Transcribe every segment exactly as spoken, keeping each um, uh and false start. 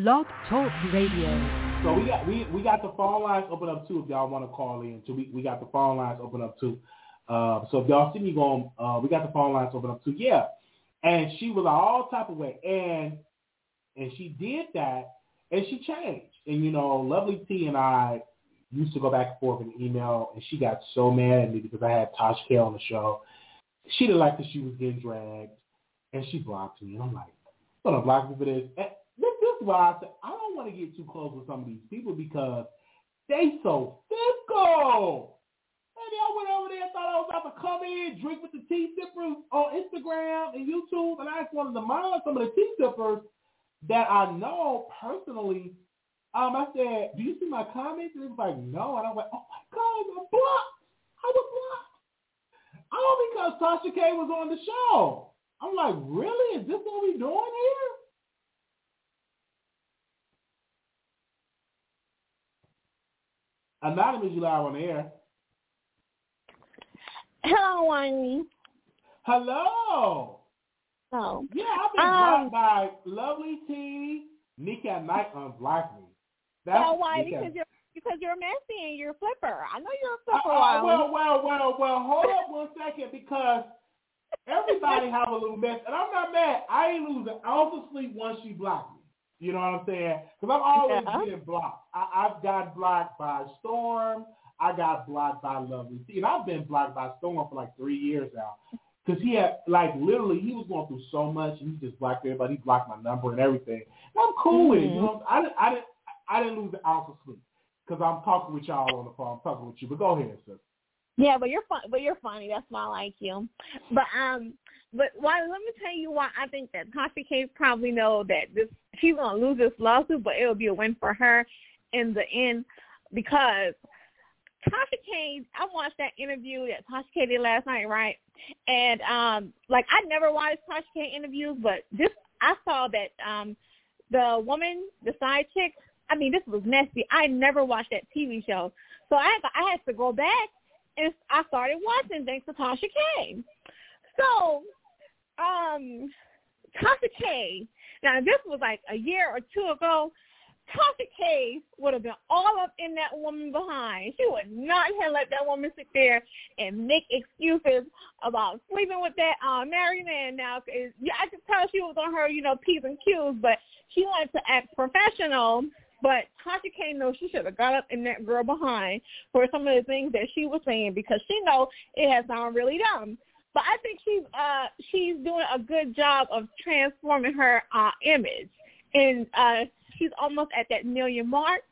Log Talk Radio. So we got we, we got the phone lines open up too if y'all want to call in. So we, we got the phone lines open up too. Uh, so if y'all see me going, uh, we got the phone lines open up too. Yeah, and she was all type of way, and and she did that, and she changed. And you know, Lovely T and I used to go back and forth in email, and she got so mad at me because I had Tasha K on the show. She didn't like that she was getting dragged, and she blocked me. And I'm like, I'm gonna block you for this. And this, this is why I said I don't want to get too close with some of these people because they so fiscal. I went over there and thought I was about to come in, drink with the tea sippers on Instagram and YouTube, and I just wanted to mind some of the tea sippers that I know personally. Um, I said, do you see my comments? And it's like, no. And I went, oh, my God, I'm blocked. I was blocked. All because Tasha K was on the show. I'm like, really? Is this what we're doing here? Anonymous, you live on the air. Hello, Wendy. Hello. Oh. Yeah, I've been um, blocked by Lovely T. Nika Knight unblocked me. That's well, why? Nika. Because you're because you're messy and you're a flipper. I know you're a flipper. Uh, uh, well, well, well, well. Hold up one second because everybody have a little mess, and I'm not mad. I ain't losing ounce of sleep once she blocked me. You know what I'm saying? Because I'm always yeah. getting blocked. I, I've got blocked by Storm. I got blocked by Lovely T. And I've been blocked by Storm for like three years now. Because he had, like, literally, he was going through so much, and he just blocked everybody. He blocked my number and everything. And I'm cool with mm-hmm. it. You know, I, I, didn't, I didn't lose an ounce of sleep because I'm talking with y'all on the phone. I'm talking with you. But go ahead, sis. Yeah, but you're fun, but you're funny. That's why I like you. But um, but why? Let me tell you why I think that Tasha K probably know that this she's going to lose this lawsuit, but it will be a win for her in the end because – Tasha K, I watched that interview that Tasha K did last night, right? And, um, like, I never watched Tasha K interviews, but this I saw that um, the woman, the side chick, I mean, this was nasty. I never watched that T V show. So I, I had to go back, and I started watching thanks to Tasha K. So um, Tasha K, now this was like a year or two ago, Tasha K would have been all up in that woman behind. She would not have let that woman sit there and make excuses about sleeping with that uh, married man. Now, yeah, I could tell she was on her, you know, P's and Q's, but she wanted to act professional. But Tasha K knows she should have got up in that girl behind for some of the things that she was saying because she knows it has sounded really dumb. But I think she's uh, she's doing a good job of transforming her uh, image and. Uh, She's almost at that million mark.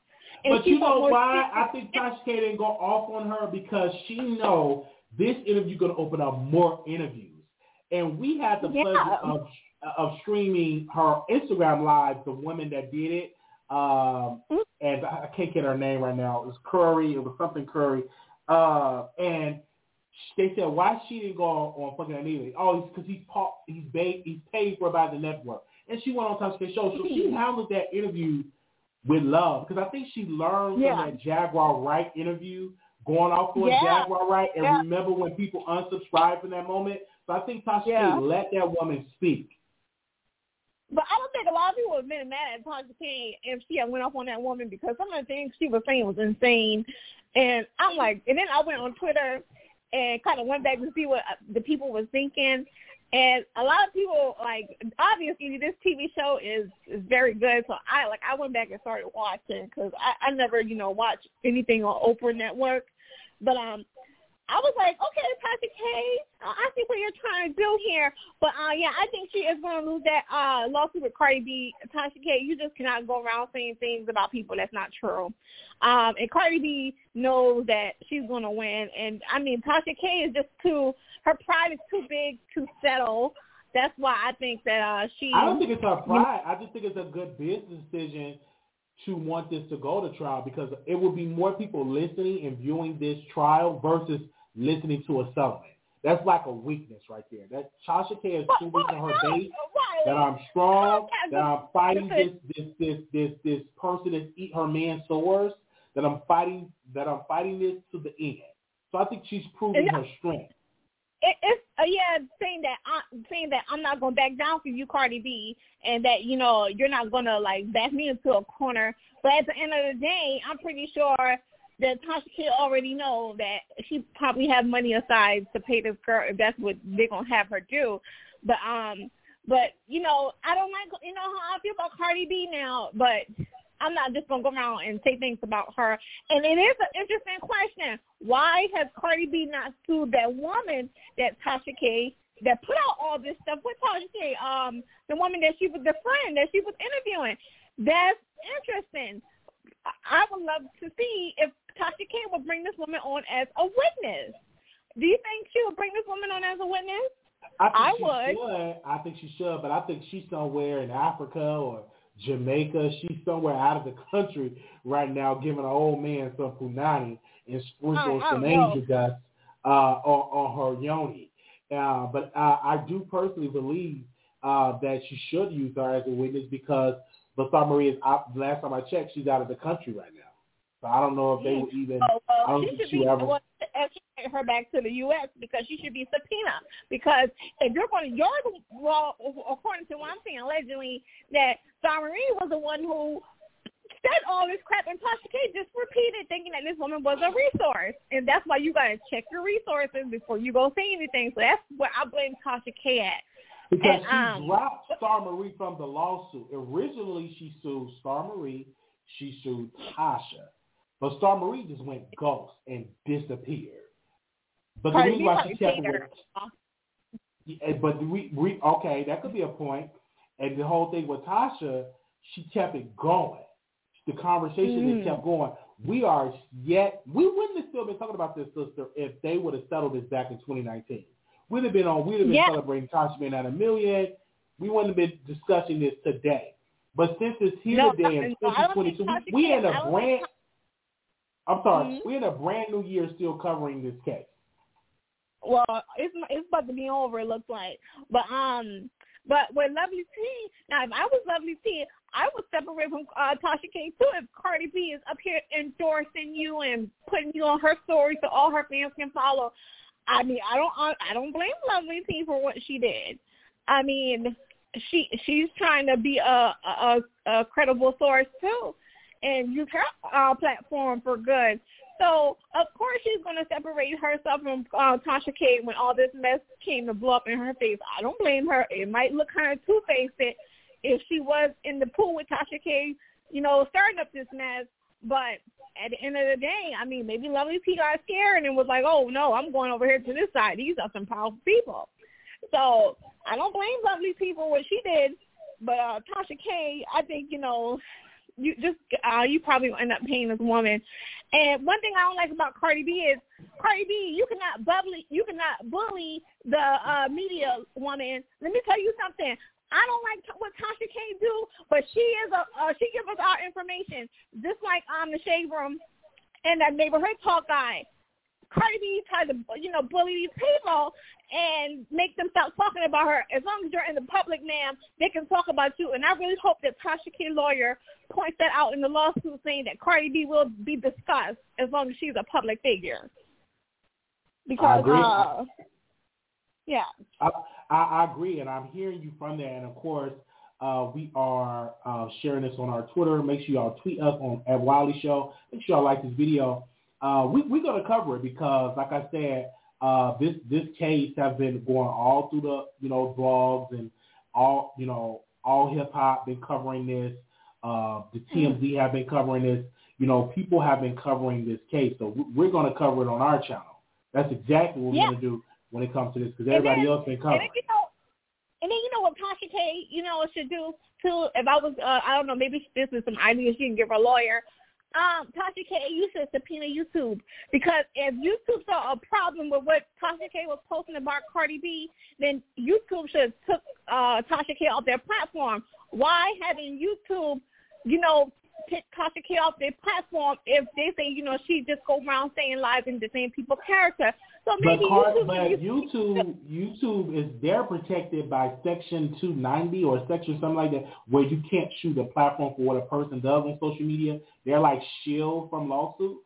And but you know why? I think Tasha K didn't go off on her because she know this interview going to open up more interviews. And we had the yeah. pleasure of of streaming her Instagram Live, the woman that did it. Um, mm-hmm. And I can't get her name right now. It was Curry. It was something Curry. Uh, and they said, why she didn't go on fucking Anita? Oh, because he's, he's, paid, he's paid for by the network. And she went on Tasha K's show. So she handled that interview with love. Because I think she learned yeah. from that Jaguar Wright interview, going off for yeah. Jaguar Wright. And yeah. remember when people unsubscribed in that moment? So I think Tasha yeah. K let that woman speak. But I don't think a lot of people would have been mad at Tasha K if she had went off on that woman because some of the things she was saying was insane. And I'm like, and then I went on Twitter and kind of went back to see what the people were thinking. And a lot of people, like, obviously this T V show is, is very good. So, I like, I went back and started watching because I, I never, you know, watch anything on Oprah Network. But um, I was like, okay, Tasha K, uh, I see what you're trying to do here. But, uh, yeah, I think she is going to lose that uh, lawsuit with Cardi B. Tasha K, you just cannot go around saying things about people that's not true. Um, and Cardi B knows that she's going to win. And, I mean, Tasha K is just too – her pride is too big to settle. That's why I think that uh, she... I don't think it's her pride. I just think it's a good business decision to want this to go to trial because it will be more people listening and viewing this trial versus listening to a settlement. That's like a weakness right there. That Tasha K is too weak in her base, that I'm strong, that I'm fighting this this this this this person that's eat her man's sores, that I'm fighting that I'm fighting this to the end. So I think she's proving her strength. It, it's Uh, yeah, saying that I'm saying that I'm not gonna back down for you, Cardi B, and that you know you're not gonna like back me into a corner. But at the end of the day, I'm pretty sure that Tasha K already know that she probably have money aside to pay this girl if that's what they're gonna have her do. But um, but you know I don't like you know how I feel about Cardi B now, but I'm not just gonna go around and say things about her. And it is an interesting question. Why has Cardi B not sued that woman that Tasha K that put out all this stuff with Tasha K, um, the woman that she was the friend that she was interviewing? That's interesting. I would love to see if Tasha K would bring this woman on as a witness. Do you think she would bring this woman on as a witness? I, think I would. Should. I think she should, but I think she's somewhere in Africa or Jamaica. She's somewhere out of the country right now giving an old man some punani and sprinkle oh, some oh, angel no. dust uh, on, on her yoni. Uh, but uh, I do personally believe uh, that she should use her as a witness because Star Marie is out, last time I checked, she's out of the country right now. So I don't know if they would even... Oh, well, I don't she should she be ever... well, extradite her back to the U S because she should be subpoenaed. Because if you're going to... You're, well, according to what I'm saying, allegedly, that Star Marie was the one who said all this crap and Tasha K just repeated thinking that this woman was a resource. And that's why you got to check your resources before you go say anything. So that's where I blame Tasha K at. Because and, um, she dropped Star Marie from the lawsuit. Originally, she sued Star Marie. She sued Tasha. But Star Marie just went ghost and disappeared. But the reason why she kept it, but we, we okay, that could be a point. And the whole thing with Tasha, she kept it going. The conversation mm. that kept going. We are yet we wouldn't have still been talking about this, sister, if they would have settled this back in twenty nineteen. We'd have been on. We'd have been yeah. celebrating Tasha being at a million. We wouldn't have been discussing this today. But since it's here no, today in twenty twenty-two, we in a brand. I'm sorry, mm-hmm. we're in a brand new year still covering this case. Well, it's it's about to be over. It looks like, but um, but with Lovely T, now if I was Lovely T, I would separate from uh, Tasha K too. If Cardi B is up here endorsing you and putting you on her story so all her fans can follow, I mean, I don't I don't blame Lovely T for what she did. I mean, she she's trying to be a a, a credible source too. And use her uh, platform for good. So, of course, she's going to separate herself from uh, Tasha K when all this mess came to blow up in her face. I don't blame her. It might look kind of two-faced if she was in the pool with Tasha K, you know, stirring up this mess. But at the end of the day, I mean, maybe Lovely P got scared and was like, oh, no, I'm going over here to this side. These are some powerful people. So I don't blame Lovely P for what she did. But uh, Tasha K, I think, you know, You just uh, you probably will end up paying this woman. And one thing I don't like about Cardi B is Cardi B, you cannot bubbly, you cannot bully the uh, media woman. Let me tell you something. I don't like t- what Tasha K do, but she is a uh, she gives us our information just like um the Shade Room and that Neighborhood Talk guy. Cardi B tried to you know bully these people and make them stop talking about her. As long as you're in the public, ma'am, they can talk about you. And I really hope that Tasha K lawyer points that out in the lawsuit, saying that Cardi B will be discussed as long as she's a public figure. Because I agree. Uh, yeah, I, I, I agree, and I'm hearing you from there. And of course, uh, we are uh, sharing this on our Twitter. Make sure y'all tweet us on at Wiley Show. Make sure y'all like this video. Uh, we, we're going to cover it because, like I said, uh, this this case has been going all through the, you know, blogs and all, you know, all hip-hop been covering this. Uh, the T M Z have been covering this. You know, people have been covering this case. So we're going to cover it on our channel. That's exactly what we're yeah. going to do when it comes to this because everybody then, else been covering it. You know, and then, you know, what Tasha K, you know, should do, too, if I was, uh, I don't know, maybe this is some idea she can give her lawyer. Um, Tasha K, you should subpoena YouTube because if YouTube saw a problem with what Tasha K was posting about Cardi B, then YouTube should have took uh, Tasha K off their platform. Why having YouTube, you know, pick Tasha K off their platform if they say, you know, she just go around saying lies and defame people's character? So maybe but Car- YouTube, but YouTube, YouTube is they're protected by Section two ninety or Section something like that, where you can't shoot a platform for what a person does on social media. They're like shield from lawsuits.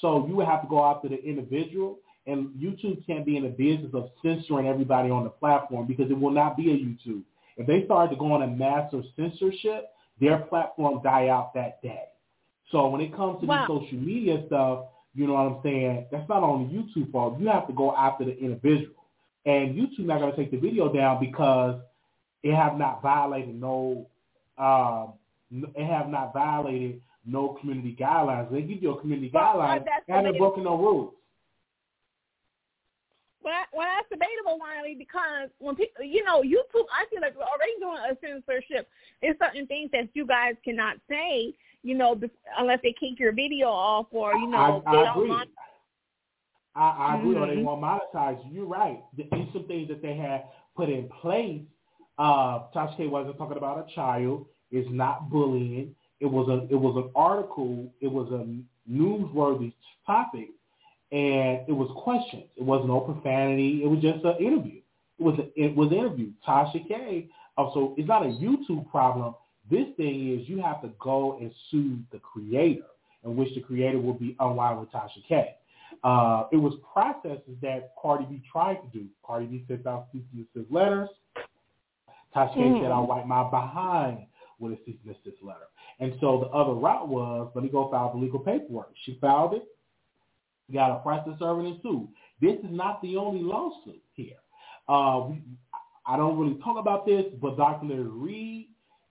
So you would have to go after the individual, And YouTube can't be in the business of censoring everybody on the platform, because it will not be a YouTube. If they started to go on a massive censorship, their platform die out that day. So when it comes to wow. the social media stuff, you know what I'm saying, that's not only YouTube fault. You have to go after the individual. And YouTube not going to take the video down because it have not violated no um, it have not violated no community guidelines. They give you a community well, guidelines and they're broken no rules. Well, well, that's debatable, Wiley, because when people, you know, YouTube, I feel like we're already doing a censorship. There's certain things that you guys cannot say, you know, unless they kick your video off or, you know, I, I they don't agree. want. I, I agree, mm-hmm. or they won't monetize you. You're right. There's some things that they had put in place. Uh, Tasha K wasn't talking about a child. It's not bullying. It was a, it was an article. It was a newsworthy topic. And it was questions. It wasn't no profanity. It was just an interview. It was a, it was an interview. Tasha K. Also, it's not a YouTube problem. This thing is you have to go and sue the creator, in which the creator will be unwired with Tasha K. Uh, it was processes that Cardi B tried to do. Cardi B sent out cease and desist letters. Tasha mm-hmm. K said, I'll wipe my behind with a cease and desist letter. And so the other route was, let me go file the legal paperwork. She filed it. You got a process serving and sue. This is not the only lawsuit here. Uh, we, I don't really talk about this, but Doctor Larry Reed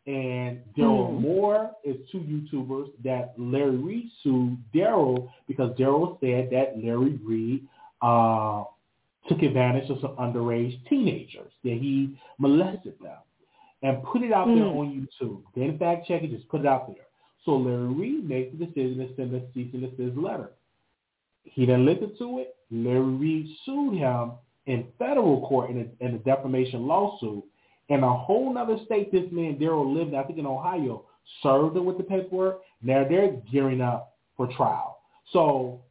and Daryl mm-hmm. Moore is two YouTubers that Larry Reed sued Daryl because Daryl said that Larry Reed uh, took advantage of some underage teenagers, that he molested them, and put it out mm-hmm. there on YouTube. They didn't fact check it, just put it out there. So Larry Reed makes the decision to send a cease and desist letter. He didn't listen to it. Larry Reed sued him in federal court in a, in a defamation lawsuit. In a whole other state, this man, Daryl, lived, I think in Ohio, served him with the paperwork. Now they're gearing up for trial. So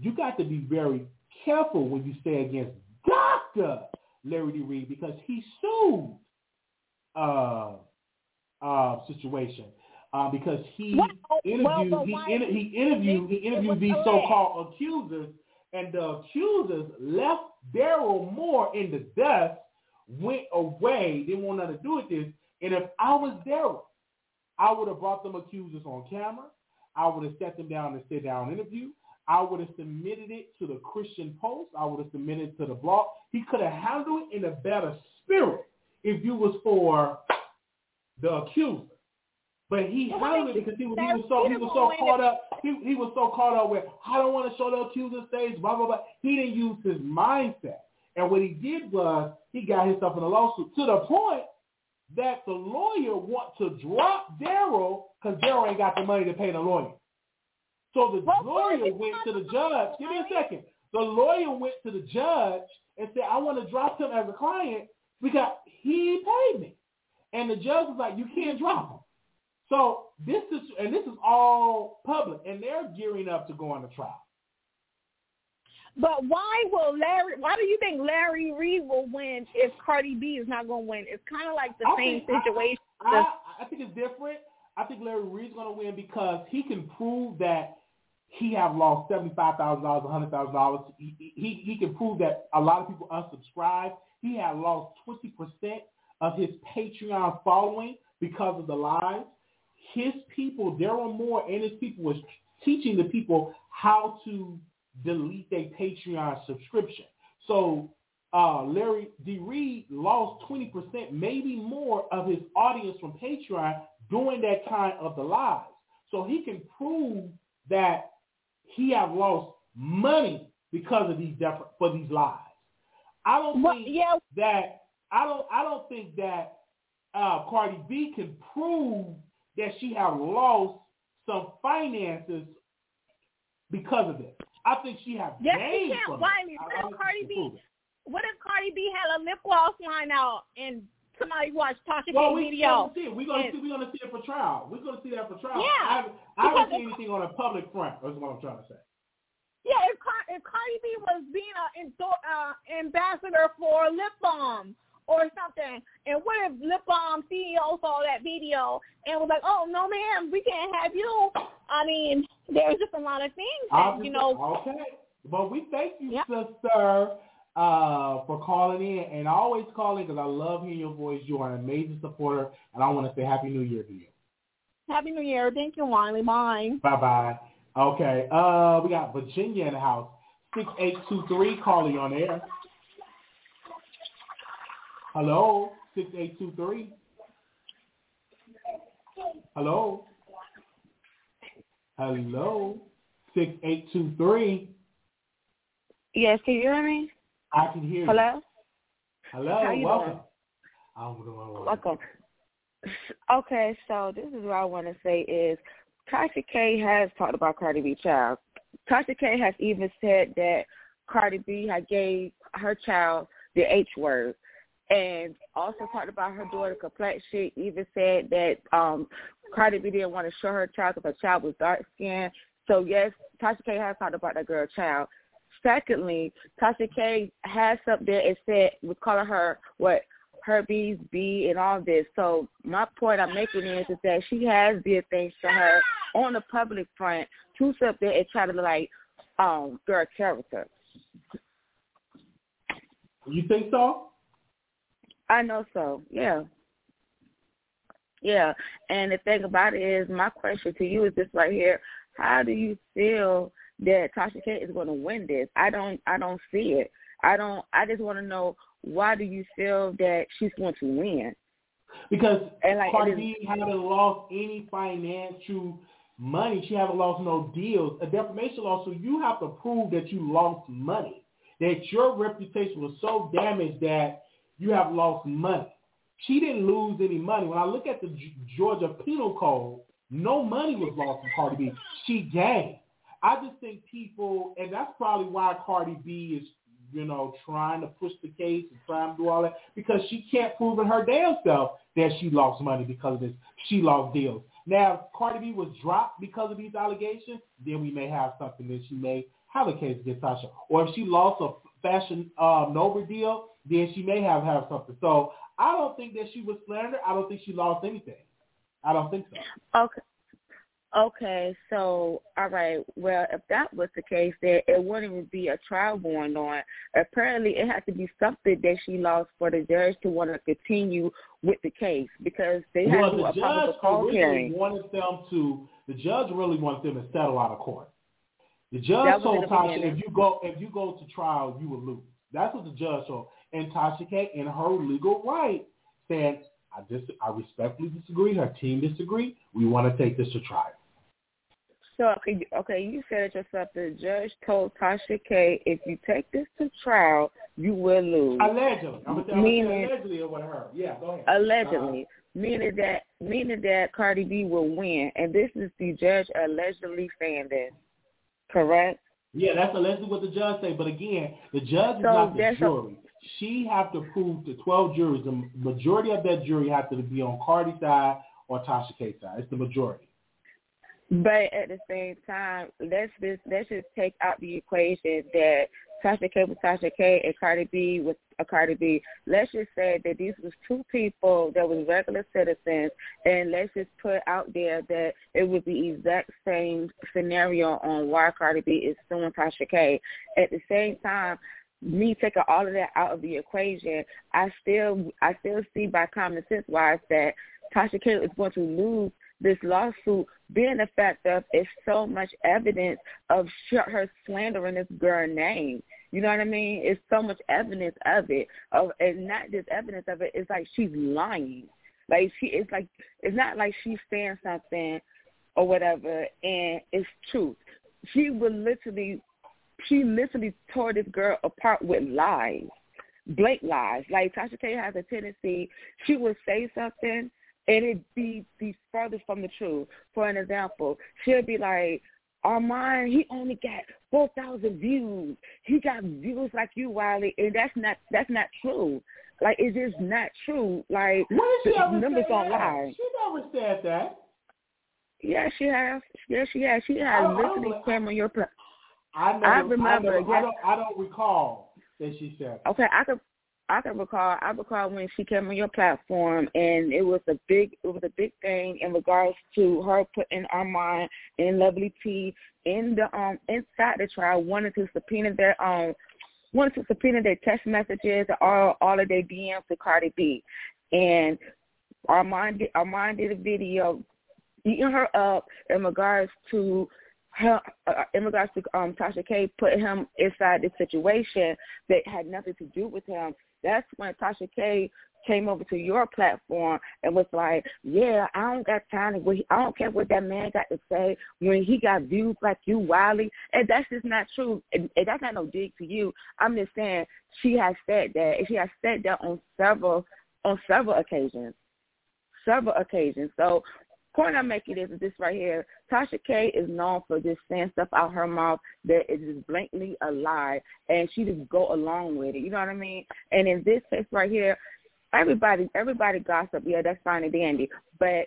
you got to be very careful when you say against Doctor Larry D. Reed, because he sued uh, uh, situation. Uh, because he well, interviewed, well, he, inter- he interviewed, he interviewed these correct. so-called accusers, and the accusers left Daryl Moore in the dust, went away, didn't want nothing to do with this. And if I was Daryl, I would have brought them accusers on camera. I would have set them down and sit down and interview. I would have submitted it to the Christian Post. I would have submitted it to the blog. He could have handled it in a better spirit if you was for the accuser. But he handled it because he was, he was so he was so caught up he he was so caught up with I don't want to show the accuser stage, blah blah blah. He didn't use his mindset, and what he did was he got himself in a lawsuit to the point that the lawyer wants to drop Daryl because Daryl ain't got the money to pay the lawyer. So the well, lawyer went to the judge. Give me a second. The lawyer went to the judge and said, I want to drop him as a client because he paid me, and the judge was like, you can't drop him. So this is, and this is all public, and they're gearing up to go on the trial. But why will Larry, why do you think Larry Reed will win if Cardi B is not going to win? It's kind of like the I same think, situation. I, I, I think it's different. I think Larry Reed's going to win because he can prove that he have lost seventy-five thousand dollars, one hundred thousand dollars. He, he, he can prove that a lot of people unsubscribe. He had lost twenty percent of his Patreon following because of the lies. His people, Daryl Moore and his people, was teaching the people how to delete their Patreon subscription. So uh, Larry D. Reed lost twenty percent, maybe more, of his audience from Patreon during that time of the lives. So he can prove that he have lost money because of these def- for these lies. I don't well, think yeah. that I don't I don't think that uh, Cardi B can prove that she have lost some finances because of this. I think she have yes, gained she from it. What if Cardi B? What if Cardi B had a lip gloss line out and somebody watched Tasha well, K's video? We're gonna see. We're gonna see it for trial. We're gonna see that for trial. Yeah, I, I don't see anything on a public front. That's what I'm trying to say. Yeah, if, Car- if Cardi B was being an uh, ambassador for lip balm or something, and what if Lip Balm C E O saw that video and was like, oh, no, ma'am, we can't have you? I mean, there's just a lot of things that, you know. Okay, But we thank you, yep. sister, uh, for calling in and always calling because I love hearing your voice. You are an amazing supporter, and I want to say Happy New Year to you. Happy New Year. Thank you, Wiley. Bye. Bye-bye. Okay. Uh, we got Virginia in the house. six eight two three, calling on air. Hello? six eight two three. Hello? Hello? six eight two three. Yes, can you hear me? I can hear Hello? you. Hello? Hello, welcome. I'm doing welcome. Okay, so this is what I want to say is Tasha K has talked about Cardi B child. Tasha K has even said that Cardi B had gave her child the H word and also talked about her daughter complexion. She even said that um, Cardi B didn't want to show her child because her child was dark-skinned. So, yes, Tasha K has talked about that girl child. Secondly, Tasha K has up there and said, we're calling her what? Herpes, B, and all this. So my point I'm making is, is that she has did things to her on the public front to sit up there and try to like um girl character. You think so? I know so, yeah. Yeah. And the thing about it is my question to you is this right here. How do you feel that Tasha K is gonna win this? I don't I don't see it. I don't I just wanna know why do you feel that she's going to win? Because and like, Cardi B hasn't lost any financial money. She hasn't lost no deals. A defamation law, so you have to prove that you lost money, that your reputation was so damaged that you have lost money. She didn't lose any money. When I look at the Georgia Penal Code, no money was lost from Cardi B. She gained. I just think people, and that's probably why Cardi B is, you know, trying to push the case and trying to do all that because she can't prove in her damn self that she lost money because of this. She lost deals. Now, if Cardi B was dropped because of these allegations, then we may have something that she may have a case against Tasha. Or if she lost a Fashion uh, Nova deal, then she may have, have something. So I don't think that she was slandered. I don't think she lost anything. I don't think so. Okay. Okay, so, all right, well, if that was the case, then it wouldn't even be a trial going on. Apparently, it had to be something that she lost for the judge to want to continue with the case because they well, had to do a public court hearing. Wanted them to, the judge really wanted them to settle out of court. The judge told Tasha, beginning. if you go if you go to trial, you will lose. That's what the judge told. And Tasha K, in her legal right, said, I, dis- I respectfully disagree. Her team disagreed. We want to take this to trial. So, okay, okay, you said it yourself. The judge told Tasha K, if you take this to trial, you will lose. Allegedly. I'm going to say allegedly it would hurt. Yeah, go ahead. Allegedly. Uh-huh. Meaning that meaning that Cardi B will win. And this is the judge allegedly saying this. Correct? Yeah, that's allegedly what the judge said. But again, the judge is so not the jury. A- she have to prove to twelve juries. The majority of that jury have to be on Cardi's side or Tasha K's side. It's the majority. But at the same time, let's just, let's just take out the equation that Tasha K was Tasha K and Cardi B was a Cardi B. Let's just say that these was two people that was regular citizens, and let's just put out there that it was the exact same scenario on why Cardi B is suing Tasha K. At the same time, me taking all of that out of the equation, I still I still see by common sense wise that Tasha K is going to lose this lawsuit, being the fact of it's so much evidence of her slandering this girl's name. You know what I mean? It's so much evidence of it, of and not just evidence of it. It's like she's lying. Like she, it's like it's not like she's saying something or whatever, and it's truth. She would literally. She literally tore this girl apart with lies, blatant lies. Like Tasha K has a tendency, she would say something and it'd be the furthest from the truth. For an example, she'll be like, Armand, he only got four thousand views. He got views like you, Wiley, and that's not that's not true. Like, it's just not true. Like, the numbers don't lie. She never said that. Yeah, she has. Yeah, she has. She has oh, literally came on your pl- I, never, I remember. I, never, I, don't, I don't recall that she said. Okay, I could. I can recall. I recall when she came on your platform, and it was a big, it was a big thing in regards to her putting Armand and Lovely T in the um inside the trial, wanted to subpoena their um wanted to subpoena their text messages, all all of their D Ms to Cardi B, and Armand Armand did a video eating her up in regards to. Her, uh, in regards to um, Tasha K putting him inside this situation that had nothing to do with him. That's when Tasha K came over to your platform and was like, yeah, I don't got time. To, I don't care what that man got to say when he got views like you, Wiley. And that's just not true. And, and that's not no dig to you. I'm just saying she has said that. And she has said that on several, on several occasions, several occasions. So, point I'm making is this right here. Tasha K is known for just saying stuff out her mouth that is just blatantly a lie, and she just go along with it. You know what I mean? And in this case right here, everybody everybody gossip. Yeah, that's fine and dandy. But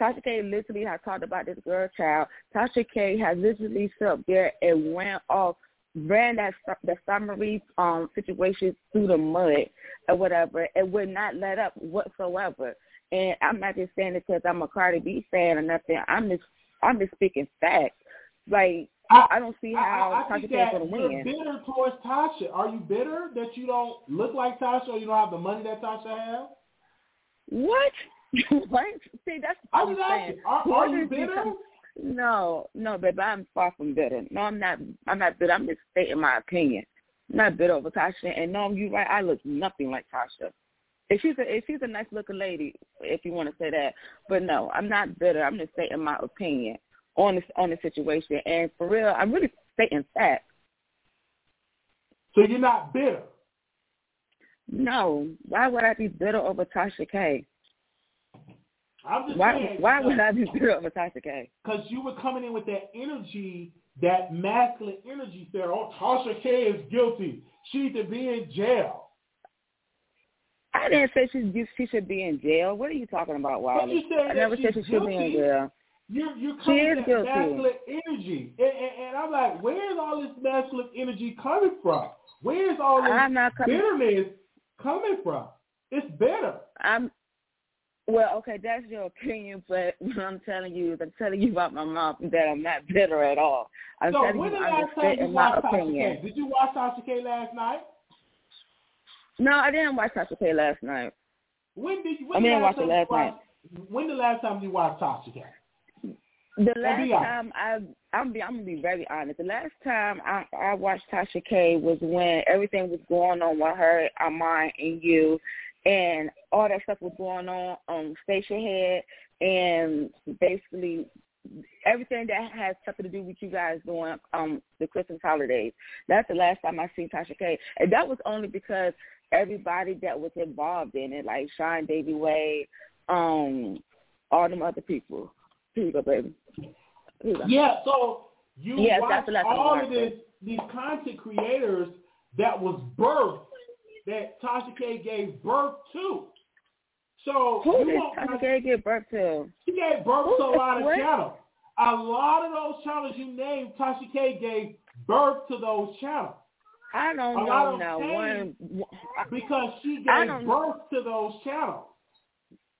Tasha K literally has talked about this girl child. Tasha K has literally stood up there and went off, ran that the Star Marie um situation through the mud or whatever, and would not let up whatsoever. And I'm not just saying it because I'm a Cardi B fan or nothing. I'm just, I'm just speaking facts. Like I, I don't see how I, I, I Tasha K is going to win. You're bitter towards Tasha. Are you bitter that you don't look like Tasha or you don't have the money that Tasha has? What? What? See, that's what I'm saying. Are, are you bitter? No, no, baby. I'm far from bitter. No, I'm not. I'm not bitter. I'm just stating my opinion. I'm not bitter over Tasha. And no, you're right. I look nothing like Tasha. If she's a if she's a nice looking lady, if you want to say that, but no, I'm not bitter. I'm just stating my opinion on this on the situation, and for real, I'm really stating facts. So you're not bitter? No. Why would I be bitter over Tasha K? I'm just why saying, why would I be bitter over Tasha K? Because you were coming in with that energy, that masculine energy, there. Oh, Tasha K is guilty. She should be in jail. I didn't say she she should be in jail. What are you talking about, Wiley? I never said she should guilty. Be in jail. You're, you're coming with that masculine energy. And, and, and I'm like, where's all this masculine energy coming from? Where's all this I'm not com- bitterness coming from? It's bitter. I'm, well, okay, that's your opinion, but what I'm telling you is I'm telling you about my mouth that I'm not bitter at all. I'm so telling when you, the last I'm time you watched Tasha K? Did you watch Tasha K last night? No, I didn't watch Tasha K last night. When did you? When I didn't watch it last watched, night. When the last time you watched Tasha K? The last time I, I'm be, I'm gonna be very honest. The last time I, I watched Tasha K was when everything was going on with her, Armand, and you, and all that stuff was going on on Station Head, and basically everything that has something to do with you guys doing um the Christmas holidays. That's the last time I seen Tasha K, and that was only because. Everybody that was involved in it, like Sean Davey Wade, um, all them other people. Here you go, baby. You go. Yeah, so you yeah, watch all of this, these content creators that was birth, that Tasha K gave birth to. So who did Tasha K give birth to? She gave birth who to a lot what? Of channels. A lot of those channels you named, Tasha K gave birth to those channels. I don't a know now one because she gave I don't birth know. To those channels.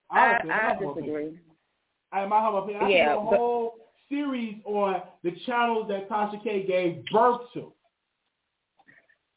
I, I, I disagree. I my humble opinion. I yeah, did a but, whole series on the channels that Tasha K gave birth to.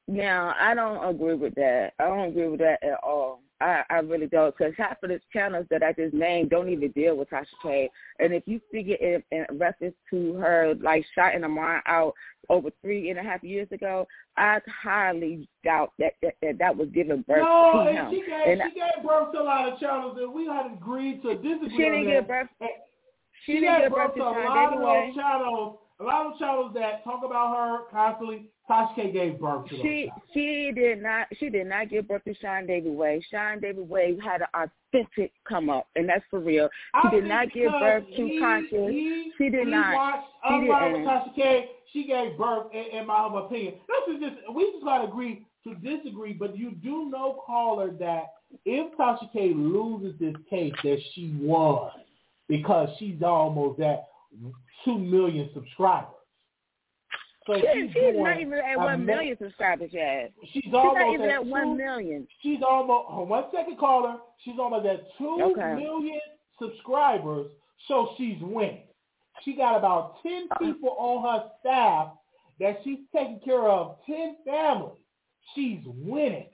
Now I don't agree with that. I don't agree with that at all. I, I really don't, because half of the channels that I just named don't even deal with Tasha K. And if you figure it in reference to her, like, shouting Armand out over three and a half years ago, I highly doubt that that, that, that was given birth no, to him. No, she, gave, she I, gave birth to a lot of channels, and we had agreed to disagree. She didn't give birth. She, she didn't give birth to a lot of those channels. A lot of channels that talk about her constantly, Tasha K gave birth to. She she did not she did not give birth to Sean Davey Wade. Sean Davey Wade had an authentic come up, and that's for real. She I did not give birth to he, conscious. He, she did he not. Watched, she did Tasha K. She gave birth, in, in my humble opinion. This is just we just gotta agree to disagree. But you do know, caller, that if Tasha K loses this case, that she won because she's almost at two million subscribers. So she's, she's, she's not even at one million mil- subscribers yet. She's, she's almost not even at, at two, one million. She's almost oh, one second caller. She's almost at two okay. million subscribers. So she's winning. She got about ten people on her staff that she's taking care of, ten families. She's winning.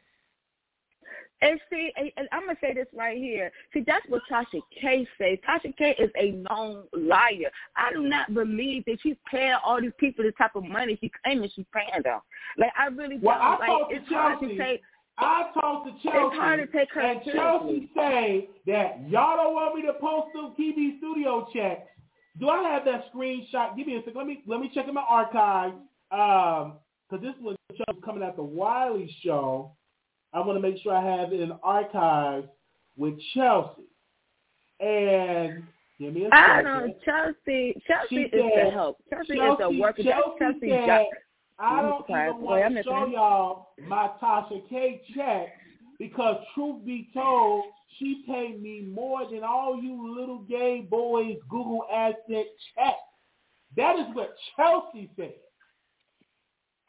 And see, and, and I'm going to say this right here. See, that's what Tasha K says. Tasha K is a known liar. I do not believe that she's paying all these people this type of money she claiming she's paying them. Like, I really well, don't. I like, talked it's to hard Chelsea. To take, I talked to Chelsea. It's hard to take her and Chelsea say that y'all don't want me to post them T V studio checks. Do I have that screenshot? Give me a second. Let me, let me check in my archive. Um, because this was coming at the Wiley Show. I want to make sure I have it in archives with Chelsea. And give me a I second. I don't know. Chelsea, Chelsea said, is the help. Chelsea, Chelsea is the worker. Chelsea, Chelsea said, jo- I don't even Boy, want to show y'all my Tasha K check because truth be told, she paid me more than all you little gay boys Google AdSense check. That is what Chelsea said.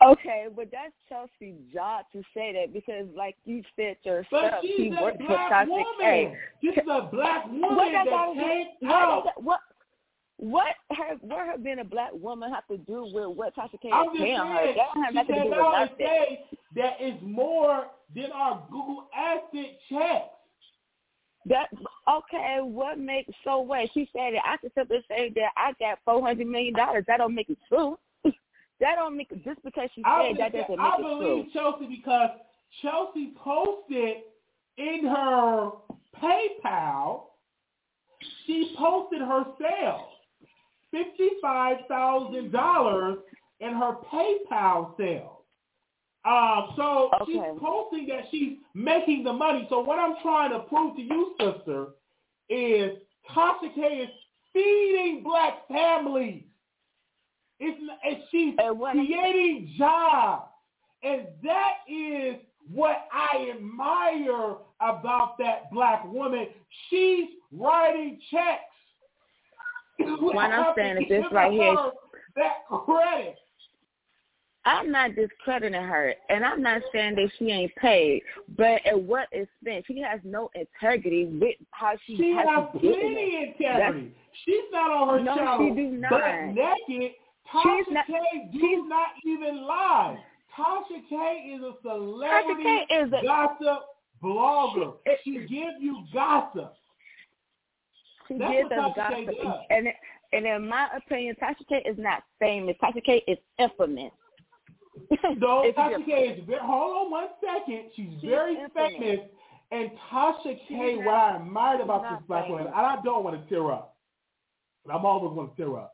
Okay, but that's Chelsea's job to say that because, like you said yourself, but she's she worked with Tasha K. She's a black woman what that, that can't out. What, what, her, what her being a black woman have to do with what Tasha K is paying her? That don't have nothing to do with nothing. That is more than our Google AdSense checks. That okay? What makes so what? She said that I could simply say that I got four hundred million dollars. That don't make it true. That don't make just because she said that doesn't make it true. I believe Chelsea because Chelsea posted in her PayPal. She posted her sales, fifty-five thousand dollars in her PayPal sales. Uh, so okay. She's posting that she's making the money. So what I'm trying to prove to you, sister, is Tasha K is feeding black families. It's, and she's and creating jobs. And that is what I admire about that black woman. She's writing checks. What I'm saying is this right here. That credit. I'm not discrediting her, and I'm not saying that she ain't paid, but at what expense? She has no integrity with how she. She has plenty integrity. That's, she's not on her no, channel. She do not. But naked, Tasha not, K do not even lie. Tasha K is a celebrity is a, gossip blogger. She, she gives you gossip. She That's gives us gossip, and and in my opinion, Tasha K is not famous. Tasha K is infamous. No, it's Tasha K is very, hold on one second. She's, she's very infinite. famous. And Tasha K, not, what I admired about this black famous. woman, and I don't want to tear up. But I'm always going to tear up.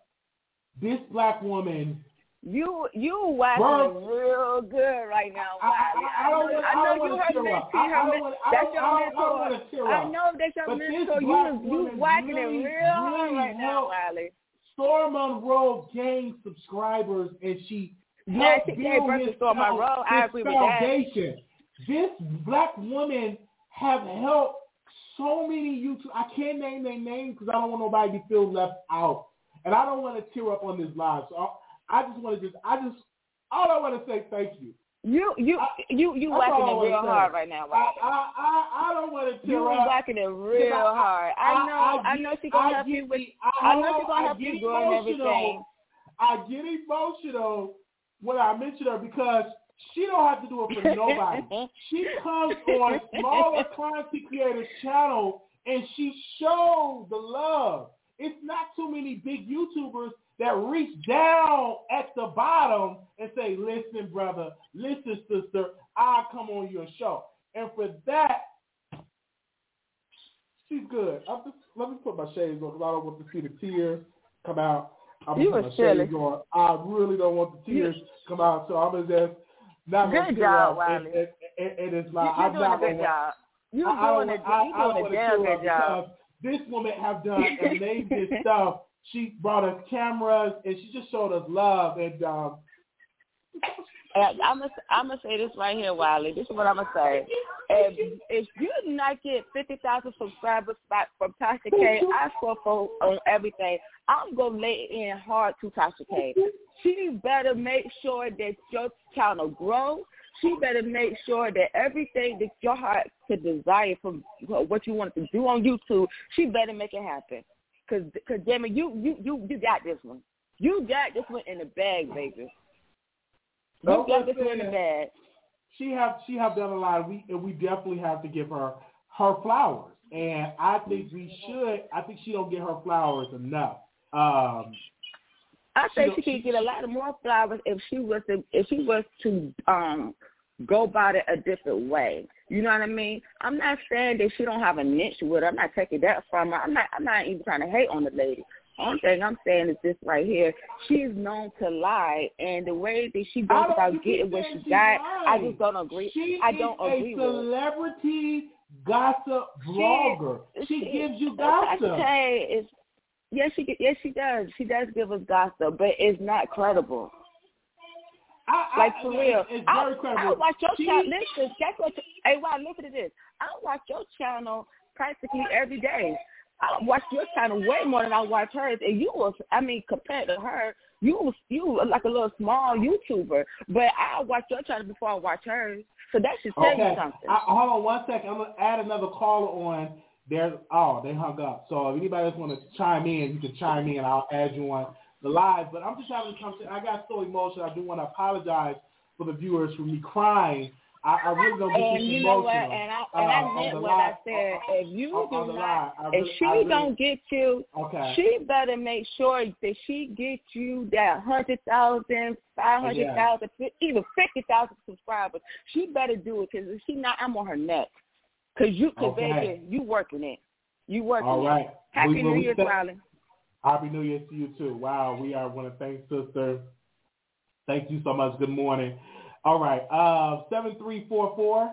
This black woman. You you watching real good right now, Wiley. I, I, I, don't, I, I know you heard me her. That's your mentor. I know that's your mentor. You you watching it real hard right now, Wiley. Storm Monroe gained subscribers, and she. Yeah, she gave birth to Storm Monroe. I agree with that. This black woman have helped so many YouTube. I can't name their names because I don't want nobody to feel left out, and I don't want to tear up on this live. So I, I just want to just, I just, all I want to say, thank you. You, you, I, you, you whacking it real hard right now. Right? I, I, I, I don't want to tear up. You whacking it real I, hard. I, I know, I, I, I know she's gonna help you with. I know she's gonna help you grow and everything. I get emotional. When I mention her, because she don't have to do it for nobody. She comes on smaller content creators' channel and she shows the love. It's not too many big YouTubers that reach down at the bottom and say, listen, brother, listen, sister, I'll come on your show. And for that, she's good. I'm just, let me put my shades on because I don't want to see the tears come out. I'm you was silly. Going, I really don't want the tears to come out, so I'm just not going to tear up. Good job, Wiley. It's like, I'm doing not a good gonna, job. You're doing a, I, you're I, doing I a damn good job. This woman have done amazing stuff. She brought us cameras, and she just showed us love. And um, I'm going to say this right here, Wiley. This is what I'm going to say. If, if you do not get fifty thousand subscribers by, from Tasha K, I score for on everything. I'm going to lay in hard to Tasha K. She better make sure that your channel grows. She better make sure that everything that your heart could desire from what you want to do on YouTube, she better make it happen. Because, cause, damn it, you, you, you, you got this one. You got this one in the bag, baby. You okay, got this one in the bag. She have she have done a lot, we, and we definitely have to give her her flowers. And I think we should. I think she don't get her flowers enough. Um, I think she, she could get a lot of more flowers if she was to, if she was to um, go about it a different way. You know what I mean? I'm not saying that she don't have a niche with her. I'm not taking that from her. I'm not. I'm not even trying to hate on the lady. Only thing I'm saying is this right here. She is known to lie, and the way that she goes about getting what she got, I just don't agree. She I don't agree with. She is a celebrity gossip blogger. She, she, she gives you gossip. Is, yes, she yes she does. She does give us gossip, but it's not credible. I, I, like for I, real, it's I, very credible. I watch your channel. Listen, that's what. Hey, wow, look at this. I watch your channel practically every day. I watch your channel way more than I watch hers, and you was, I mean, compared to her, you was, you were like a little small YouTuber, but I watch your channel before I watch hers, so that should tell okay. you something. I, hold on one second. I'm going to add another caller on. There's, oh, they hung up, so if anybody else want to chime in, you can chime in. I'll add you on the live, but I'm just trying to come to, I got so emotional. I do want to apologize for the viewers for me crying. I, I really don't get and you know what, and I, and uh, I meant what line, I said. If you on, do on not, line, really, if she really, don't get you, okay. she better make sure that she gets you that one hundred thousand, five hundred thousand, yeah. even fifty thousand subscribers. She better do it, because if she not, I'm on her neck. Because you, cause okay. baby, you working it. You working All right. it. Happy we, New we, Year, we, darling. Happy New Year to you, too. Wow, we are one of thank sister. Thank you so much. Good morning. All right, uh, seven three four four.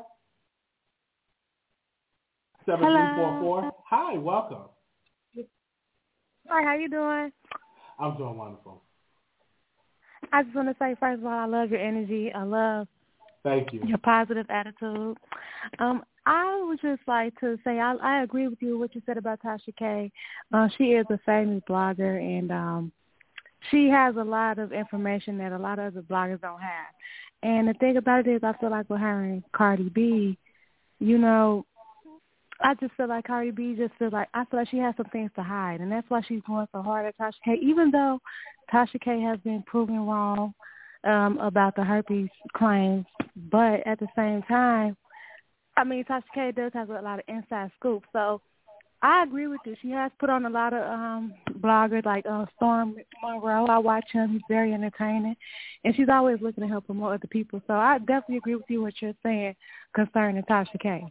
seven three four four. Hi, welcome. Hi, how you doing? I'm doing wonderful. I just want to say, first of all, I love your energy. I love Thank you. your positive attitude. Um, I would just like to say I, I agree with you what you said about Tasha K. Uh, she is a famous blogger, and um, she has a lot of information that a lot of other bloggers don't have. And the thing about it is, I feel like with her and Cardi B, you know, I just feel like Cardi B just feels like, I feel like she has some things to hide. And that's why she's going so hard at Tasha K, even though Tasha K has been proven wrong um, about the herpes claims. But at the same time, I mean, Tasha K does have a lot of inside scoop. So I agree with you. She has put on a lot of um, bloggers like uh, Storm Monroe. I watch him. He's very entertaining. And she's always looking to help promote other people. So I definitely agree with you what you're saying concerning Tasha K.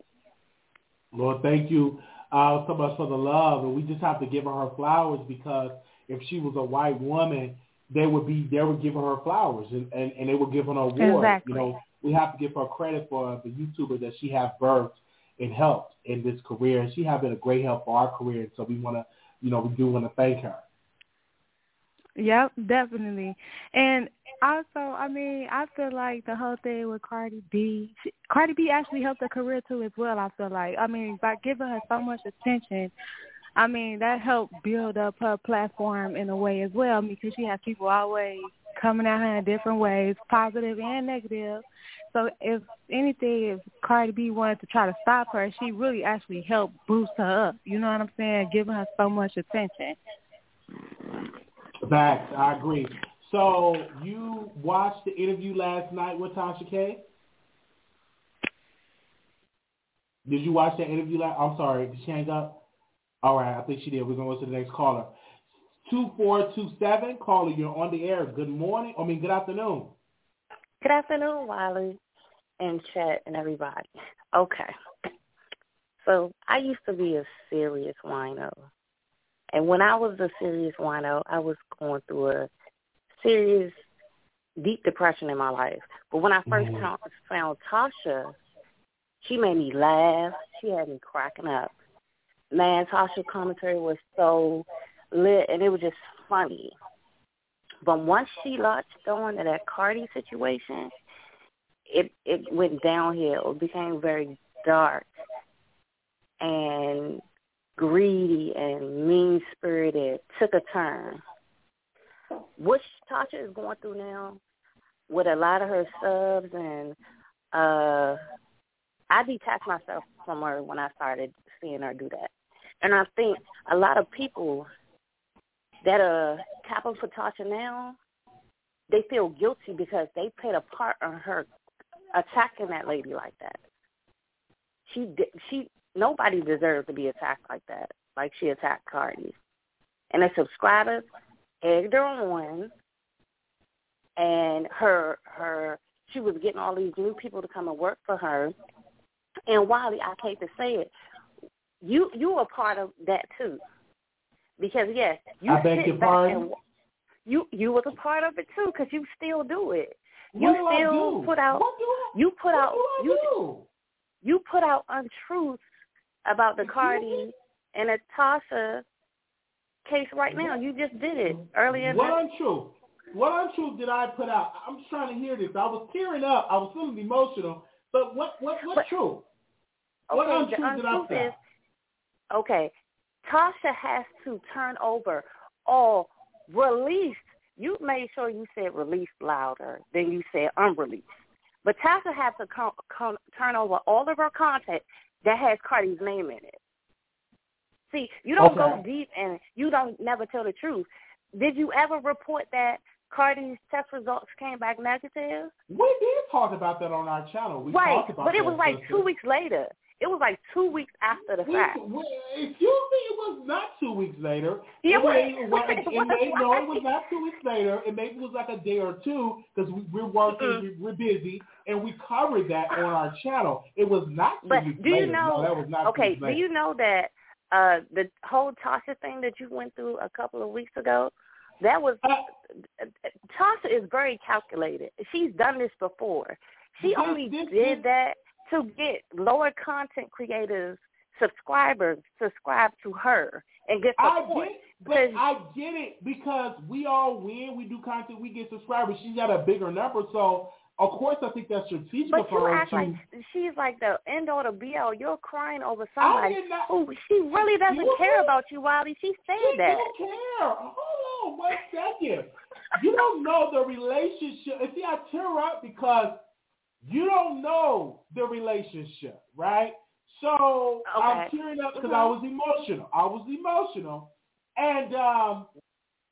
Lord, thank you uh, so much for the love. And we just have to give her her flowers, because if she was a white woman, they would be they would give her her flowers and, and, and they would give her an award. Exactly. You know, we have to give her credit for the YouTuber that she has birthed and helped in this career, and she has been a great help for our career. So we want to, you know, we do want to thank her. Yep, definitely. And also, I mean, I feel like the whole thing with Cardi B, she, Cardi B actually helped her career too as well. I feel like, I mean, by giving her so much attention, I mean, that helped build up her platform in a way as well, because she has people always coming at her in different ways, positive and negative. So if anything, if Cardi B wanted to try to stop her, she really actually helped boost her up. You know what I'm saying? Giving her so much attention. Facts, I agree. So you watched the interview last night with Tasha K? Did you watch that interview? Last? I'm sorry, did she hang up? All right, I think she did. We're going to go to the next caller. two four two seven, caller, you're on the air. Good morning. I mean, good afternoon. Good afternoon, Wiley and chat and everybody. Okay. So I used to be a serious wino. And when I was a serious wino, I was going through a serious, deep depression in my life. But when I first mm-hmm. ta- found Tasha, she made me laugh. She had me cracking up. Man, Tasha's commentary was so lit, and it was just funny. But once she launched on to that Cardi situation, it, it went downhill. It became very dark and greedy and mean-spirited took a turn, which Tasha is going through now with a lot of her subs. And uh, I detached myself from her when I started seeing her do that. And I think a lot of people that are capping for Tasha now, they feel guilty because they played a part in her attacking that lady like that. She she nobody deserves to be attacked like that, like she attacked Cardi. And the subscribers egged her on, and her her she was getting all these new people to come and work for her. And Wiley, I hate to say it, you you are part of that too, because yes, you I beg your pardon. You you was a part of it too, because you still do it. You what still do? put out. What do I, you put what out. Do I do? You you put out untruths about the Cardi and the Tasha case right now. You just did it earlier. What that. Untruth? What untruth did I put out? I'm trying to hear this. I was tearing up. I was feeling emotional. But what what what but, truth? What okay, untruth, untruth did I put out? Is, okay, Tasha has to turn over all. Released. You made sure you said released louder than you said unreleased. But Tasha had to com- com- turn over all of her content that has Cardi's name in it. See, you don't okay. go deep and you don't never tell the truth. Did you ever report that Cardi's test results came back negative? We did talk about that on our channel. We right, talked about but it was like two weeks later. It was like two weeks after the we, fact. We, excuse me, it was not two weeks later. It, it, was, it, was, it, it was, may, no, it was not two weeks later. It maybe was like a day or two because we, we're working, mm-hmm. we're busy, and we covered that on our channel. It was not two but weeks do you later. Know, no, that was not okay, two weeks later. Do you know that uh, the whole Tasha thing that you went through a couple of weeks ago, that was uh, – Tasha is very calculated. She's done this before. She this, only this, did this, that – to get lower content creators, subscribers, subscribe to her and get support. I get, but I get it because we all win. We do content. We get subscribers. She's got a bigger number, so of course I think that's strategic but for her. But like, she's like the end all the be all. You're crying over somebody who she really doesn't care about you, Wiley. She said she that. She don't care. Hold on one second. You don't know the relationship. And see, I tear up because you don't know the relationship, right? So okay. I'm tearing up because I was emotional. I was emotional. And um,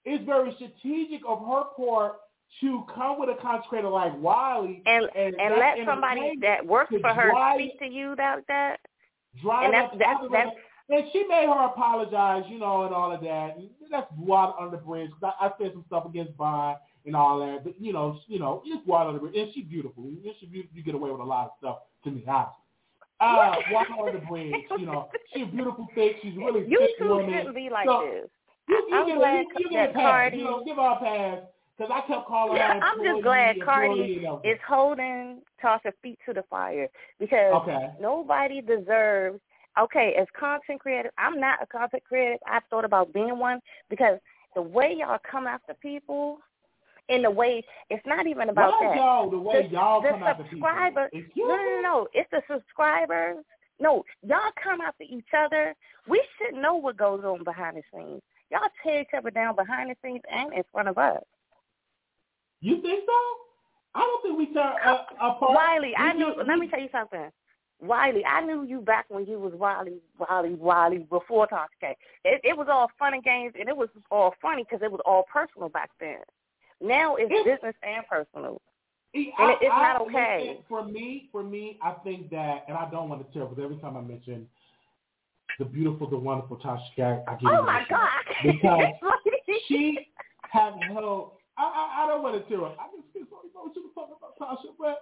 it's very strategic of her part to come with a content creator like Wiley. And and, and let somebody that works for her drive, speak to you about that. Drive and, that's, that's, that's, and she made her apologize, you know, and all of that. And that's water under the bridge. I, I said some stuff against Vaughn and all that, but you know, you know, it's Wild on the Bridge, and she's beautiful. She be- you get away with a lot of stuff, to me, honestly. Uh, Wild on the Bridge, you know, she's a beautiful thing. She's really a thick woman. You shouldn't be like so, this. You, you I'm get, glad you, you get that a pass. Cardi, you know, give her a pass, because I kept calling her. I'm just glad Cardi is holding Tasha's feet to the fire, because okay. nobody deserves, okay, as content creator, I'm not a content creator. I've thought about being one, because the way y'all come after people, in the way, it's not even about Why that. Y'all, the way the, y'all the come after people. No, no, no. It's the subscribers. No, y'all come after each other. We should know what goes on behind the scenes. Y'all tear each other down behind the scenes and in front of us. You think so? I don't think we tear uh, apart. Wiley, we I knew. Just, let me tell you something. Wiley, I knew you back when you was Wiley, Wiley, Wiley before Tasha K. It, it was all fun and games, and it was all funny because it was all personal back then. Now it's, it's business and personal, it, and it, it's I, not okay. For me, for me, I think that, and I don't want to tell, because every time I mention the beautiful, the wonderful Tasha K, I get oh my emotional. God, because she has held. I, I, I don't want to tell her. I just feel so emotional talking about Tasha, but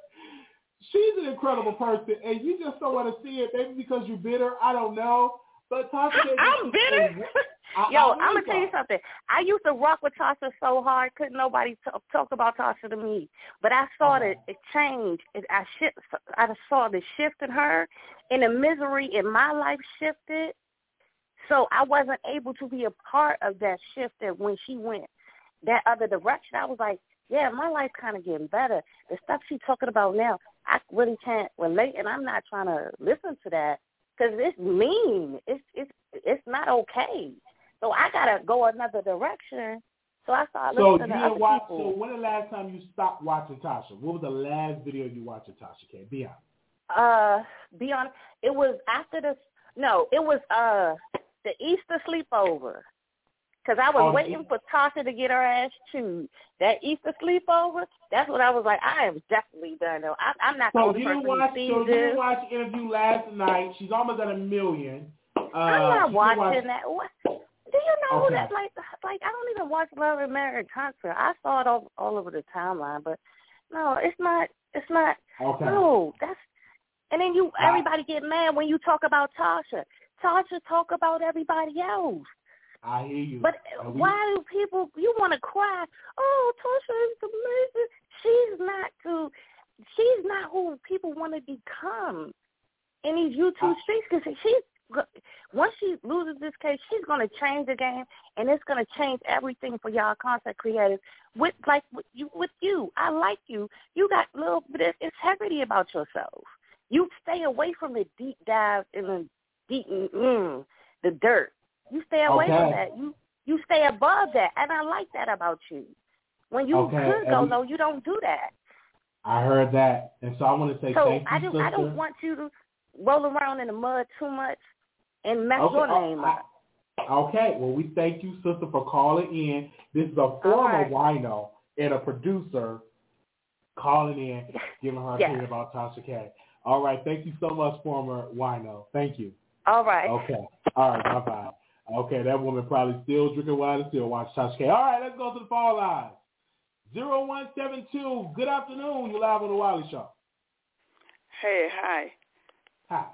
she's an incredible person, and you just don't want to see it. Maybe because you're bitter. I don't know. But Tasha I, K, I'm bitter. I, Yo, I I'm going to tell you something. I used to rock with Tasha so hard, couldn't nobody t- talk about Tasha to me. But I saw uh-huh. the change. I, shift, I saw the shift in her, and the misery in my life shifted. So I wasn't able to be a part of that shift that when she went that other direction. I was like, yeah, my life kind of getting better. The stuff she's talking about now, I really can't relate, and I'm not trying to listen to that because it's mean. It's it's it's not okay. So I gotta go another direction. So I started listening so to you other watch, people. So when the last time you stopped watching Tasha? What was the last video you watched of Tasha K? Be honest. Uh, be honest. It was after the no. It was uh the Easter sleepover. Because I was oh, waiting for Tasha to get her ass chewed. That Easter sleepover, that's what I was like, I am definitely done, though. I, I'm not going to be the person watch, who sees so this. So you watched the interview last night. She's almost at a million. Uh, I'm not watching watch... that. What? Do you know okay. that? Like, like, I don't even watch Love and Marriage Hunter. I saw it all, all over the timeline. But, no, it's not. It's not. Okay. No, that's. And then you, wow. everybody get mad when you talk about Tasha. Tasha talk about everybody else. I hear you. But hear why you. do people, you want to cry, oh, Tasha is amazing. She's not who, she's not who people want to become in these YouTube streets. Because she's, once she loses this case, she's going to change the game, and it's going to change everything for y'all content creators. With like with you, with you, I like you. You got a little bit of integrity about yourself. You stay away from the deep dive and the deep, mm, the dirt. You stay away okay. from that. You you stay above that, and I like that about you. When you okay. could go low, you don't do that. I heard that, and so I want to say so thank you, I do, sister. I don't want you to roll around in the mud too much and mess okay. your name I, up. I, okay, well, we thank you, sister, for calling in. This is a former right. wino and a producer calling in, giving her yeah. opinion about Tasha K. All right, thank you so much, former wino. Thank you. All right. Okay. All right, bye-bye. Okay, that woman probably still drinking wine and still watching Tasha K. All right, let's go to the phone lines. zero one seven two, good afternoon. You're live on The Wiley Show. Hey, hi. Hi.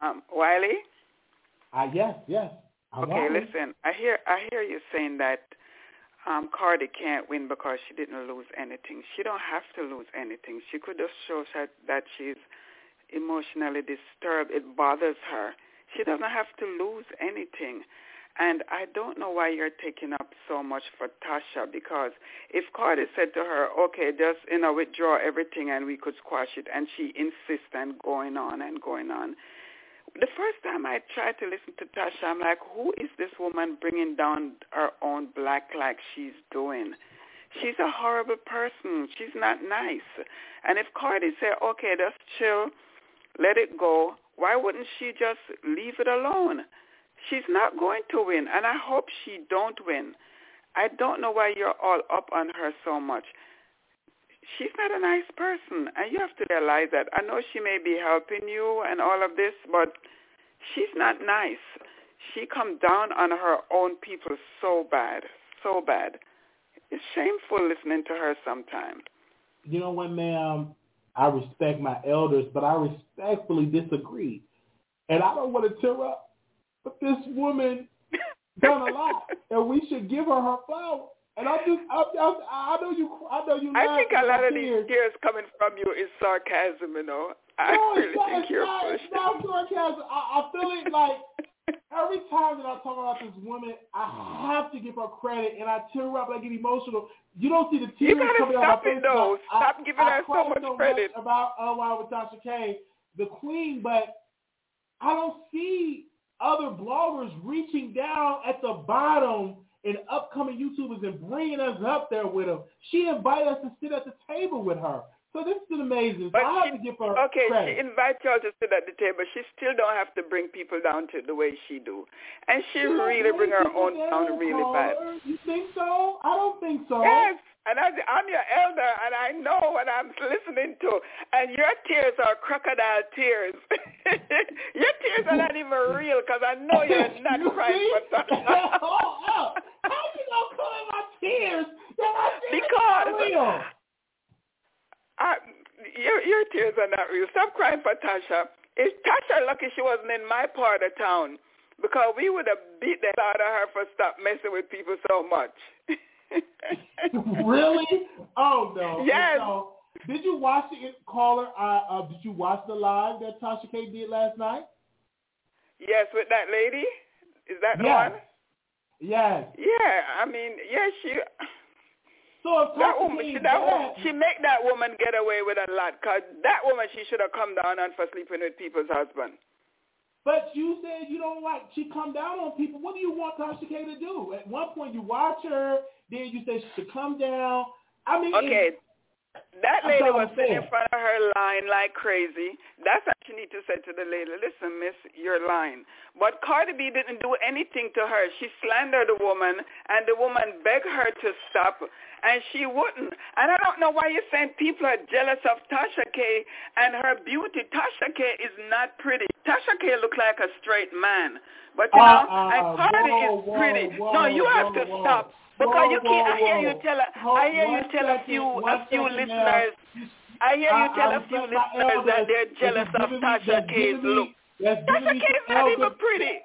Um, Wiley? Uh, yes, yes. I'm okay, Wiley. Listen, I hear I hear you saying that um, Cardi can't win because she didn't lose anything. She don't have to lose anything. She could just show that she's emotionally disturbed. It bothers her. She doesn't have to lose anything. And I don't know why you're taking up so much for Tasha, because if Cardi said to her, okay, just, you know, withdraw everything and we could squash it, and she insists and going on and going on. The first time I tried to listen to Tasha, I'm like, who is this woman bringing down her own black like she's doing? She's a horrible person. She's not nice. And if Cardi said, okay, just chill, let it go, why wouldn't she just leave it alone? She's not going to win, and I hope she don't win. I don't know why you're all up on her so much. She's not a nice person, and you have to realize that. I know she may be helping you and all of this, but she's not nice. She come down on her own people so bad, so bad. It's shameful listening to her sometimes. You know what, ma'am? I respect my elders, but I respectfully disagree. And I don't want to tear up, but this woman done a lot, and we should give her her flowers. And I just, I, I, I know you, I know you. I think a lot of these tears coming from you is sarcasm, you know. I no, really not, think you're not, it's not sarcasm. I, I feel it like. Every time that I talk about this woman, I have to give her credit, and I tear up, I get emotional. You don't see the tears coming out of my face. You gotta stop it, though. Stop I, giving I, her I so much so credit much about Unwild with Tasha K, the queen, but I don't see other bloggers reaching down at the bottom and upcoming YouTubers and bringing us up there with them. She invited us to sit at the table with her. So this is amazing. But I have she, to give her okay, credit. She invites y'all to sit at the table. She still don't have to bring people down to the way she do. And she you really bring her own down really bad. You think so? I don't think so. Yes. And I, I'm your elder, and I know what I'm listening to. And your tears are crocodile tears. Your tears are not even real, because I know you're not you crying see? For something. Oh, oh. How you going to call my tears? My tears because... are real. I, your, your tears are not real. Stop crying for Tasha. It's Tasha lucky she wasn't in my part of town, because we would have beat the hell out of her for stop messing with people so much. Really? Oh, no. Yes. So, did you watch the caller? Uh, uh, did you watch the live that Tasha K did last night? Yes, with that lady? Is that the yes. one? Yes. Yeah, I mean, yeah, she... So Lord, that woman, that woman, she make that woman get away with a lot, because that woman, she should have come down on for sleeping with people's husband. But you said you don't like, she come down on people. What do you want Tasha K to do? At one point, you watch her, then you say she should come down. I mean, okay, it, that lady was sitting in front of her line like crazy. That's what you need to say to the lady. Listen, miss, you're lying. But Cardi B didn't do anything to her. She slandered the woman, and the woman begged her to stop, and she wouldn't. And I don't know why you're saying people are jealous of Tasha K and her beauty. Tasha K is not pretty. Tasha K look like a straight man. But, you know, uh, uh, and Cardi whoa, is pretty. Whoa, no, you whoa, have to whoa. stop. Because you keep, I hear you tell, I hear you tell a few, a few listeners, I hear you tell a few listeners that they're jealous of Tasha K's look. Tasha K's not even pretty.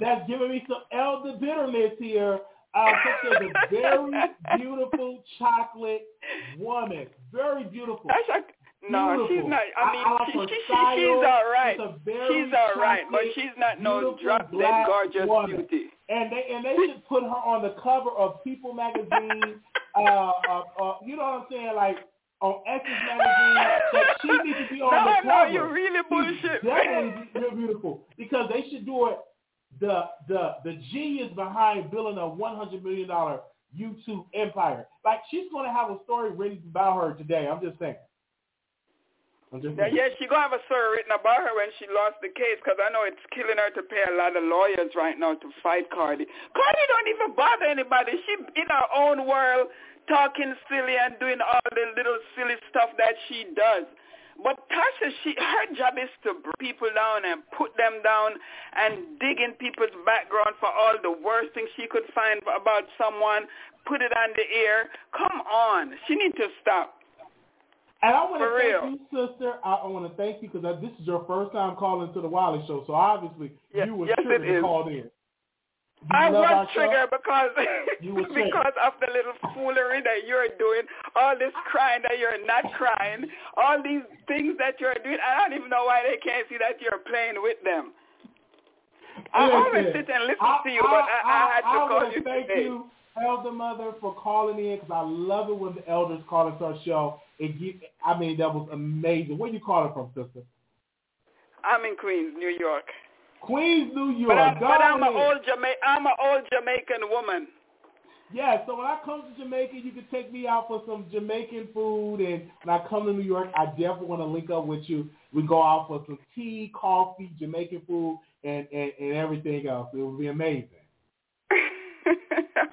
That's giving me some elder bitterness here. Uh, Tasha is a very beautiful chocolate woman. Very beautiful. No, beautiful. She's not. I mean, I she, she, she, she's all right. She's all right, but she's not no drop dead gorgeous woman. Beauty. And they and they should put her on the cover of People magazine. uh, uh, uh, you know what I'm saying? Like on Essence magazine. That she needs to be on no, the no, cover. No, you're really bullshit. Definitely real beautiful, because they should do it. The the the genius behind building a one hundred million dollars YouTube empire. Like, she's going to have a story written about her today. I'm just saying. Yeah, yeah, she's going to have a story written about her when she lost the case, because I know it's killing her to pay a lot of lawyers right now to fight Cardi. Cardi don't even bother anybody. She's in her own world talking silly and doing all the little silly stuff that she does. But Tasha, she, her job is to bring people down and put them down and dig in people's background for all the worst things she could find about someone, put it on the air. Come on. She needs to stop. And I want to thank you, sister. I, I want to thank you, because this is your first time calling to the Wiley Show, so obviously yes, you were yes, triggered and called in. You I was triggered because because of the little foolery that you're doing, all this crying that you're not crying, all these things that you're doing. I don't even know why they can't see that you're playing with them. I listen, always sit and listen I, to you, I, but I, I, I had to I call you thank today. You, Elder Mother, for calling in, because I love it when the elders call into our show. It give, I mean, that was amazing. Where you calling from, sister? I'm in Queens, New York. Queens, New York. But, I, but I'm an old Jama- I'm an old Jamaican woman. Yeah, so when I come to Jamaica, you can take me out for some Jamaican food. And when I come to New York, I definitely want to link up with you. We go out for some tea, coffee, Jamaican food, and, and, and everything else. It would be amazing.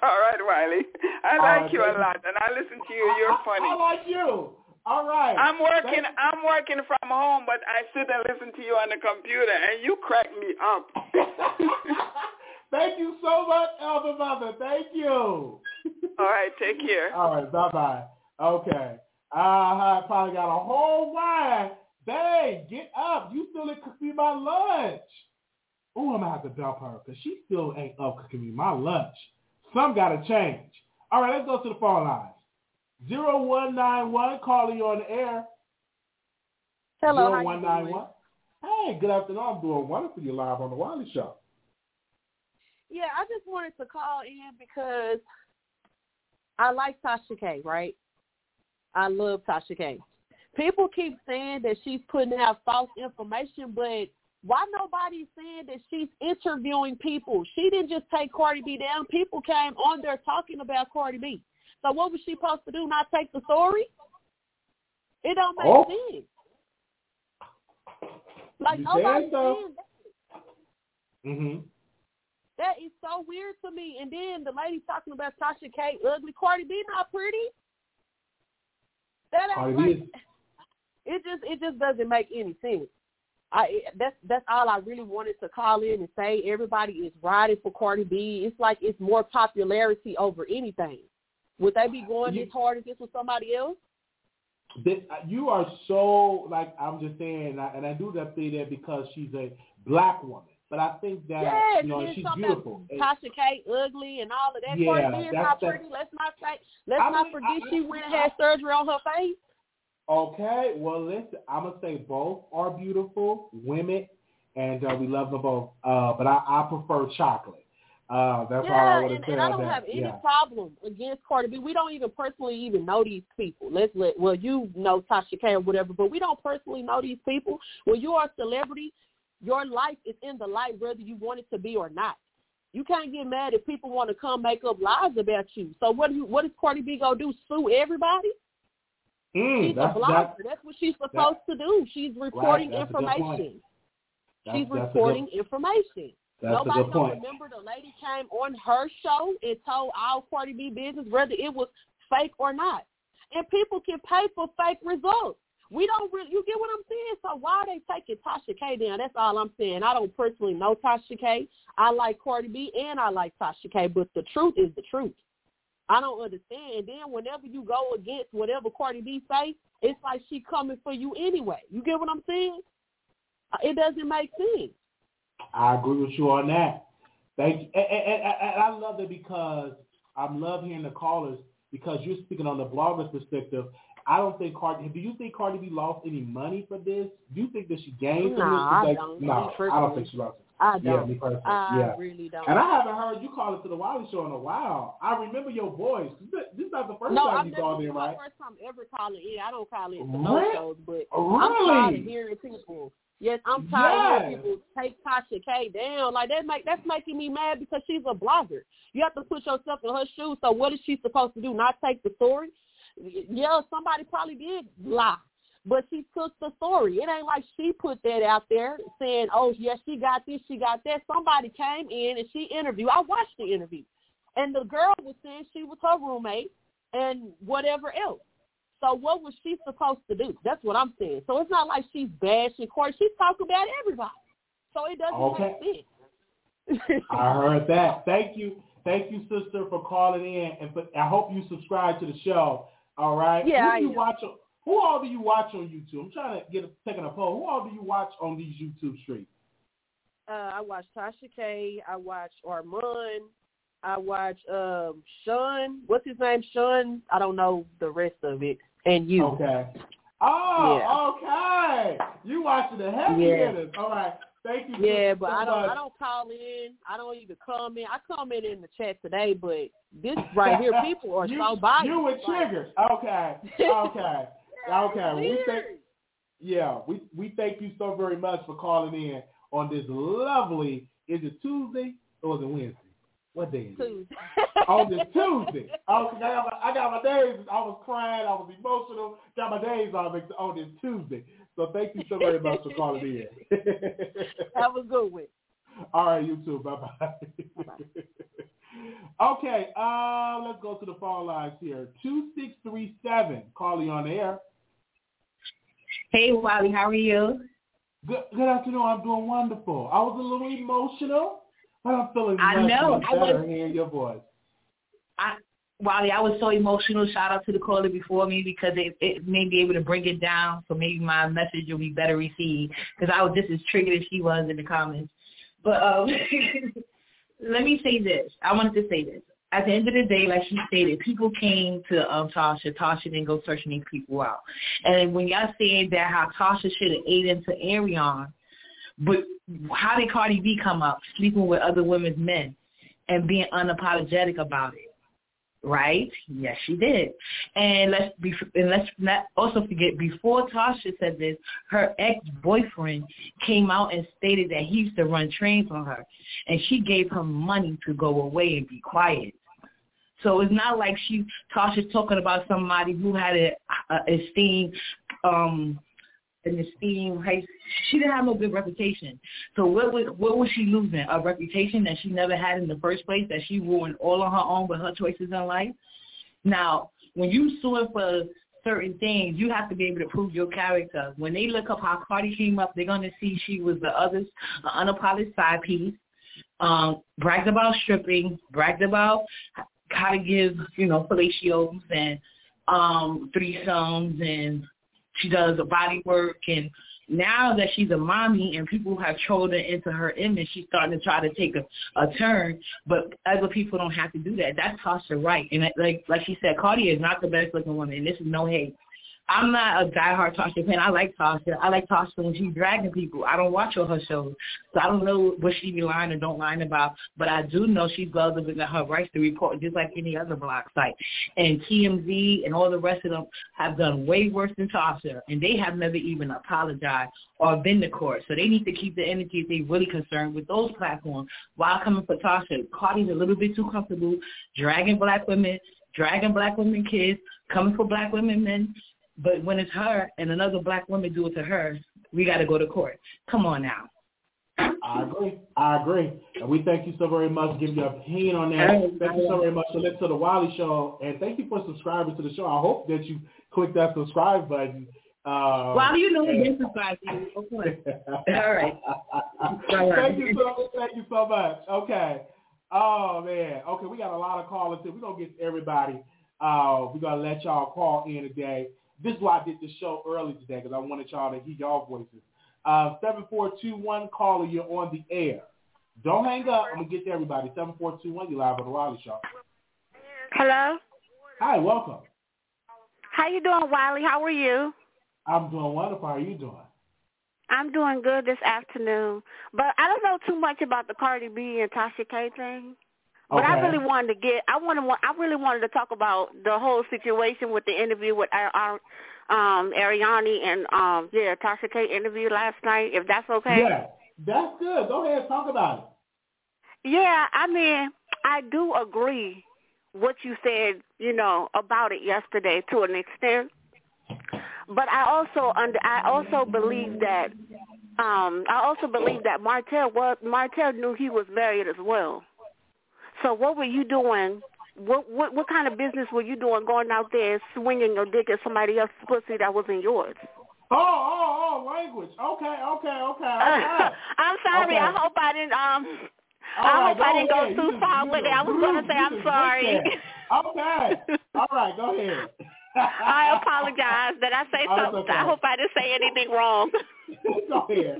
All right, Wiley. I like uh, you a lot, and I listen to you. You're I, funny. I like you. All right. I'm working. Thanks. I'm working from home, but I sit and listen to you on the computer, and you crack me up. Thank you so much, Elder Mother. Thank you. All right. Take care. All right. Bye bye. Okay. Uh, I probably got a whole wine. Babe, get up. You still didn't cook me my lunch. Oh, I'm gonna have to dump her because she still ain't up cooking me my lunch. Some got to change. All right, let's go to the phone lines. zero one nine one, calling you on the air. Hello, how you doing? Hey, good afternoon. I'm doing wonderful. You're live on The Wiley Show. Yeah, I just wanted to call in because I like Tasha K, right? I love Tasha K. People keep saying that she's putting out false information, but why nobody's saying that she's interviewing people? She didn't just take Cardi B down. People came on there talking about Cardi B. So what was she supposed to do, not take the story? It don't make oh. sense. Like, you nobody's so. saying that. Mm-hmm. That is so weird to me. And then the lady talking about Tasha K, ugly. Cardi B not pretty. That ain't like, it just, it just doesn't make any sense. I, that's that's all I really wanted to call in and say. Everybody is riding for Cardi B. It's like it's more popularity over anything. Would they be going you, as hard as this with somebody else? This, you are so, like, I'm just saying, and I, and I do that say that because she's a black woman. But I think that, yes, you know, she's beautiful. Tasha K, ugly, and all of that. Yeah, Cardi B is not pretty. Let's not, say, let's I not mean, forget I, she went and had surgery on her face. Okay, well, listen, I'm going to say both are beautiful women, and uh, we love them both, uh, but I, I prefer chocolate. Uh, that's yeah, all I would and, say. And I don't that. have any yeah. problem against Cardi B. We don't even personally even know these people. Let's let well, you know Tasha K or whatever, but we don't personally know these people. When you are a celebrity, your life is in the light whether you want it to be or not. You can't get mad if people want to come make up lies about you. So what do you? What is Cardi B gonna do? Sue everybody? Mm, she's that's, a blogger. That's, that's what she's supposed to do. She's reporting right, information. That's, she's that's reporting good, information. Nobody don't point. remember the lady came on her show and told all Cardi B business, whether it was fake or not. And people can pay for fake results. We don't really, you get what I'm saying? So why are they taking Tasha K down? That's all I'm saying. I don't personally know Tasha K. I like Cardi B and I like Tasha K, but the truth is the truth. I don't understand. And then whenever you go against whatever Cardi B say, it's like she coming for you anyway. You get what I'm saying? It doesn't make sense. I agree with you on that. Thank you. And, and, and I love it because I love hearing the callers because you're speaking on the blogger's perspective. I don't think Cardi. Do you think Cardi B lost any money for this? Do you think that she gained? No, from this? I don't. No, I don't think she lost. I don't. Yeah, me personally. I yeah. really don't. And I haven't heard you call it to the Wiley Show in a while. I remember your voice. This is not the first no, time I've you called in, right? No, first time ever calling in. I don't call it to no shows, but really? I'm tired of hearing people. Yes, I'm tired yes. of people take Tasha K down. Like that make that's making me mad because she's a blogger. You have to put yourself in her shoes. So what is she supposed to do? Not take the story? Yeah, somebody probably did lie, but she took the story. It ain't like she put that out there saying, "Oh, yes, she got this, she got that." Somebody came in and she interviewed. I watched the interview, and the girl was saying she was her roommate and whatever else. So what was she supposed to do? That's what I'm saying. So it's not like she's bashing Cardi. She's talking about everybody. So it doesn't okay. make sense. I heard that. Thank you. Thank you, sister, for calling in. And for, I hope you subscribe to the show. All right? Yeah, who do you I watch? On, who all do you watch on YouTube? I'm trying to get a, taking a poll. Who all do you watch on these YouTube streets? Uh, I watch Tasha K. I watch Armand. I watch um, Sean, what's his name? Sean, I don't know the rest of it, and you. Okay. Oh, yeah. okay. You watching the heavy yeah. hitters. All right. Thank you. Yeah, but so I don't much. I don't call in. I don't even comment. I comment in the chat today, but this right here, people are you, so biased. You were triggered. Okay. Okay. yeah, okay. We thank, yeah, we, we thank you so very much for calling in on this lovely, is it Tuesday or is it Wednesday? What day is it? On this Tuesday. I, was, I, got my, I got my days. I was crying. I was emotional. Got my days on, on this Tuesday. So thank you so very much for calling in. Have a good one. All right, you too. Bye-bye. Bye-bye. Okay, uh, let's go to the phone lines here. two six three seven, calling on the air. Hey, Wiley, how are you? Good, good afternoon. I'm doing wonderful. I was a little emotional. I'm feeling I know. I was hearing your voice. I, Wiley, I was so emotional. Shout out to the caller before me because it, it may be able to bring it down, so maybe my message will be better received because I was just as triggered as she was in the comments. But um, let me say this. I wanted to say this. At the end of the day, like she stated, people came to um, Tasha. Tasha didn't go searching these people out. And when y'all said that how Tasha should have ate into Arion, but how did Cardi B come up sleeping with other women's men and being unapologetic about it? Right? Yes, she did. And let's be, and let's not also forget, before Tasha said this, her ex-boyfriend came out and stated that he used to run trains on her, and she gave him money to go away and be quiet. So it's not like she Tasha's talking about somebody who had a, a esteem. Um, And esteem, she didn't have no good reputation. So what was what was she losing? A reputation that she never had in the first place, that she ruined all on her own with her choices in life. Now, when you sue for certain things, you have to be able to prove your character. When they look up how Cardi came up, they're gonna see she was the other's unapologetic side piece. Um, bragged about stripping, bragged about how to give, you know, fellatios and um, threesomes and. She does body work, and now that she's a mommy and people have children into her image, she's starting to try to take a, a turn, but other people don't have to do that. That's Tasha Wright. And like like she said, Cardi is not the best-looking woman, and this is no hate. I'm not a diehard Tasha fan. I like Tasha. I like Tasha when she's dragging people. I don't watch all her shows, so I don't know what she be lying or don't lying about, but I do know she's well within her rights to report just like any other blog site. And T M Z and all the rest of them have done way worse than Tasha, and they have never even apologized or been to court, so they need to keep the energy if they're really concerned with those platforms while coming for Tasha. Cardi's a little bit too comfortable dragging black women, dragging black women kids, coming for black women men. But when it's her and another black woman do it to her, we got to go to court. Come on now. I agree. I agree. And we thank you so very much. Give your opinion on that. Right, thank you so very much for listening to The Wiley Show. And thank you for subscribing to the show. I hope that you click that subscribe button. Um, well, do you know you did subscribe to me? All right. thank, you so, thank you so much. Okay. Oh, man. Okay, we got a lot of callers here. We're going to get everybody. Uh, we're going to let y'all call in today. This is why I did the show early today, because I wanted y'all to hear y'all voices. Uh, seven four two one, caller, you're on the air. Don't hang up. I'm going to get to everybody. seven four two one, you're live on The Wiley Show. Hello? Hi, welcome. How you doing, Wiley? How are you? I'm doing wonderful. How are you doing? I'm doing good this afternoon. But I don't know too much about the Cardi B and Tasha K thing. But okay. I really wanted to get, I wanted, I really wanted to talk about the whole situation with the interview with our, um, Ariani and um, yeah, Tasha K interview last night. If that's okay. Yeah, that's good. Go ahead and talk about it. Yeah, I mean, I do agree what you said, you know, about it yesterday to an extent. But I also under, I also believe that, um, I also believe that Martel was Martel knew he was married as well. So what were you doing? What, what what kind of business were you doing going out there swinging your dick at somebody else's pussy that wasn't yours? Oh, oh, oh, language. Okay, okay, okay. okay. I'm sorry. Okay. I hope I didn't. Um, all I right, hope go I didn't ahead. go too you far with it. I was going to say I'm sorry. Okay. All right. Go ahead. I apologize that I say oh, something. Okay. I hope I didn't say anything wrong. Go ahead.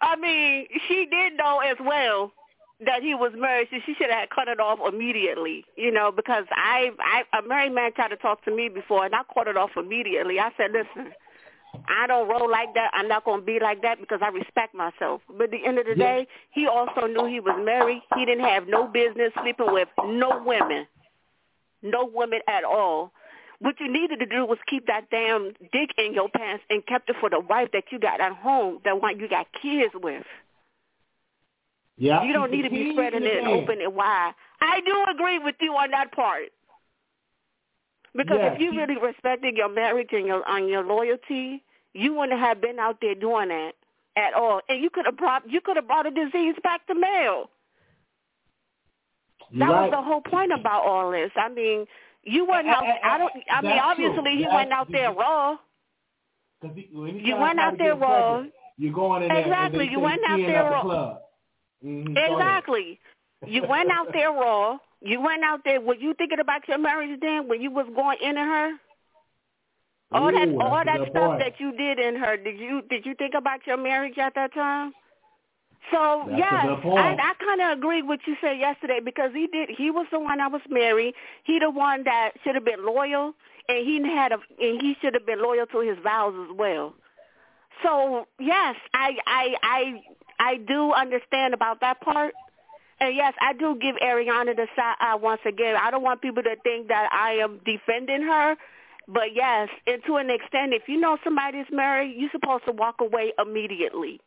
I mean, she did know as well that he was married. So she should have cut it off immediately, you know, because I, I, a married man tried to talk to me before, and I cut it off immediately. I said, listen, I don't roll like that. I'm not going to be like that because I respect myself. But at the end of the day, he also knew he was married. He didn't have no business sleeping with no women, no women at all. What you needed to do was keep that damn dick in your pants and kept it for the wife that you got at home, the one you got kids with. Yeah, you don't need to be spreading it open and wide. I do agree with you on that part. Because yeah. if you really respected your marriage and your on your loyalty, you wouldn't have been out there doing that at all. And you could have brought you could have brought a disease back to male. That right. was the whole point about all this. I mean, You weren't out. I, I, I don't. I mean, obviously true. he that's, went out there raw. He, you went out there raw. Pregnant, you're going in there. Exactly. You went out there raw. Mm-hmm. Exactly. You went out there raw. You went out there. Were you thinking about your marriage then when you was going into her? All Ooh, that, all that stuff point. that you did in her. Did you did you think about your marriage at that time? So, That's yes, I, I kind of agree with what you said yesterday because he did. He was the one that was married. He the one that should have been loyal, and he had a, and he should have been loyal to his vows as well. So, yes, I, I, I, I do understand about that part. And, yes, I do give Ariana the side eye once again. I don't want people to think that I am defending her. But, yes, and to an extent, if you know somebody's married, you're supposed to walk away immediately.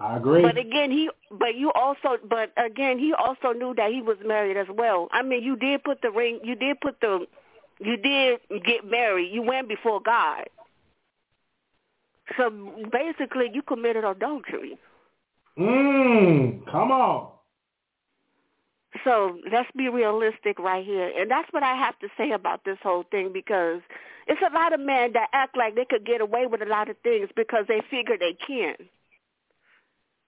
I agree. But again, he, but you also, but again, he also knew that he was married as well. I mean, you did put the ring, you did put the, you did get married. You went before God. So basically, you committed adultery. Mm, come on. So let's be realistic right here. And that's what I have to say about this whole thing because it's a lot of men that act like they could get away with a lot of things because they figure they can.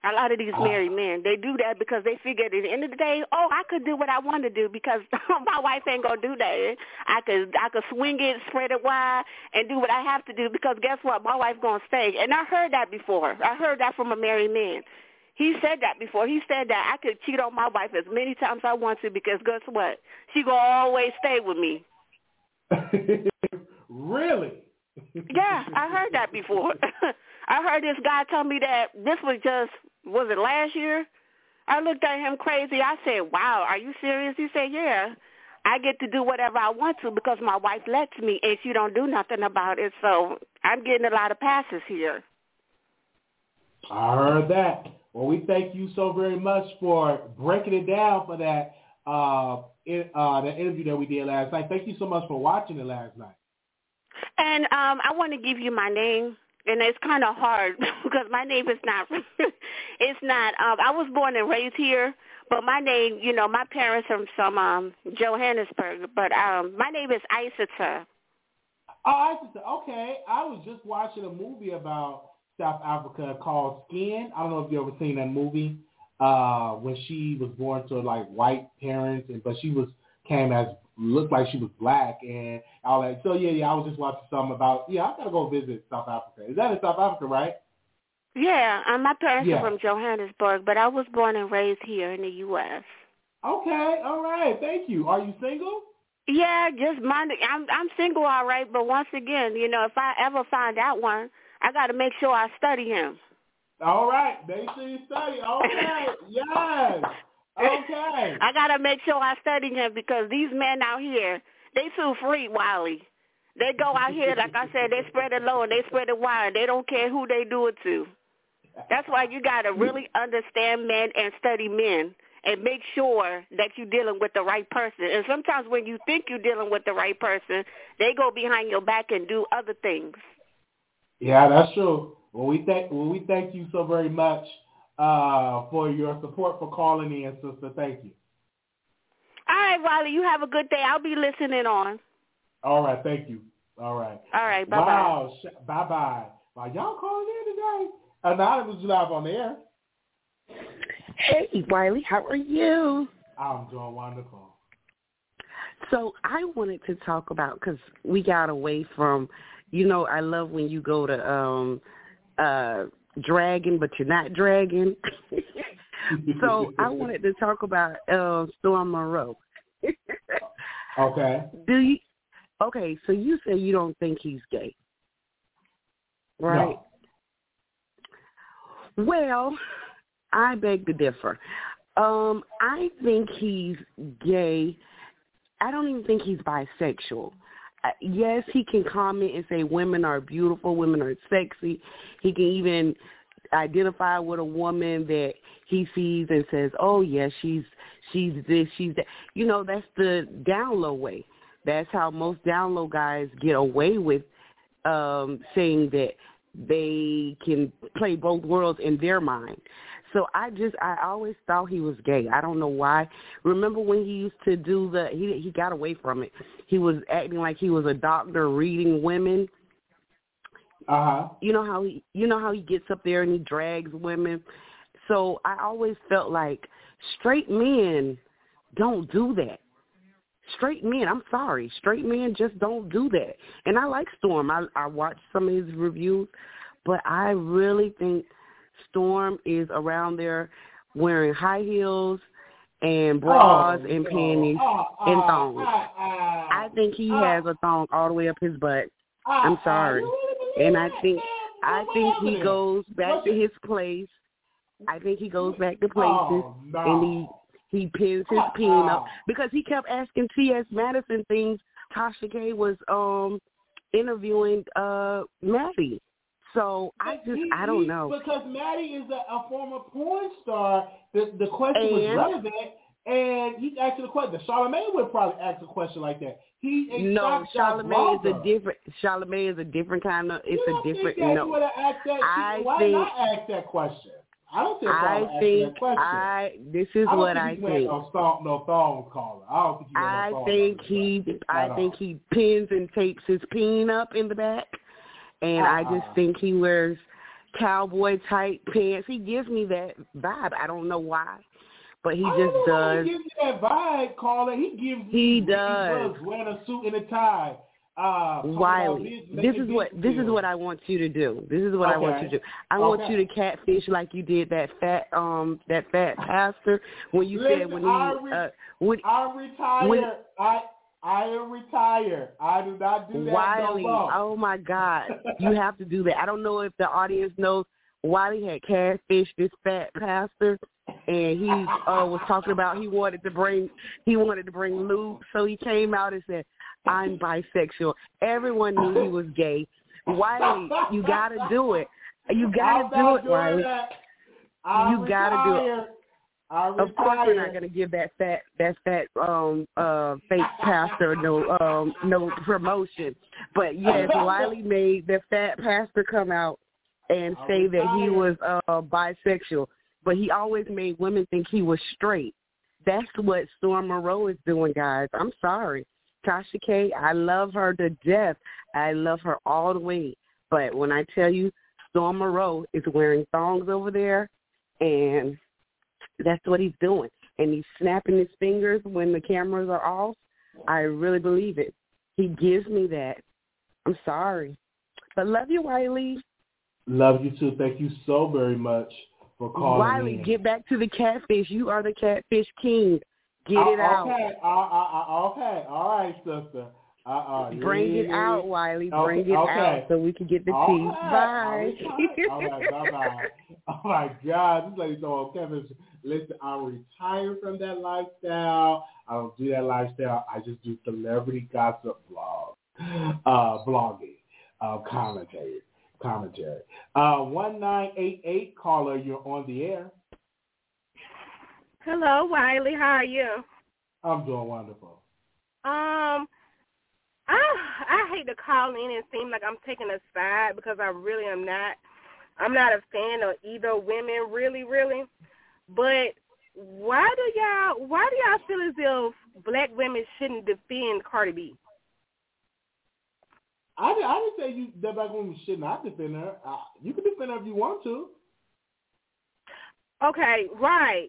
A lot of these married men, they do that because they figure at the end of the day, oh, I could do what I want to do because my wife ain't going to do that. I could I could swing it, spread it wide, and do what I have to do because guess what? My wife's going to stay. And I heard that before. I heard that from a married man. He said that before. He said that I could cheat on my wife as many times I want to because guess what? She gonna always stay with me. Really? Yeah, I heard that before. I heard this guy tell me that this was just, was it last year? I looked at him crazy. I said, wow, are you serious? He said, yeah. I get to do whatever I want to because my wife lets me and she don't do nothing about it. So I'm getting a lot of passes here. I heard that. Well, we thank you so very much for breaking it down for that uh, in, uh, the interview that we did last night. Thank you so much for watching it last night. And um, I want to give you my name. And it's kind of hard because my name is not, it's not, um, I was born and raised here, but my name, you know, my parents are from um, Johannesburg, but um, my name is Isata. Oh, Isata, okay. I was just watching a movie about South Africa called Skin. I don't know if you've ever seen that movie uh, when she was born to, like, white parents, and but she was came as, looked like she was black and all that. So yeah, yeah, I was just watching something about yeah, I gotta go visit South Africa. Is that in South Africa, right? Yeah, um, my parents yeah. are from Johannesburg, but I was born and raised here in the U S. Okay, all right, thank you. Are you single? Yeah, just minding. I'm I'm single, all right. But once again, you know, if I ever find out one, I gotta make sure I study him. All right, make sure you study. Okay, yes. Okay. I got to make sure I study him because these men out here, they too free, Wiley. They go out here, like I said, they spread it low and they spread it wide. They don't care who they do it to. That's why you got to really understand men and study men and make sure that you're dealing with the right person. And sometimes when you think you're dealing with the right person, they go behind your back and do other things. Yeah, that's true. Well, we thank, well, we thank you so very much. Uh, for your support, for calling in, sister. Thank you. All right, Wiley, you have a good day. I'll be listening on. All right, thank you. All right. All right, bye-bye. Wow, sh- bye-bye. Wow, y'all calling in today? Anonymous live on the air. Hey, Wiley, how are you? I'm doing wonderful. So I wanted to talk about, because we got away from, you know, I love when you go to, um, uh, dragging, but you're not dragging. So I wanted to talk about uh, Storm Monroe. Okay. Do you? Okay, so you say you don't think he's gay, right? No. Well, I beg to differ. Um, I think he's gay. I don't even think he's bisexual. Yes, he can comment and say women are beautiful, women are sexy. He can even identify with a woman that he sees and says, oh, yeah, she's she's this, she's that. You know, that's the down low way. That's how most down low guys get away with um, saying that they can play both worlds in their mind. So I just, I always thought he was gay. I don't know why. Remember when he used to do the, he he got away from it. He was acting like he was a doctor reading women. Uh-huh. You know how he, you know how he gets up there and he drags women. So I always felt like straight men don't do that. Straight men, I'm sorry, straight men just don't do that. And I like Storm. I, I watched some of his reviews, but I really think Storm is around there wearing high heels and bras oh, and panties oh, oh, and thongs. Oh, oh, oh, I think he oh. has a thong all the way up his butt. Oh, I'm sorry. And I think I think he goes back to his place. I think he goes back to places oh, no. and he, he pins his oh, pin up because he kept asking T S Madison things. Tasha K was um, interviewing uh, Maddie. So I just, he, I don't know. Because Maddie is a, a former porn star. The, the question and, was relevant, and he asked the question. Charlemagne would probably ask a question like that. He No, Charlemagne is a different, Charlemagne is a different kind of, it's you don't a different, think that no. would have asked that, I why think, not ask that question? I don't think I would ask that question. I think, this is I what think I think. He no phone, no phone caller. I don't think he I no phone think he, right. I Not think all. He pins and tapes his peen up in the back. And I just think he wears cowboy-type pants. He gives me that vibe. I don't know why, but he I just know does. He gives me that vibe, Carla. He gives me. He does. Wearing a suit and a tie. Uh, Wiley, this is what this is what I want you to do. This is what okay. I want you to do. I okay. want you to catfish like you did that fat um that fat pastor when you Listen, said when I he re- uh, when I retire when, I I am retired. I do not do that. Wiley, no oh my God, you have to do that. I don't know if the audience knows. Wiley had catfished this fat pastor, and he uh, was talking about he wanted to bring he wanted to bring lube, so he came out and said, I'm bisexual. Everyone knew he was gay. Wiley, you got to do it. You got to do it, Wiley. You got to do it. Of course, we're not going to give that fat, that fat um, uh, fake pastor no um, no promotion. But, yes, Wiley made the fat pastor come out and say that he was uh, bisexual. But he always made women think he was straight. That's what Storm Monroe is doing, guys. I'm sorry. Tasha K, I love her to death. I love her all the way. But when I tell you, Storm Monroe is wearing thongs over there, and that's what he's doing. And he's snapping his fingers when the cameras are off. I really believe it. He gives me that. I'm sorry. But love you, Wiley. Love you, too. Thank you so very much for calling Wiley, in. Get back to the catfish. You are the catfish king. Get it uh, out. Okay, uh, uh, okay, all right, sister. Uh, uh, Bring yeah. it out, Wiley. Bring okay. it okay. out so we can get the all tea. Right. Bye. All right, bye-bye. Oh, my God. This lady's on Kevin. Listen, I'm retired from that lifestyle. I don't do that lifestyle. I just do celebrity gossip blogs, uh, blogging, uh, commentary. commentary. Uh, one nine eight eight, caller, you're on the air. Hello, Wiley. How are you? I'm doing wonderful. Um, I I hate to call in and seem like I'm taking a side because I really am not. I'm not a fan of either women, really, really. But why do y'all why do y'all feel as if black women shouldn't defend Cardi B? I I didn't say you that black women should not defend her. Uh, you can defend her if you want to. Okay, right.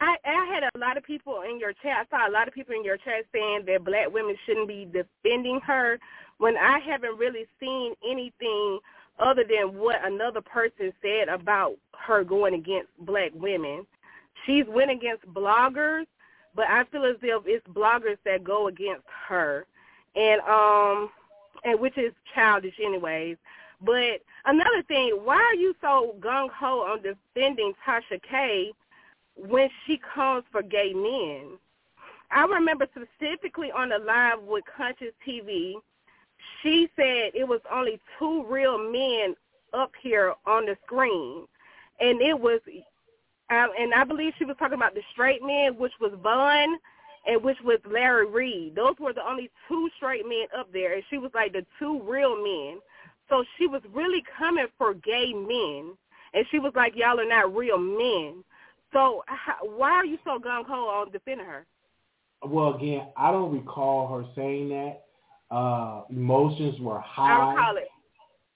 I, I had a lot of people in your chat. I saw a lot of people in your chat saying that black women shouldn't be defending her when I haven't really seen anything other than what another person said about her going against black women. She's went against bloggers, but I feel as if it's bloggers that go against her, and um, and which is childish anyways. But another thing, why are you so gung-ho on defending Tasha K when she comes for gay men? I remember specifically on the live with Conscious T V, she said it was only two real men up here on the screen. And it was, um, and I believe she was talking about the straight men, which was Vaughn and which was Larry Reed. Those were the only two straight men up there. And she was like the two real men. So she was really coming for gay men. And she was like, y'all are not real men. So how, why are you so gung-ho on defending her? Well, again, I don't recall her saying that. Uh, emotions were high. I don't recall it.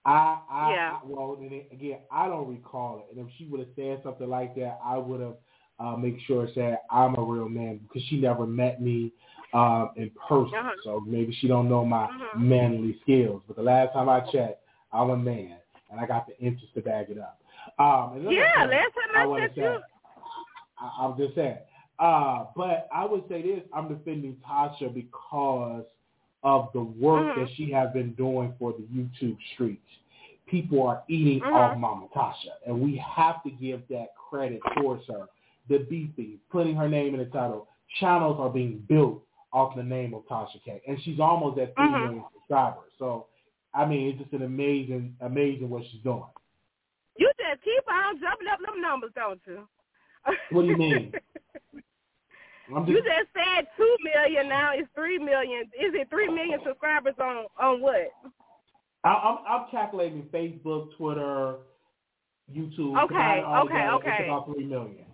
I, I, yeah. I, well, again, I don't recall it. And if she would have said something like that, I would have uh, made sure it said, I'm a real man, because she never met me uh, in person. Uh-huh. So maybe she don't know my uh-huh. manly skills. But the last time I checked, I'm a man, and I got the interest to back it up. Um, yeah, thing, last time I, I checked you. I, I'm just saying. Uh, but I would say this, I'm defending Tasha because of the work mm-hmm. that she has been doing for the YouTube streets. People are eating mm-hmm. off Mama Tasha, and we have to give that credit towards her. The beefing, putting her name in the title, channels are being built off the name of Tasha K, and she's almost at three mm-hmm. million subscribers. So, I mean, it's just an amazing, amazing what she's doing. You just keep on jumping up them numbers, don't you? What do you mean? Just, you just said two million. Now it's three million. Is it three million subscribers on, on what? I, I'm I'm calculating Facebook, Twitter, YouTube. Okay, okay, okay. It's about three million.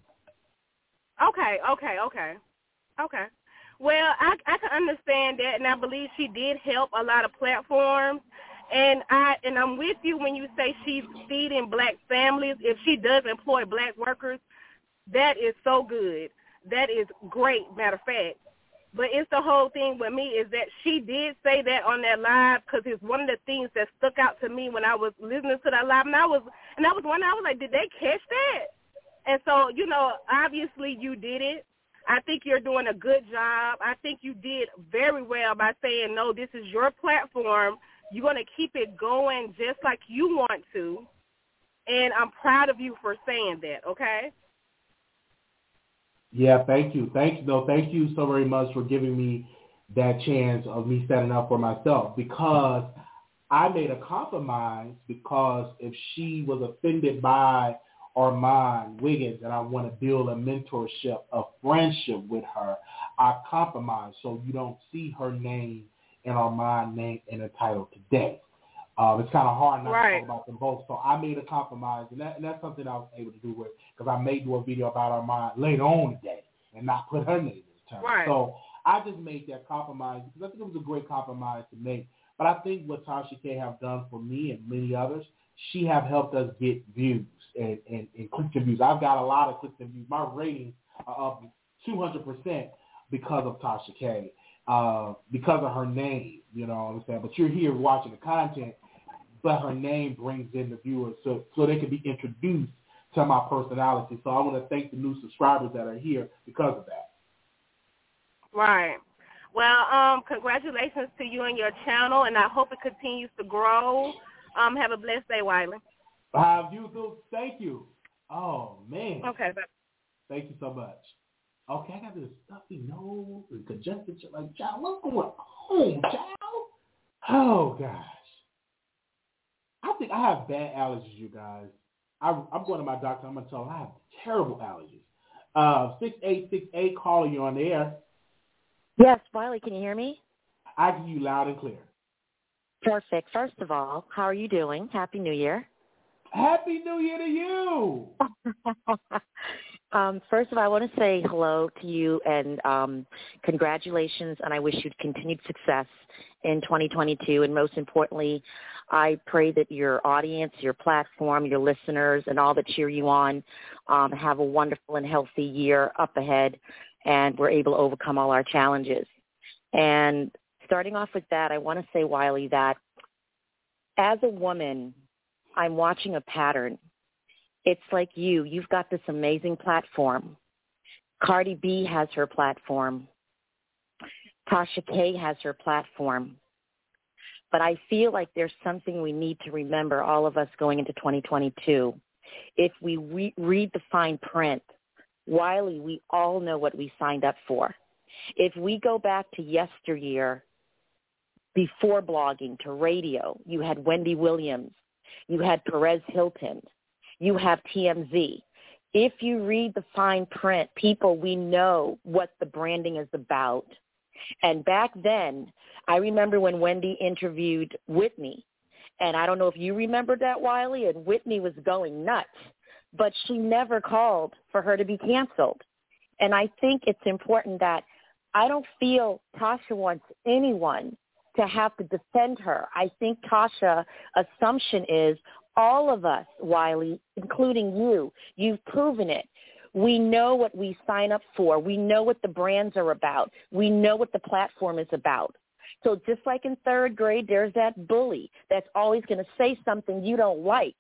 Okay, okay, okay, okay. Well, I I can understand that, and I believe she did help a lot of platforms. And I and I'm with you when you say she's feeding black families. If she does employ black workers, that is so good. That is great, matter of fact. But it's the whole thing with me is that she did say that on that live, because it's one of the things that stuck out to me when I was listening to that live. And I was and I was wondering, I was like, did they catch that? And so, you know, obviously you did it. I think you're doing a good job. I think you did very well by saying, no, this is your platform. You're going to keep it going just like you want to. And I'm proud of you for saying that, okay? Yeah, thank you. Thank you, though. Thank you so very much for giving me that chance of me standing up for myself, because I made a compromise, because if she was offended by Armand Wiggins and I want to build a mentorship, a friendship with her, I compromised so you don't see her name and Armand's name in the title today. Um, it's kind of hard not right. to talk about them both. So I made a compromise, and, that, and that's something I was able to do with, because I may do a video about Armand later on today and not put her name in the term. Right. So I just made that compromise, because I think it was a great compromise to make. But I think what Tasha K have done for me and many others, she have helped us get views and, and, and clicks and views. I've got a lot of clicks and views. My ratings are up two hundred percent because of Tasha K, uh, because of her name, you know what I'm saying? But you're here watching the content, but her name brings in the viewers so, so they can be introduced to my personality. So I want to thank the new subscribers that are here because of that. Right. Well, um, congratulations to you and your channel, and I hope it continues to grow. Um, have a blessed day, Wiley. Uh, you too. Thank you. Oh, man. Okay. Bye. Thank you so much. Okay, I got this stuffy nose and congested shit like, child, what's going on, child? Oh, gosh. I think I have bad allergies, you guys. I, I'm going to my doctor. I'm going to tell him I have terrible allergies. Uh, six eight six eight, caller, you on the air. Yes, Wiley, can you hear me? I can hear you loud and clear. Perfect. First of all, how are you doing? Happy New Year. Happy New Year to you. um, first of all, I want to say hello to you and um, congratulations, and I wish you continued success in twenty twenty-two, and most importantly, I pray that your audience, your platform, your listeners, and all that cheer you on um, have a wonderful and healthy year up ahead, and we're able to overcome all our challenges. And starting off with that, I want to say, Wiley, that as a woman, I'm watching a pattern. It's like you. You've got this amazing platform. Cardi B has her platform. Tasha K has her platform. But I feel like there's something we need to remember, all of us going into twenty twenty-two. If we re- read the fine print, Wiley, we all know what we signed up for. If we go back to yesteryear, before blogging, to radio, you had Wendy Williams. You had Perez Hilton. You have T M Z. If you read the fine print, people, we know what the branding is about. And back then, I remember when Wendy interviewed Whitney, and I don't know if you remember that, Wiley, and Whitney was going nuts, but she never called for her to be canceled. And I think it's important that I don't feel Tasha wants anyone to have to defend her. I think Tasha's assumption is all of us, Wiley, including you, you've proven it. We know what we sign up for. We know what the brands are about. We know what the platform is about. So just like in third grade, there's that bully that's always going to say something you don't like.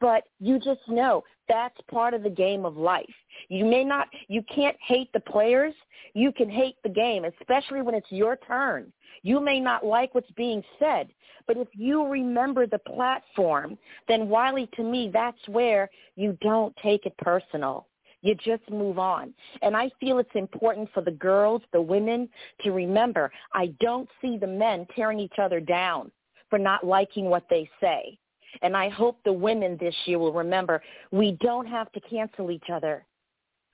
But you just know that's part of the game of life. You may not, you can't hate the players. You can hate the game, especially when it's your turn. You may not like what's being said, but if you remember the platform, then Wiley, to me, that's where you don't take it personal. You just move on. And I feel it's important for the girls, the women, to remember, I don't see the men tearing each other down for not liking what they say. And I hope the women this year will remember, we don't have to cancel each other.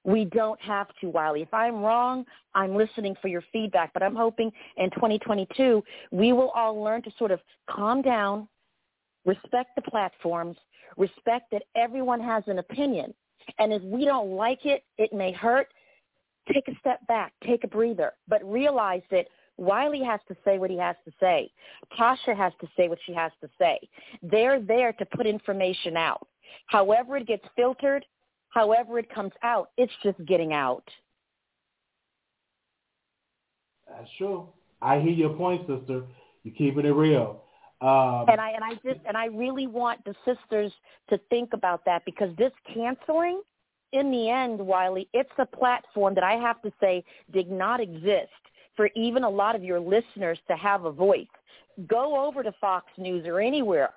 We don't have to, Wiley. If I'm wrong, I'm listening for your feedback. But I'm hoping in twenty twenty-two, we will all learn to sort of calm down, respect the platforms, respect that everyone has an opinion. And if we don't like it, it may hurt. Take a step back. Take a breather. But realize that Wiley has to say what he has to say. Tasha has to say what she has to say. They're there to put information out. However it gets filtered, however it comes out, it's just getting out. That's true. I hear your point, sister. You're keeping it real. Um, and I and I just and I really want the sisters to think about that, because this canceling, in the end, Wiley, it's a platform that I have to say did not exist for even a lot of your listeners to have a voice. Go over to Fox News or anywhere.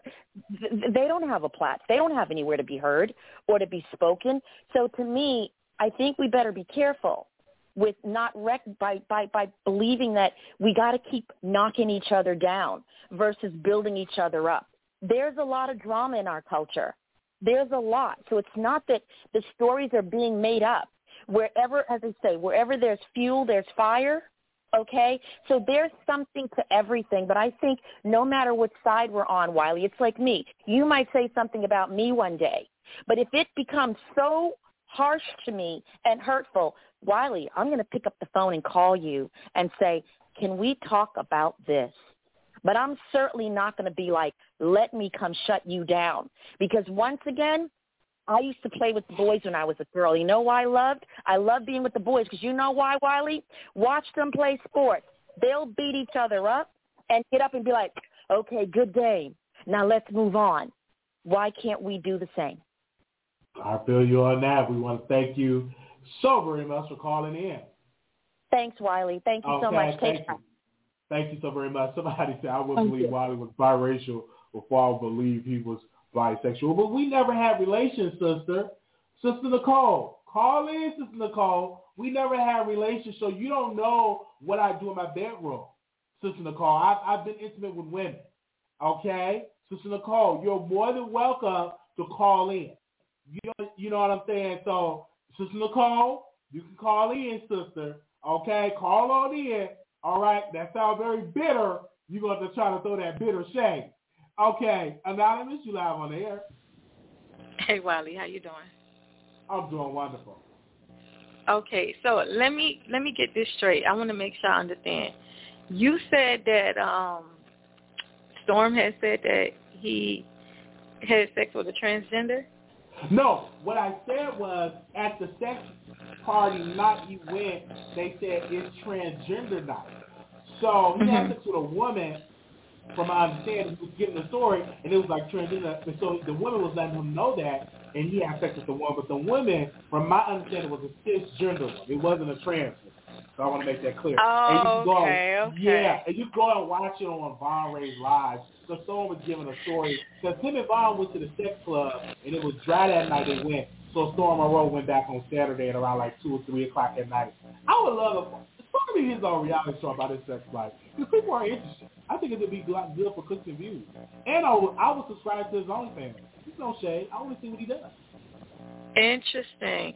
They don't have a platform. They don't have anywhere to be heard or to be spoken. So to me, I think we better be careful with not rec- by, by, by believing that we got to keep knocking each other down versus building each other up. There's a lot of drama in our culture. There's a lot. So it's not that the stories are being made up. Wherever, as I say, wherever there's fuel, there's fire. Okay? So there's something to everything. But I think no matter what side we're on, Wiley, it's like me. You might say something about me one day. But if it becomes so harsh to me and hurtful, Wiley, I'm going to pick up the phone and call you and say, can we talk about this? But I'm certainly not going to be like, let me come shut you down. Because once again, I used to play with the boys when I was a girl. You know why I loved? I loved being with the boys, because you know why, Wiley? Watch them play sports. They'll beat each other up and get up and be like, okay, good game. Now let's move on. Why can't we do the same? I feel you on that. We want to thank you so very much for calling in. Thanks, Wiley. Thank you okay, so much. Take care. Thank you so very much. Somebody said, I wouldn't believe Wiley was biracial before I believed he was bisexual. But we never had relations, sister. Sister Nicole, call in, Sister Nicole. We never had relations, so you don't know what I do in my bedroom, Sister Nicole. I've, I've been intimate with women, okay? Sister Nicole, you're more than welcome to call in. You know, you know what I'm saying? So, Sister Nicole, you can call in, sister, okay? Call on in. All right, that sounds very bitter. You're going to have to try to throw that bitter shade. Okay, Anonymous, you live on the air. Hey, Wiley, how you doing? I'm doing wonderful. Okay, so let me let me get this straight. I want to make sure I understand. You said that um, Storm has said that he had sex with a transgender? No, what I said was at the sex party night you went, they said it's transgender night. So he had sex with a woman, from my understanding, was getting the story, and it was like transgender. And so the woman was letting him know that, and he had sex with the woman. But the woman, from my understanding, was a cisgender one. It wasn't a trans one. So I want to make that clear. Oh, and you okay, go, okay. Yeah, and you go and watch it on Von Ray's Live. So someone was giving a story. Because him and Vaughn went to the sex club, and it was dry that night they went. So Storm Monroe went back on Saturday at around like two or three o'clock at night. I would love it. Probably his own reality show about his sex life. Because people are interested. I think it would be good for clicks and views. And I would, I would subscribe to his OnlyFans. He's no shade. I want to see what he does. Interesting.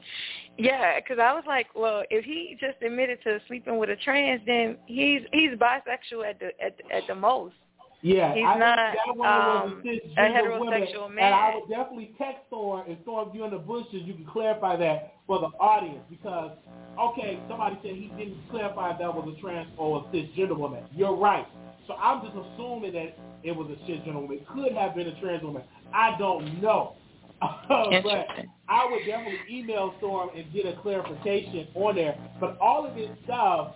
Yeah, because I was like, well, if he just admitted to sleeping with a trans, then he's he's bisexual at the at the, at the most. Yeah, he's I not that one um, was a, a heterosexual women, man. And I would definitely text Storm, and Storm, if you're in the bushes, you can clarify that for the audience, because, okay, somebody said he didn't clarify that was a trans or a cisgender woman. You're right. So I'm just assuming that it was a cisgender woman. It could have been a trans woman. I don't know. But I would definitely email Storm and get a clarification on there. But all of this stuff...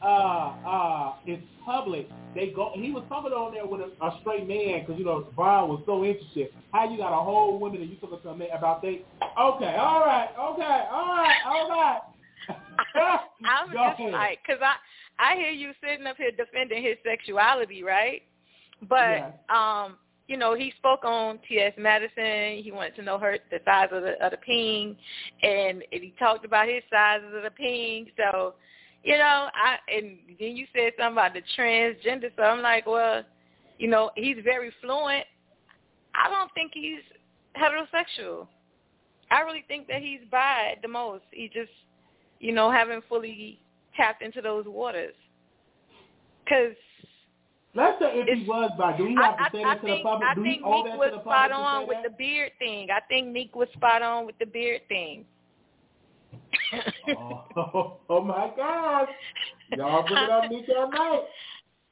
Uh, uh, it's public. They go. He was coming on there with a, a straight man, because you know Vaughn was so interested. How you got a whole woman and you talking to a man about they? Okay, all right, okay, all right, all right. I was just ahead. Like, because I I hear you sitting up here defending his sexuality, right? But yeah. um, you know, he spoke on T S Madison. He wanted to know her the size of the of the ping, and he talked about his sizes of the ping. So. You know, I and then you said something about the transgender, so I'm like, well, you know, he's very fluent. I don't think he's heterosexual. I really think that he's bi at the most. He just, you know, haven't fully tapped into those waters. Because let's say if he was bi, do we have to say that to the public? I think Neek was spot on with the beard thing. I think Neek was spot on with the beard thing. oh, oh my gosh. Y'all bring it up, Nick, all night.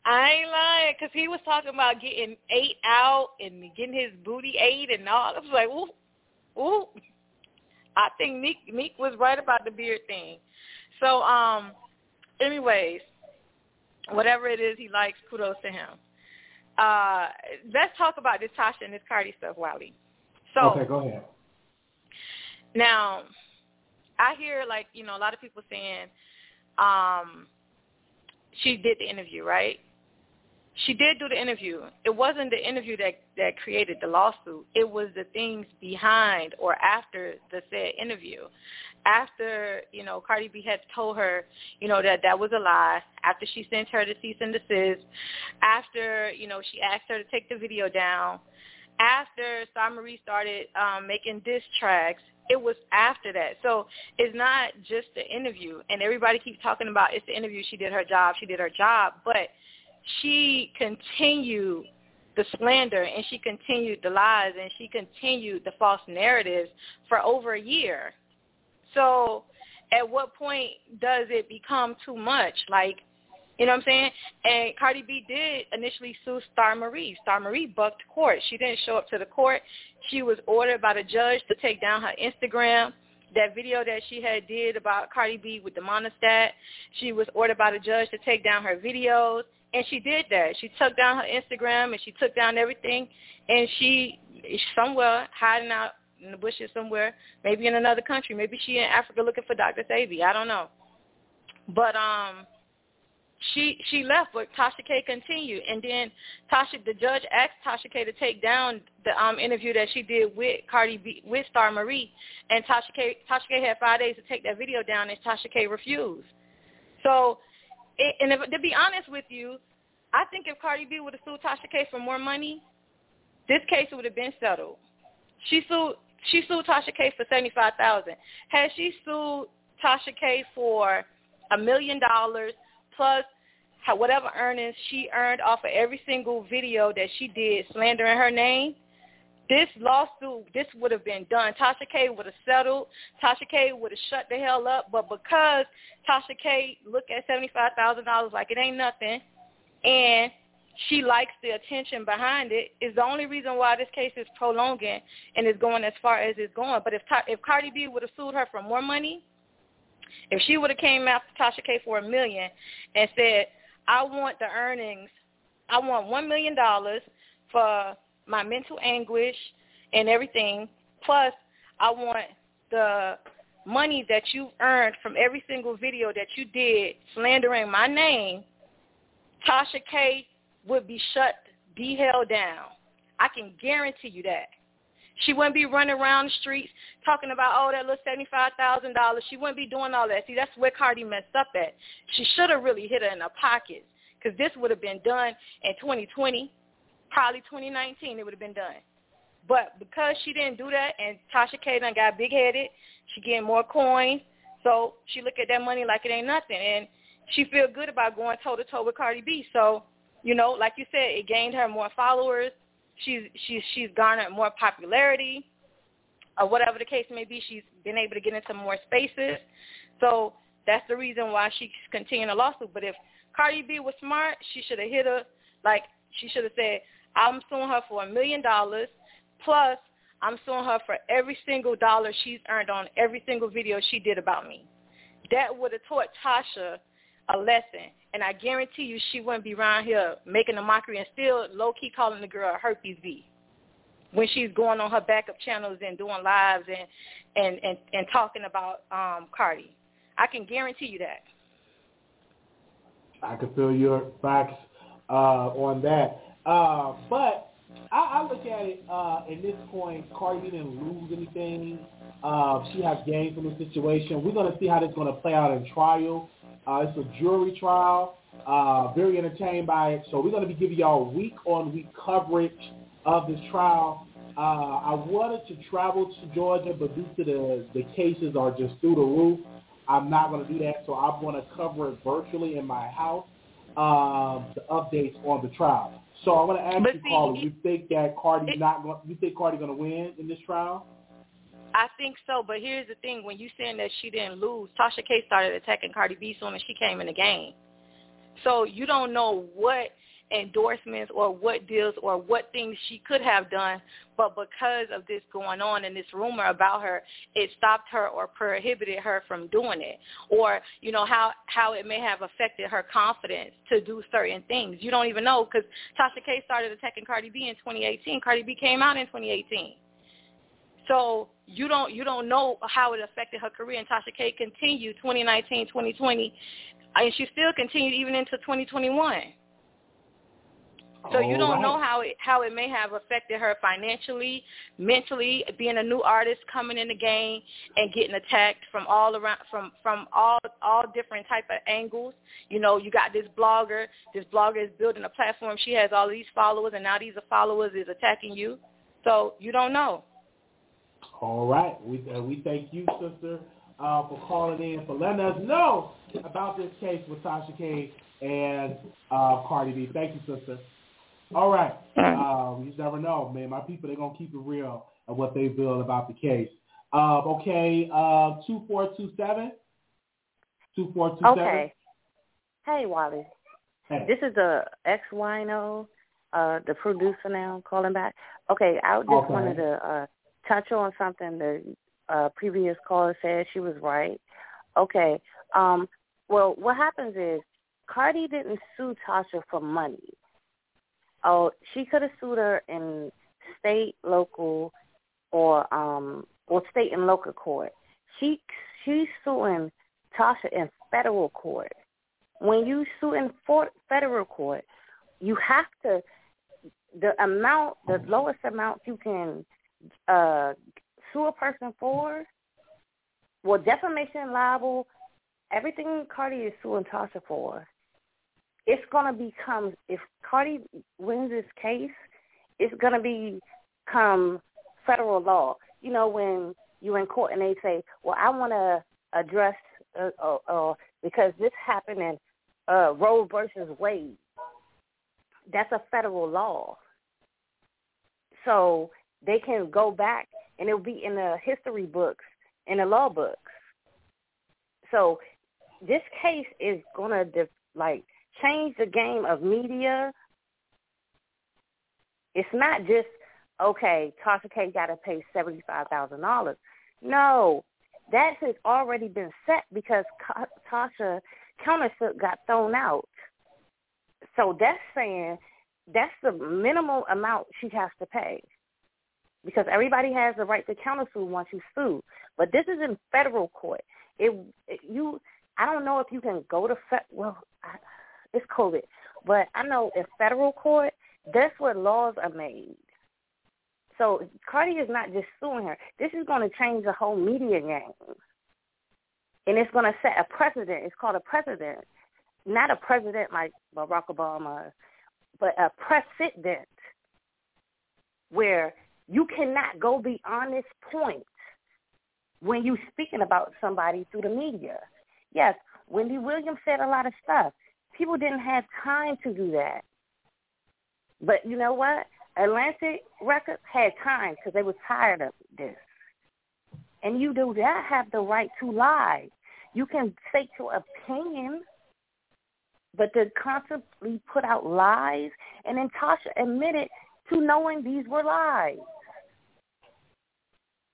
I ain't lying, because he was talking about getting eight out and getting his booty eight and all. I was like, ooh, ooh. I think Nick, Nick was right about the beard thing. So, um, anyways, Whatever it is he likes, kudos to him. Uh, let's talk about this Tasha and this Cardi stuff, Wiley. So, okay, go ahead. Now, I hear, like, you know, a lot of people saying um, she did the interview, right? She did do the interview. It wasn't the interview that, that created the lawsuit. It was the things behind or after the said interview. After, you know, Cardi B had told her, you know, that that was a lie, after she sent her to cease and desist, after, you know, she asked her to take the video down, after Star Marie started um, making diss tracks, it was after that. So it's not just the interview. And everybody keeps talking about it's the interview, she did her job, she did her job, but she continued the slander, and she continued the lies, and she continued the false narratives for over a year. So at what point does it become too much? Like, you know what I'm saying? And Cardi B did initially sue Star Marie. Star Marie bucked court. She didn't show up to the court. She was ordered by the judge to take down her Instagram. That video that she had did about Cardi B with the monostat, she was ordered by the judge to take down her videos. And she did that. She took down her Instagram, and she took down everything. And she is somewhere hiding out in the bushes somewhere, maybe in another country. Maybe she in Africa looking for Doctor Savy. I don't know. But um, she she left, but Tasha K continued. And then Tasha, the judge asked Tasha K to take down the um, interview that she did with Cardi B, with Star Marie. And Tasha K, Tasha K had five days to take that video down, and Tasha K refused. So... It, and if, to be honest with you, I think if Cardi B would have sued Tasha K for more money, this case would have been settled. She sued she sued Tasha K for seventy-five thousand dollars. Had she sued Tasha K for a million dollars plus whatever earnings she earned off of every single video that she did slandering her name, this lawsuit, this would have been done. Tasha K would have settled. Tasha K would have shut the hell up. But because Tasha K looked at seventy-five thousand dollars like it ain't nothing, and she likes the attention behind it, is the only reason why this case is prolonging and is going as far as it's going. But if if Cardi B would have sued her for more money, if she would have came after Tasha K for a million and said, I want the earnings, I want one million dollars for my mental anguish and everything, plus I want the money that you earned from every single video that you did slandering my name, Tasha K would be shut the hell down. I can guarantee you that. She wouldn't be running around the streets talking about, oh, that little seventy-five thousand dollars. She wouldn't be doing all that. See, that's where Cardi messed up at. She should have really hit her in her pockets, because this would have been done in twenty twenty. Probably twenty nineteen, it would have been done. But because she didn't do that, and Tasha K done got big-headed, she getting more coins, so she look at that money like it ain't nothing, and she feel good about going toe-to-toe with Cardi B. So, you know, like you said, it gained her more followers. She's, she's, she's garnered more popularity, or whatever the case may be. She's been able to get into more spaces. So that's the reason why she's continuing the lawsuit. But if Cardi B was smart, she should have hit her, like, she should have said, I'm suing her for a million dollars, plus I'm suing her for every single dollar she's earned on every single video she did about me. That would have taught Tasha a lesson, and I guarantee you she wouldn't be around here making a mockery and still low-key calling the girl a herpes bee when she's going on her backup channels and doing lives and and, and, and talking about um, Cardi. I can guarantee you that. I can feel your facts uh, on that. Uh, but I, I look at it uh, in this point, Cardi didn't lose anything. Uh, she has gained from the situation. We're going to see how this is going to play out in trial. Uh, it's a jury trial. Uh, very entertained by it. So we're going to be giving y'all week-on-week coverage of this trial. Uh, I wanted to travel to Georgia, but due to the, the cases are just through the roof, I'm not going to do that. So I'm going to cover it virtually in my house, uh, the updates on the trial. So I want to ask but you, see, Cardi, you think that Cardi's it, not going? You think Cardi's going to win in this trial? I think so, but here's the thing: when you saying that she didn't lose, Tasha K started attacking Cardi B soon as she came in the game. So you don't know what endorsements or what deals or what things she could have done, but because of this going on and this rumor about her, it stopped her or prohibited her from doing it, or, you know, how, how it may have affected her confidence to do certain things. You don't even know, because Tasha K started attacking Cardi B in twenty eighteen. Cardi B came out in twenty eighteen. So you don't you don't know how it affected her career, and Tasha K continued twenty nineteen, twenty twenty, and she still continued even into twenty twenty-one. So you don't know how it how it may have affected her financially, mentally, being a new artist coming in the game and getting attacked from all around, from from all all different type of angles. You know, you got this blogger. This blogger is building a platform. She has all these followers, and now these followers is attacking you. So you don't know. All right. We uh, we thank you, sister, uh, for calling in, for letting us know about this case with Tasha K and uh, Cardi B. Thank you, sister. All right. Um, you just never know, man. My people, they're going to keep it real of what they feel about the case. Uh, okay, uh, two four two seven. two four two seven. Okay. Hey, Wally. Hey. This is the ex-wino, uh, the producer now, calling back. Okay, I just okay. wanted to uh, touch on something the uh, previous caller said. She was right. Okay. Um, well, what happens is Cardi didn't sue Tasha for money. Oh, she could have sued her in state, local, or um, or state and local court. She she's suing Tasha in federal court. When you sue in for, federal court, you have to the amount, the lowest amount you can uh, sue a person for. Well, defamation, libel, everything Cardi is suing Tasha for. It's going to become, if Cardi wins this case, it's going to become federal law. You know, when you're in court and they say, well, I want to address, uh, uh, uh, because this happened in uh, Roe versus Wade. That's a federal law. So they can go back and it'll be in the history books, in the law books. So this case is going to, def- like, change the game of media. It's not just, okay, Tasha K got to pay seventy-five thousand dollars. No, that has already been set because Tasha countersuit got thrown out. So that's saying that's the minimal amount she has to pay because everybody has the right to countersue once you sue. But this is in federal court. It, it you, I don't know if you can go to fe- well. I, It's COVID, but I know in federal court, that's where laws are made. So Cardi is not just suing her. This is going to change the whole media game, and it's going to set a precedent. It's called a precedent, not a president like Barack Obama, but a precedent where you cannot go beyond this point when you're speaking about somebody through the media. Yes, Wendy Williams said a lot of stuff. People didn't have time to do that. But you know what? Atlantic Records had time because they were tired of this. And you do not have the right to lie. You can state your opinion, but to constantly put out lies, and then Tasha admitted to knowing these were lies.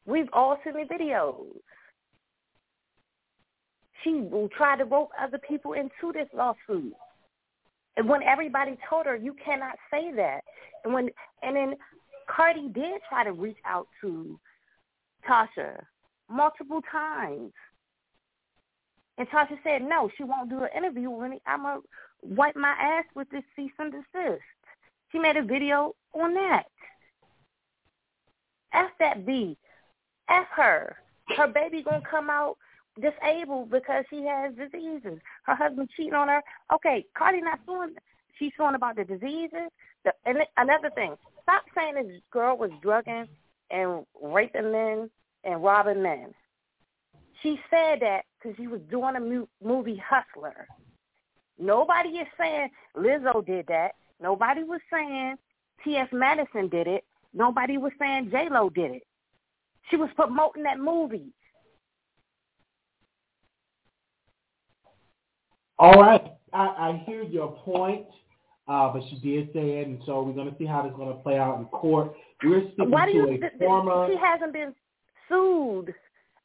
We've all seen the videos. She will try to rope other people into this lawsuit. And when everybody told her, you cannot say that. And when and then Cardi did try to reach out to Tasha multiple times. And Tasha said, no, she won't do an interview with me. I'm going to wipe my ass with this cease and desist. She made a video on that. F that B. F her. Her baby going to come out disabled because she has diseases. Her husband cheating on her. Okay, Cardi not suing. She's suing about the diseases. The, and another thing, stop saying this girl was drugging and raping men and robbing men. She said that because she was doing a mu- movie Hustler. Nobody is saying Lizzo did that. Nobody was saying T S Madison did it. Nobody was saying J-Lo did it. She was promoting that movie. All right, I, I hear your point. Uh, but she did say it, and so we're going to see how this is going to play out in court. We're sticking Why do to you, a th- former... She hasn't been sued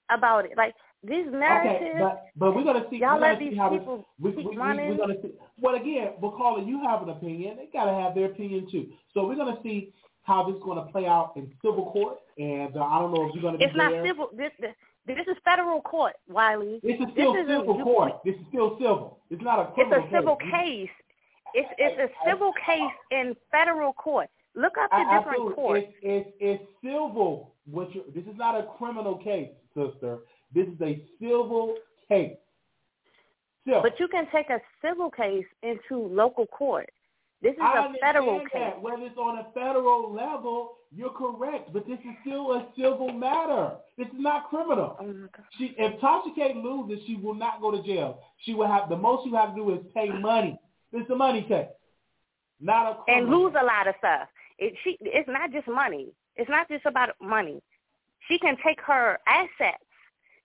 about it. Like, this narrative... Okay, but, but we're going to see... Y'all let these see how people this, keep we, we, running. We're gonna see, well, again, Macaulay, you have an opinion. They got to have their opinion, too. So we're going to see how this is going to play out in civil court, and uh, I don't know if you're going to be It's there. Not civil. This, this, This is federal court, Wiley. This is still this civil is a, court. This is still civil. It's not a criminal case. It's a civil case. case. It's it's a civil case in federal court. Look up the I, different I courts. It's, it's, it's civil. What you, this is not a criminal case, sister. This is a civil case. Civil. But you can take a civil case into local court. This is I a federal case. That. Whether it's on a federal level, you're correct, but this is still a civil matter. This is not criminal. Oh my God. She, if Tasha K loses, she will not go to jail. She will have the most you have to do is pay money. This is a money case, not a criminal. And lose a lot of stuff. It, she, it's not just money. It's not just about money. She can take her assets.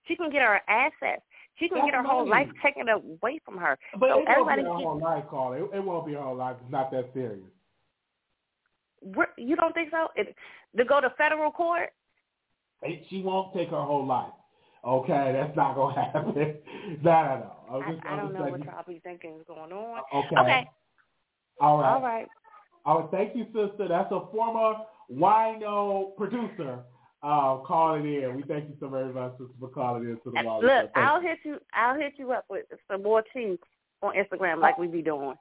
She can get her assets. She can That's get her money. Whole life taken away from her. But so it won't be her whole life, Carla. It, it won't be her whole life. It's not that serious. We're, you don't think so? It, to go to federal court? It, she won't take her whole life. Okay, that's not going to happen. no, no, no. I, just, I, I don't know like, what y'all be thinking is going on. Okay. okay. All right. All right. All right. Thank you, sister. That's a former wino producer. Uh, call it in. We thank you so very much, sister, for calling in to the Wiley Show. Look, I'll hit you. I'll hit you up with some more tea on Instagram, like we be doing.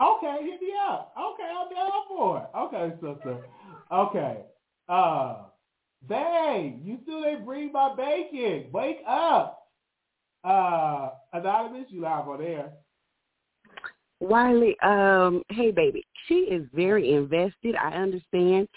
Okay, hit me up. Okay, I'll be all for it. Okay, sister. Okay. Uh, dang, you still ain't bring my bacon. Wake up, uh, Anonymous. You live on air. Wiley, um, hey baby, she is very invested. I understand.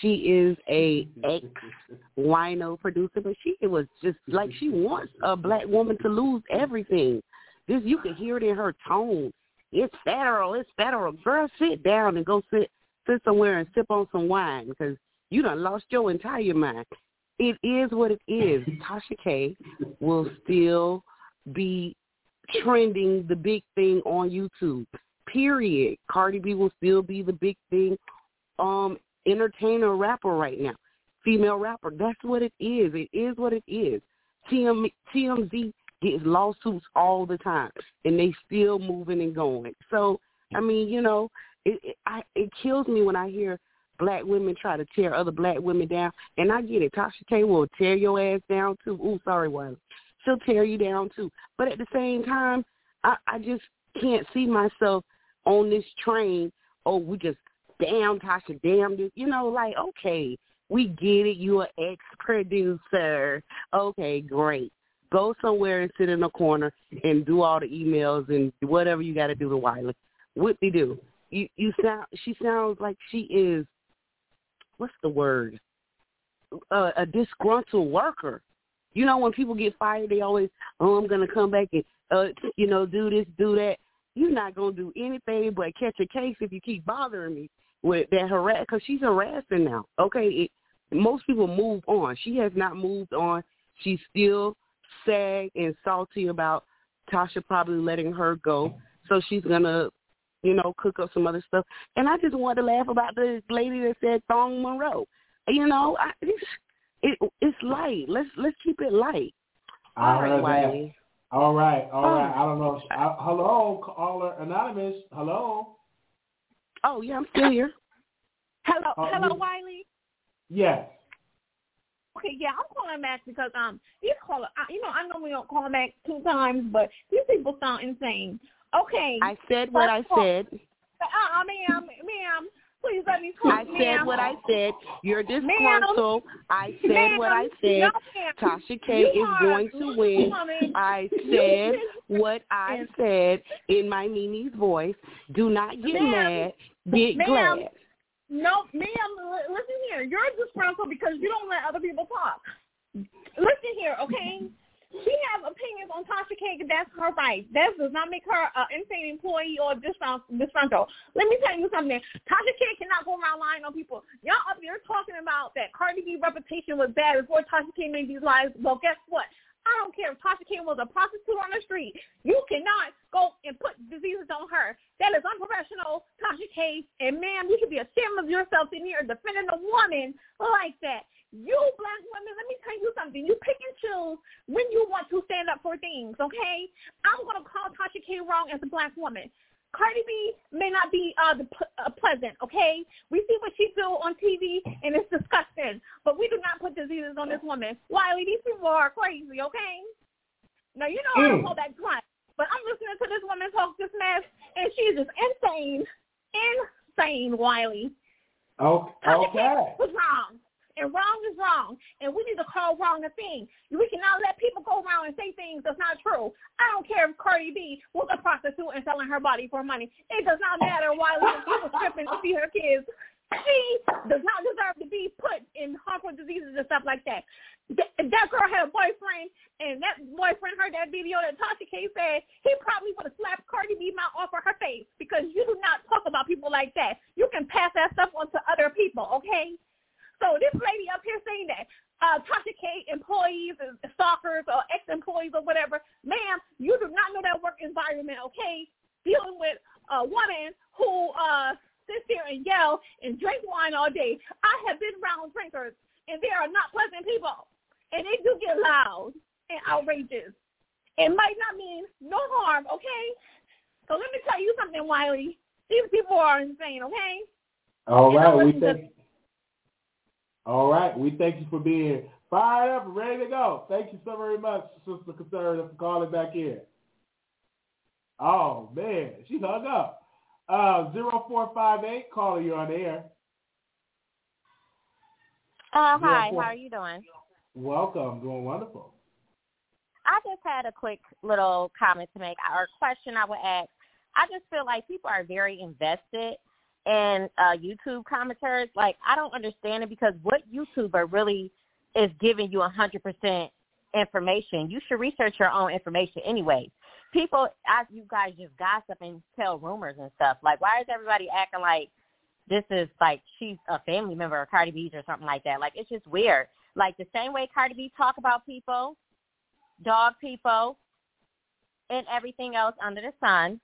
She is a ex-wino producer, but she it was just like she wants a black woman to lose everything. This you can hear it in her tone. It's federal. It's federal. Girl, sit down and go sit sit somewhere and sip on some wine because you done lost your entire mind. It is what it is. Tasha K will still be trending the big thing on YouTube, period. Cardi B will still be the big thing um. entertainer rapper right now, female rapper. That's what it is. It is what it is. T M, T M Z gets lawsuits all the time, and they still moving and going. So, I mean, you know, it, it, I, it kills me when I hear black women try to tear other black women down, and I get it. Tasha K will tear your ass down, too. Ooh, sorry, Wiley. She'll tear you down, too. But at the same time, I, I just can't see myself on this train, oh, we just damn, Tasha, damn this. You know, like, okay, we get it. You're an ex-producer. Okay, great. Go somewhere and sit in a corner and do all the emails and whatever you got to do to Wiley. Whoop-de-doo. You, you sound, she sounds like she is, what's the word, uh, a disgruntled worker. You know, when people get fired, they always, oh, I'm going to come back and, uh, you know, do this, do that. You're not going to do anything but catch a case if you keep bothering me with that harass, because she's harassing now. Okay, it, most people move on. She has not moved on. She's still sad and salty about Tasha probably letting her go. So she's going to, you know, cook up some other stuff. And I just wanted to laugh about the lady that said Storm Monroe. You know, I, it's, it, it's light. Let's let's keep it light. All right, Wiley. All right, all right. Oh. I don't know. I, hello, caller anonymous. Hello. Oh yeah, I'm still here. Hello, uh, hello, we, Wiley. Yes. Okay, yeah, I'm calling back because um, these caller, I, you know, I know we don't call back two times, but these people sound insane. Okay. I said what I call. said. Uh, ma'am, ma'am, please let me talk. I ma'am. said what I said. You're disgruntled. I said ma'am. what I said. No, Tasha K you is are, going to win. Woman. I said what I said in my Mimi's voice. Do not get ma'am. mad. Get ma'am. glad. No, ma'am, listen here. You're disgruntled because you don't let other people talk. Listen here, okay? She has opinions on Tasha K. That's her right. That does not make her an insane employee or disgruntled. Let me tell you something. Tasha K cannot go around lying on people. Y'all up there talking about that Cardi B reputation was bad before Tasha K made these lies. Well, guess what? I don't care if Tasha K was a prostitute on the street. You cannot go and put diseases on her. That is unprofessional, Tasha K. And, ma'am, you should be ashamed of yourself in here defending a woman like that. You black women, let me tell you something. You pick and choose when you want to stand up for things, okay? I'm going to call Tasha K wrong as a black woman. Cardi B may not be uh, the p- uh, pleasant, okay? We see what she do on T V, and it's disgusting. But we do not put diseases on this woman. Wiley, these people are crazy, okay? Now, you know mm. I don't hold that grunt, but I'm listening to this woman talk this mess, and she's just insane. Insane, Wiley. Okay. Okay. What's wrong? And wrong is wrong, and we need to call wrong a thing. We cannot let people go around and say things that's not true. I don't care if Cardi B was a prostitute and selling her body for money. It does not matter why she was stripping to feed her kids. She does not deserve to be put in harmful diseases and stuff like that. Th- that girl had a boyfriend, and that boyfriend heard that video that Tasha K said. He probably would have slapped Cardi B mouth off of her face because you do not talk about people like that. You can pass that stuff on to other people, okay? So this lady up here saying that uh, Tasha K employees and stalkers or ex-employees or whatever, ma'am, you do not know that work environment, okay? Dealing with a woman who uh, sits there and yell and drink wine all day. I have been around drinkers, and they are not pleasant people. And they do get loud and outrageous. It might not mean no harm, okay? So let me tell you something, Wiley. These people are insane, okay? All right, we think... All right. We thank you for being fired up and ready to go. Thank you so very much, Sister Conservative, for calling back in. Oh, man. She hung up. Uh, zero four five eight, caller, you're on the air. Uh, hi. How are you doing? Welcome. Doing wonderful. I just had a quick little comment to make, or question I would ask. I just feel like people are very invested and uh, YouTube commenters, like, I don't understand it because what YouTuber really is giving you one hundred percent information? You should research your own information anyway. People, I, you guys just gossip and tell rumors and stuff. Like, why is everybody acting like this is, like, she's a family member of Cardi B's or something like that? Like, it's just weird. Like, the same way Cardi B talk about people, dog people, and everything else under the sun,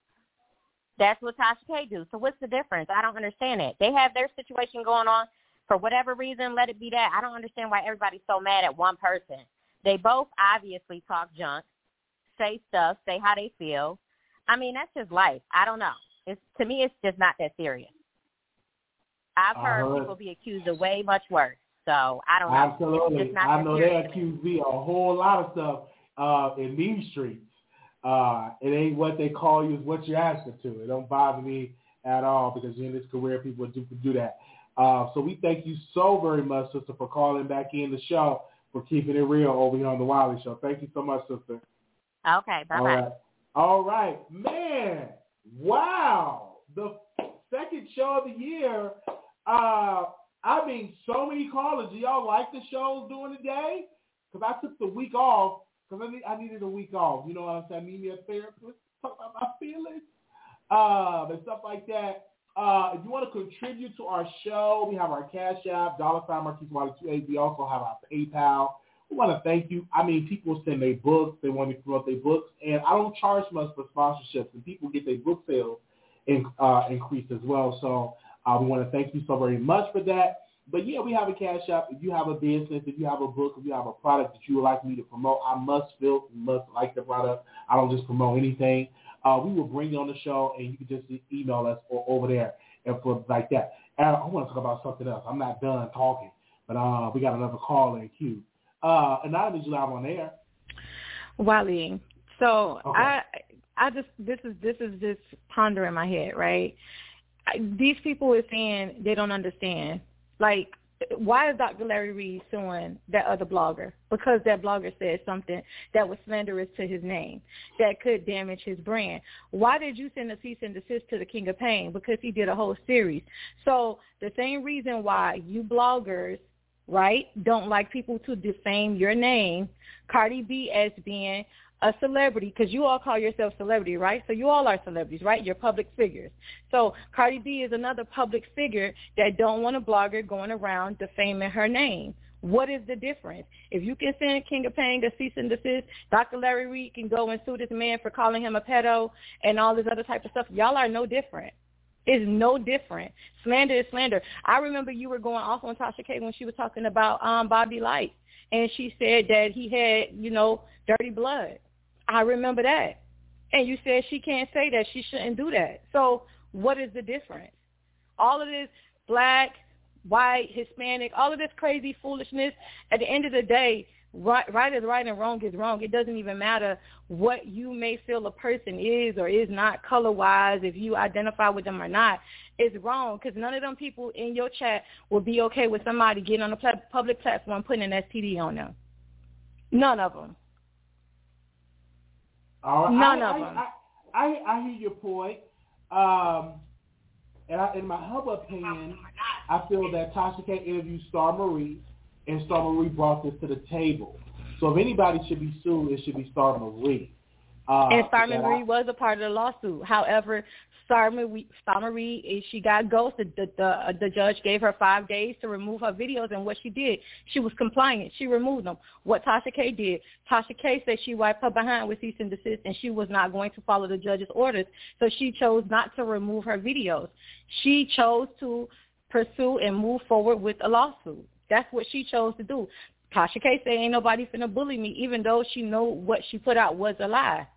that's what Tasha K do. So what's the difference? I don't understand it. They have their situation going on for whatever reason. Let it be that. I don't understand why everybody's so mad at one person. They both obviously talk junk, say stuff, say how they feel. I mean, that's just life. I don't know. It's, to me, it's just not that serious. I've heard uh, people be accused of way much worse. So I don't know. Absolutely. It's just not I know they accuse me a whole lot of stuff uh, in these streets. Uh, it ain't what they call you, it's what you're asking to. It don't bother me at all because in this career, people do do that. Uh, so we thank you so very much, Sister, for calling back in the show, for keeping it real over here on The Wiley Show. Thank you so much, Sister. Okay, bye-bye. All right. All right. Man, wow. The second show of the year. Uh, I mean, so many callers. Do y'all like the shows during the day? Because I took the week off. Because I, need, I needed a week off. You know what I'm saying? I need me a therapist. Talk about my feelings. Uh, and stuff like that. Uh, if you want to contribute to our show, we have our Cash App, dollar sign Marquise Wiley two eight. We also have our PayPal. We want to thank you. I mean, people send their books. They want me to promote their books. And I don't charge much for sponsorships. And people get their book sales in, uh, increased as well. So uh, we want to thank you so very much for that. But, yeah, we have a Cash App. If you have a business, if you have a book, if you have a product that you would like me to promote, I must feel, must like the product. I don't just promote anything. Uh, we will bring you on the show, and you can just email us or over there and for like that. And I want to talk about something else. I'm not done talking, but uh, we got another call in queue. Uh, Anonymous, you live on air. Wally, so okay. I I just this is this is just pondering my head, right? I, these people are saying they don't understand. Like, why is Doctor Larry Reed suing that other blogger? Because that blogger said something that was slanderous to his name, that could damage his brand. Why did you send a cease and desist to the King of Pain? Because he did a whole series. So the same reason why you bloggers, right, don't like people to defame your name, Cardi B as being a celebrity, because you all call yourself celebrity, right? So you all are celebrities, right? You're public figures. So Cardi B is another public figure that don't want a blogger going around defaming her name. What is the difference? If you can send King of Pain to cease and desist, Doctor Larry Reed can go and sue this man for calling him a pedo and all this other type of stuff. Y'all are no different. It's no different. Slander is slander. I remember you were going off on Tasha K when she was talking about um, Bobby Light, and she said that he had, you know, dirty blood. I remember that. And you said she can't say that. She shouldn't do that. So what is the difference? All of this black, white, Hispanic, all of this crazy foolishness, at the end of the day, right, right is right and wrong is wrong. It doesn't even matter what you may feel a person is or is not color-wise, if you identify with them or not. It's wrong because none of them people in your chat will be okay with somebody getting on a pl- public platform putting an S T D on them. None of them. Right. None I, of I, them. I, I, I hear your point. Um, and I, in my humble opinion, I feel that Tasha K interviewed Star Marie, and Star Marie brought this to the table. So if anybody should be sued, it should be Star Marie. Uh, and Star Marie I, was a part of the lawsuit. However, Star Marie, Star Marie she got ghosted. The, the, the judge gave her five days to remove her videos, and what she did, she was compliant. She removed them. What Tasha K did, Tasha K said she wiped her behind with cease and desist, and she was not going to follow the judge's orders, so she chose not to remove her videos. She chose to pursue and move forward with a lawsuit. That's what she chose to do. Tasha K said, ain't nobody finna bully me, even though she know what she put out was a lie.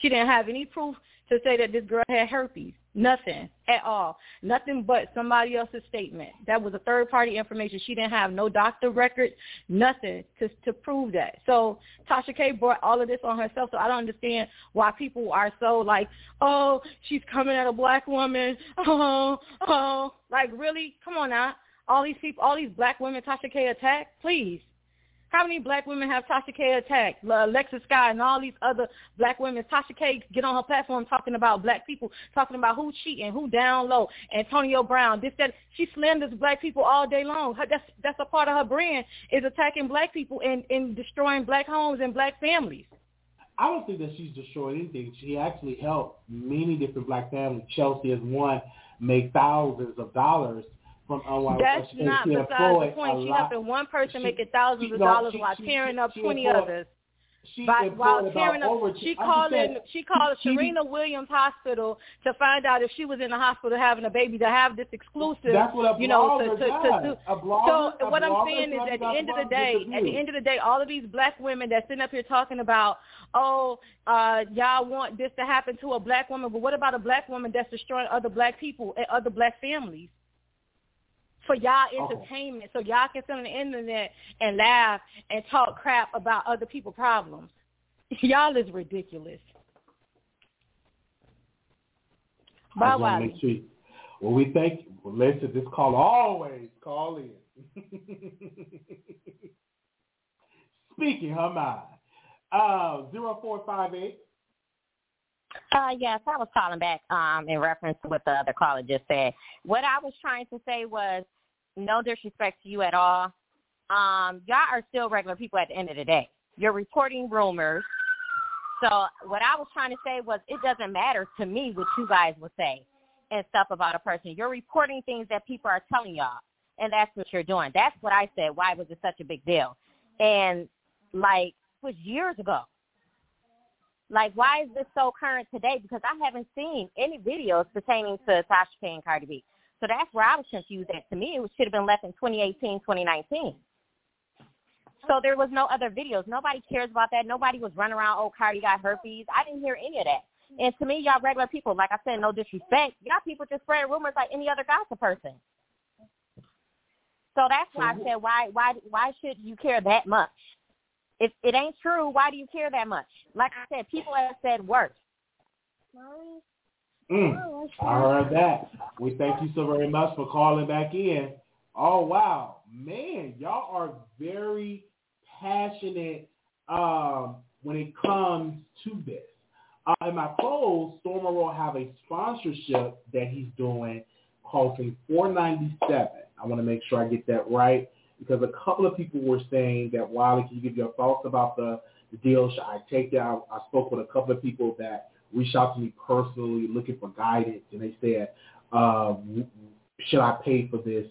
She didn't have any proof to say that this girl had herpes. Nothing at all. Nothing but somebody else's statement. That was a third-party information. She didn't have no doctor records, nothing to to prove that. So Tasha K brought all of this on herself, so I don't understand why people are so like, oh, she's coming at a black woman. Oh, oh. Like, really? Come on now. All these people, all these black women Tasha K attacked? Please. How many black women have Tasha K attacked? Alexis Sky and all these other black women. Tasha K get on her platform talking about black people, talking about who cheating, who down low, Antonio Brown, this, that. She slanders black people all day long. Her, that's that's a part of her brand, is attacking black people and, and destroying black homes and black families. I don't think that she's destroyed anything. She actually helped many different black families. Chelsea is one, make thousands of dollars. From, uh, That's and not besides the point. She helping one person she, make it thousands she, of dollars she, while she, tearing she, up she twenty employed, others. She By, while tearing up, over, she, called in, she called she called Serena Williams Hospital to find out if she was in the hospital having a baby to have this exclusive. That's what a you know, to, to, to do. A blogger, so what I'm saying is, at the end of the day, at the end of the day, all of these black women that's sitting up here talking about, oh, uh, y'all want this to happen to a black woman, but what about a black woman that's destroying other black people and other black families? For y'all entertainment, oh. So y'all can sit on the internet and laugh and talk crap about other people's problems. Y'all is ridiculous. Bye, Wiley. Sure. Well, we thank you. Well, let's just call always call in. Speaking her mind. Uh, zero four five eight. Uh, yes, I was calling back um, in reference to what the other caller just said. What I was trying to say was, no disrespect to you at all. Um, y'all are still regular people at the end of the day. You're reporting rumors. So what I was trying to say was, it doesn't matter to me what you guys will say and stuff about a person. You're reporting things that people are telling y'all, and that's what you're doing. That's what I said. Why was it such a big deal? And, like, it was years ago. Like, why is this so current today? Because I haven't seen any videos pertaining to Tasha K and Cardi B. So that's where I was confused at. To me, it should have been left in twenty eighteen, twenty nineteen. So there was no other videos. Nobody cares about that. Nobody was running around, oh, Cardi got herpes. I didn't hear any of that. And to me, y'all regular people, like I said, no disrespect. Y'all people just spread rumors like any other gossip person. So that's why I said, why, why, why should you care that much? If it ain't true, why do you care that much? Like I said, people have said worse. Mm, I heard that. We thank you so very much for calling back in. Oh, wow. Man, y'all are very passionate um, when it comes to this. Uh, in my clothes, Storm Monroe have a sponsorship that he's doing costing four ninety-seven. I want to make sure I get that right. Because a couple of people were saying that, Wiley, can you give your thoughts about the, the deal? Should I take that? I, I spoke with a couple of people that reached out to me personally looking for guidance, and they said, uh, should I pay for this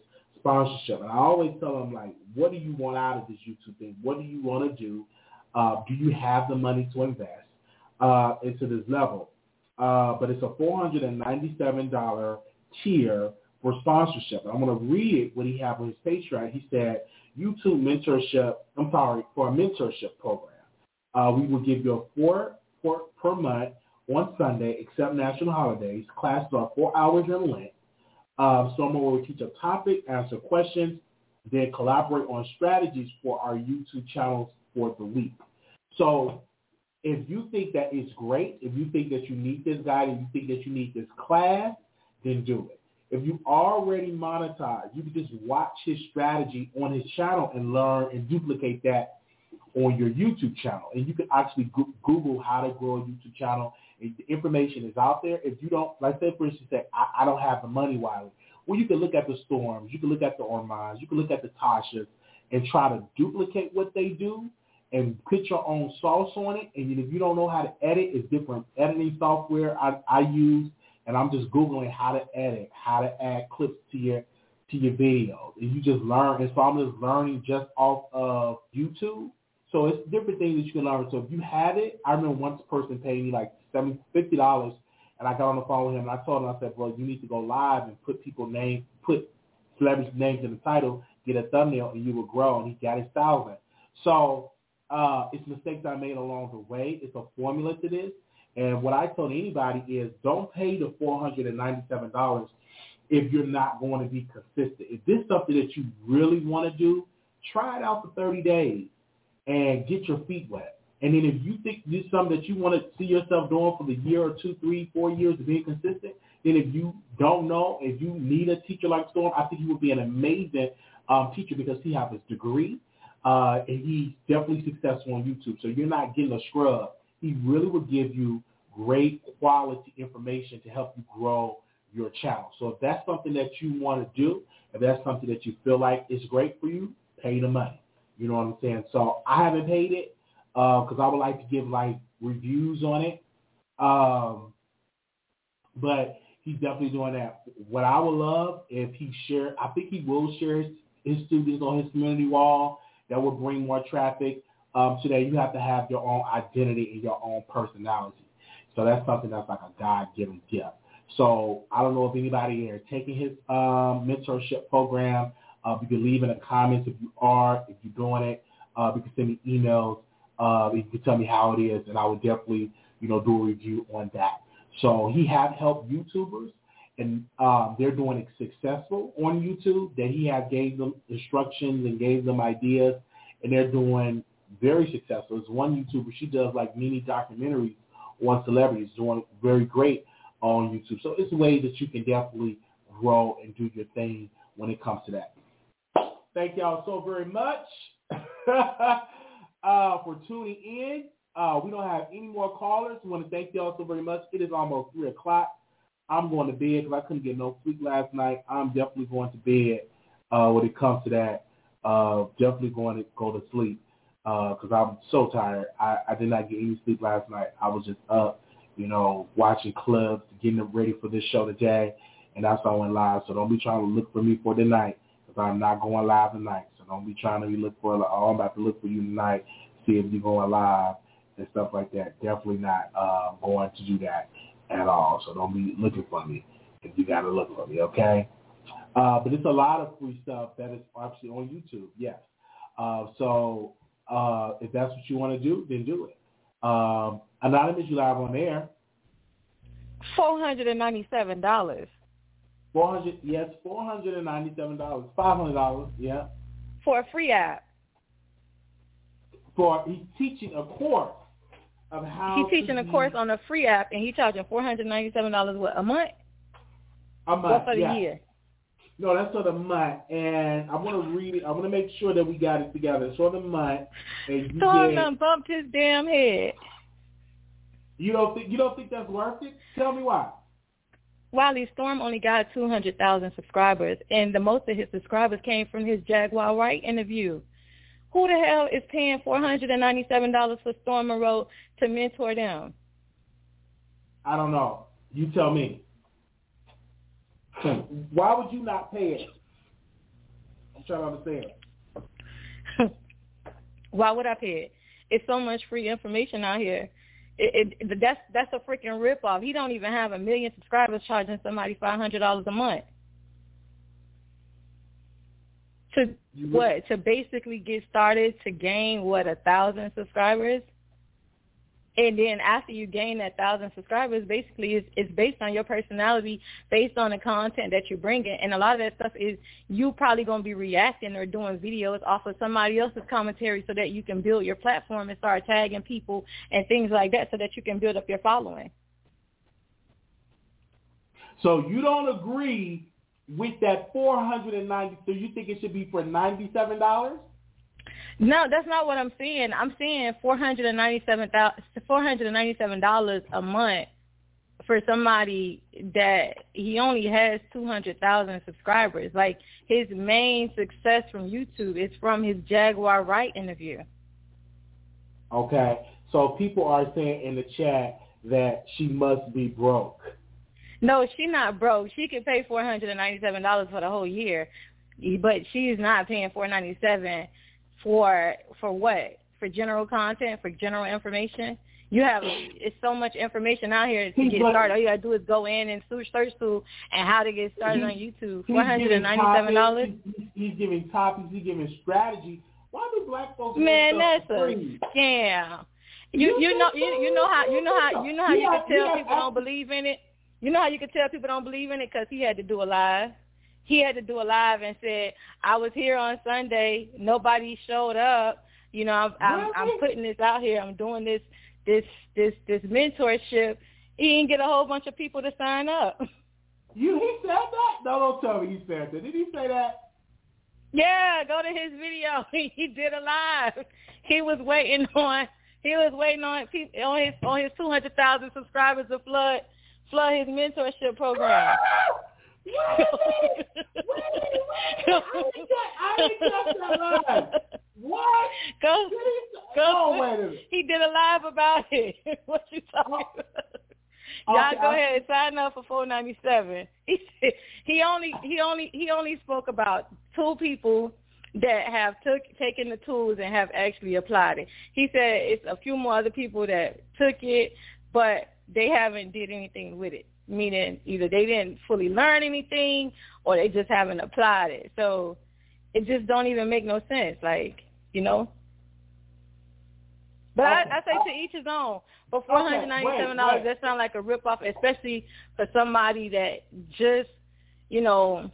sponsorship. And I always tell them, like, what do you want out of this YouTube thing? What do you want to do? Uh, do you have the money to invest uh, into this level? Uh, but it's a four hundred ninety-seven dollars tier for sponsorship. And I'm going to read what he had on his Patreon. He said, YouTube mentorship, I'm sorry, for a mentorship program. Uh, we will give you a four, four per month on Sunday, except national holidays. Classes are four hours in length. Uh, someone will teach a topic, answer questions, then collaborate on strategies for our YouTube channels for the week. So if you think that it's great, if you think that you need this guide, if you think that you need this class, then do it. If you already monetize, you can just watch his strategy on his channel and learn and duplicate that on your YouTube channel. And you can actually go- Google how to grow a YouTube channel. The information is out there. If you don't, like say for instance, say, I, I don't have the money, Wiley. Well, you can look at the Storms, you can look at the Armands, you can look at the Tashas and try to duplicate what they do and put your own sauce on it. And if you don't know how to edit, it's different editing software I, I use. And I'm just Googling how to edit, how to add clips to your to your videos. And you just learn. And so I'm just learning just off of YouTube. So it's different things that you can learn. So if you had it, I remember once a person paid me like fifty dollars, and I got on the phone with him, and I told him, I said, well, you need to go live and put people names, put celebrities' names in the title, get a thumbnail, and you will grow. And he got his thousand. So uh, it's mistakes I made along the way. It's a formula to this. And what I told anybody is don't pay the four hundred ninety-seven dollars if you're not going to be consistent. If this is something that you really want to do, try it out for thirty days and get your feet wet. And then if you think this is something that you want to see yourself doing for the year or two, three, four years of being consistent, then if you don't know, if you need a teacher like Storm, I think he would be an amazing um, teacher because he has his degree uh, and he's definitely successful on YouTube. So you're not getting a scrub. He really would give you great quality information to help you grow your channel. So if that's something that you want to do, if that's something that you feel like is great for you, pay the money. You know what I'm saying? So I haven't paid it. Because uh, I would like to give, like, reviews on it. Um, but he's definitely doing that. What I would love if he shared, I think he will share his, his students on his community wall. That will bring more traffic. Um, today, you have to have your own identity and your own personality. So that's something that's like a God-given gift. So I don't know if anybody here is taking his um, mentorship program. Uh, you can leave in the comments if you are, if you're doing it. Uh, you can send me emails. Uh, you can tell me how it is, and I would definitely, you know, do a review on that. So he has helped YouTubers, and um, they're doing it successful on YouTube, that he has gave them instructions and gave them ideas, and they're doing very successful. There's one YouTuber, she does, like, mini documentaries on celebrities, doing very great on YouTube. So it's a way that you can definitely grow and do your thing when it comes to that. Thank y'all so very much. Uh, for tuning in. Uh, we don't have any more callers. We want to thank y'all so very much. It is almost three o'clock. I'm going to bed because I couldn't get no sleep last night. I'm definitely going to bed uh, when it comes to that. Uh, definitely going to go to sleep because uh, I'm so tired. I, I did not get any sleep last night. I was just up, you know, watching clubs, getting ready for this show today, and that's why I went live. So don't be trying to look for me for tonight because I'm not going live tonight. Don't be trying to look for, oh, I'm about to look for you tonight, see if you're going live and stuff like that. Definitely not uh, going to do that at all. So don't be looking for me if you got to look for me, okay? Uh, but it's a lot of free stuff that is actually on YouTube, yes. Uh, so uh, if that's what you want to do, then do it. Um, Anonymous, you live on air. four hundred ninety-seven dollars. four hundred, yes, four hundred ninety-seven dollars. five hundred dollars, yeah. For a free app. For he's teaching a course of how he's teaching a course on a free app, and he's charging four hundred ninety-seven dollars what a month. A month, for yeah. The year? No, that's for the month. And I want to read it. I want to make sure that we got it together. It's for the month. And you Storm done bumped his damn head. You don't think you don't think that's worth it? Tell me why. Wiley, Storm only got two hundred thousand subscribers, and the most of his subscribers came from his Jaguar Wright interview. Who the hell is paying four hundred ninety-seven dollars for Storm Monroe to mentor them? I don't know. You tell me. Why would you not pay it? trying to understand. Why would I pay it? It's so much free information out here. It, it, that's that's a freaking ripoff. He don't even have a million subscribers charging somebody five hundred dollars a month. To what? To basically get started to gain, what, a thousand subscribers? And then after you gain that thousand subscribers, basically it's, it's based on your personality, based on the content that you're bringing. And a lot of that stuff is you probably going to be reacting or doing videos off of somebody else's commentary so that you can build your platform and start tagging people and things like that so that you can build up your following. So you don't agree with that four hundred ninety dollars, so you think it should be for ninety-seven dollars? No, that's not what I'm saying. I'm saying four hundred ninety-seven dollars a month for somebody that he only has two hundred thousand subscribers. Like, his main success from YouTube is from his Jaguar Wright interview. Okay. So people are saying in the chat that she must be broke. No, she's not broke. She could pay four hundred ninety-seven dollars for the whole year, but she's not paying four hundred ninety-seven dollars. For for what? For general content, for general information? You have, it's so much information out here to get started. All you gotta do is go in and search search tool and how to get started on YouTube. Four hundred and ninety seven dollars. He's giving topics. He's giving strategy. Why do black folks? Man, that's a scam. You you know you you know how you know how you know how you can tell people don't believe in it. You know how you can tell people don't believe in it because he had to do a live. He had to do a live and said, I was here on Sunday. Nobody showed up. You know, I'm, I'm, I'm putting this out here. I'm doing this, this, this, this mentorship. He didn't get a whole bunch of people to sign up. You, he said that? No, don't tell me he said that. Did he say that? Yeah, go to his video. He, he did a live. He was waiting on, he was waiting on people, on his, on his two hundred thousand subscribers to flood, flood his mentorship program. Wait a minute, wait a minute, wait a minute. I didn't touch that line. What? Go, go, oh, wait a minute. He did a live about it. What you talking oh. about? Y'all okay, go okay. ahead and sign up for four ninety-seven. He said, he only he only he only spoke about two people that have took taken the tools and have actually applied it. He said it's a few more other people that took it, but they haven't did anything with it. Meaning either they didn't fully learn anything or they just haven't applied it. So it just don't even make no sense, like, you know. But okay. I, I say to each his own. But four hundred ninety-seven dollars, okay, that sounds like a ripoff, especially for somebody that just, you know,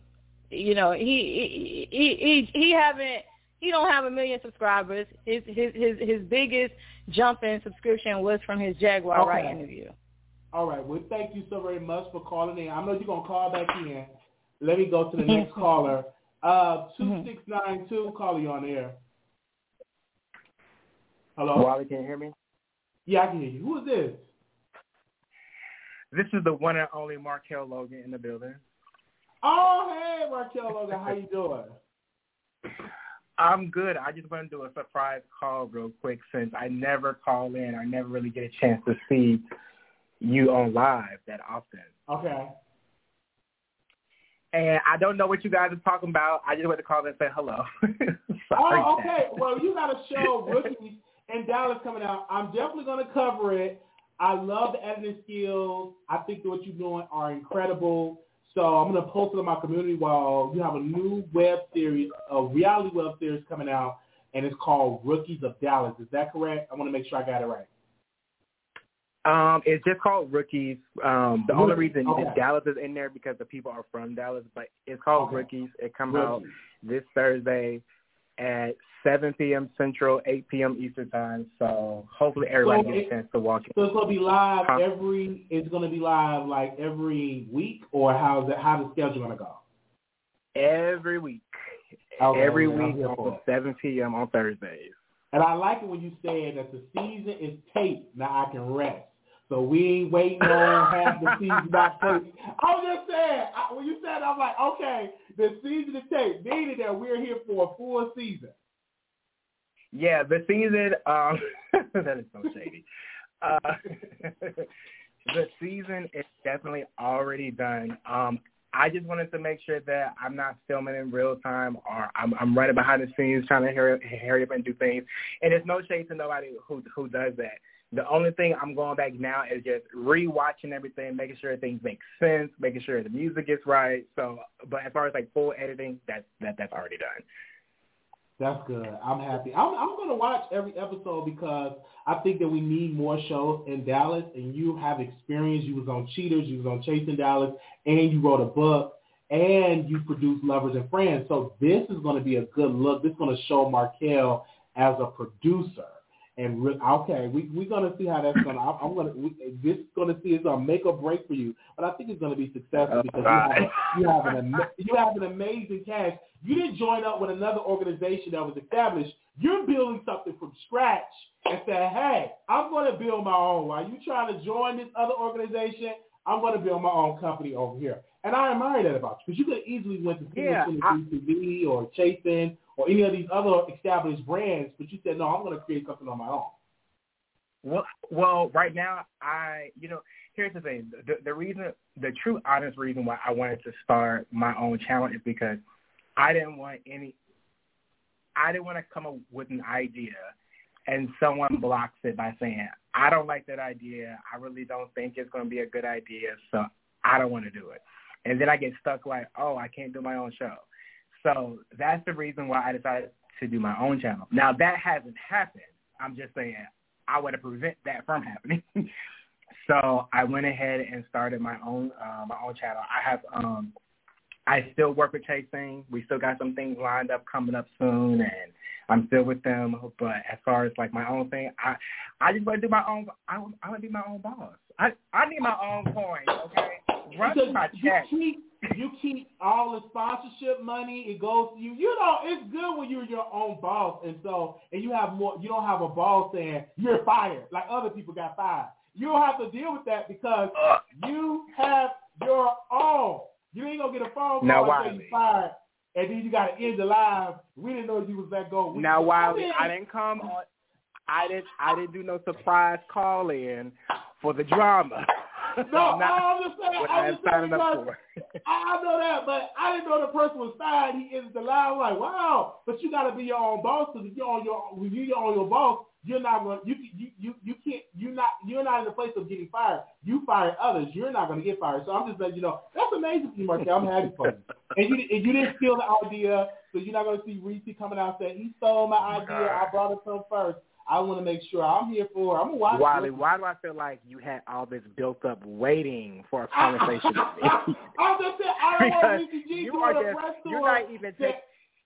you know, he he he, he haven't. He don't have a million subscribers. His his his, his biggest jump in subscription was from his Jaguar okay. Wright interview. All right. Well, thank you so very much for calling in. I know you're going to call back in. Let me go to the next caller. Uh, two six nine two, call you on air. Hello? Wally, can you hear me? Yeah, I can hear you. Who is this? This is the one and only Markel Logan in the building. Oh, hey, Markel Logan. How you doing? I'm good. I just want to do a surprise call real quick since I never call in. I never really get a chance to see you on live that often. Okay. And I don't know what you guys are talking about. I just went to call and say hello. Sorry, oh, okay. Well, you got a show, Rookies in Dallas, coming out. I'm definitely going to cover it. I love the editing skills. I think what you're doing are incredible. So I'm going to post it on my community wall. You have a new web series, a reality web series coming out, and it's called Rookies of Dallas. Is that correct? I want to make sure I got it right. Um, it's just called Rookies. Um, the Rookies. Only reason okay. is Dallas is in there because the people are from Dallas, but it's called okay. Rookies. It comes out this Thursday at seven p.m. Central, eight p.m. Eastern time. So hopefully everybody so gets it, a chance to watch it. So it's gonna be live every. It's gonna be live like every week, or how's that? How the schedule gonna go? Every week. Okay, every man, week on seven p.m. on Thursdays. And I like it when you said that the season is taped. Now I can rest. So we ain't waiting on half the season not taped. I'm just saying, I, when you said it, I'm like, okay, the season is taped. Meaning that we're here for a full season. Yeah, the season, um, that is so shady. Uh, the season is definitely already done. Um, I just wanted to make sure that I'm not filming in real time, or I'm, I'm running behind the scenes trying to hurry, hurry up and do things. And there's no shade to nobody who who does that. The only thing I'm going back now is just rewatching everything, making sure things make sense, making sure the music is right. So, but as far as like full editing, that's that that's already done. That's good. I'm happy. I'm, I'm going to watch every episode because I think that we need more shows in Dallas, and you have experience. You was on Cheaters, you was on Chasing Dallas, and you wrote a book, and you produced Lovers and Friends. So this is going to be a good look. This is going to show Markel as a producer. And re- okay, we we're gonna see how that's gonna. I, I'm gonna we, this is gonna see it's gonna make or break for you, but I think it's gonna be successful because oh, you, have, you have an you have an amazing cast. You didn't join up with another organization that was established. You're building something from scratch and said, "Hey, I'm gonna build my own." While you trying to join this other organization, I'm gonna build my own company over here. And I admire that about you because you could easily went to yeah, T V or Chasing or any of these other established brands, but you said, no, I'm going to create something on my own. Well, well, right now, I, you know, here's the thing. The, the reason, the true honest reason why I wanted to start my own channel is because I didn't want any, I didn't want to come up with an idea and someone blocks it by saying, I don't like that idea. I really don't think it's going to be a good idea, so I don't want to do it. And then I get stuck like, oh, I can't do my own show. So that's the reason why I decided to do my own channel. Now, that hasn't happened. I'm just saying I want to prevent that from happening. So I went ahead and started my own uh, my own channel. I have um, I still work with Chasing. We still got some things lined up coming up soon, and I'm still with them. But as far as like my own thing, I I just want to do my own. I I want to be my own boss. I I need my own coin. Okay, run through my check. You keep all the sponsorship money. It goes to you. You know, it's good when you're your own boss. And so, and you have more, you don't have a boss saying you're fired, like other people got fired. You don't have to deal with that because you have your own. You ain't going to get a phone now, call and say you're fired. And then you got to end the live. We didn't know you was that going. Now, Wiley, I didn't come on. I didn't, I didn't do no surprise call in for the drama. No, I understand. I, understand because I know that, but I didn't know the person was fired. He is the lie. I'm like, wow, but you got to be your own boss because if you're on your when you're on your boss, you're not going. You you you you can't. You're not. You're not in the place of getting fired. You fire others. You're not going to get fired. So I'm just letting you know that's amazing for you, Markel. I'm happy for you. And you and you didn't steal the idea, so you're not going to see Reese coming out saying he stole my oh, idea. God. I brought it to him first. I want to make sure I'm here for. I'm gonna watch. Wiley, this. Why do I feel like you had all this built up waiting for a conversation? I'm just saying, I don't want to be you are just, you're not even taking.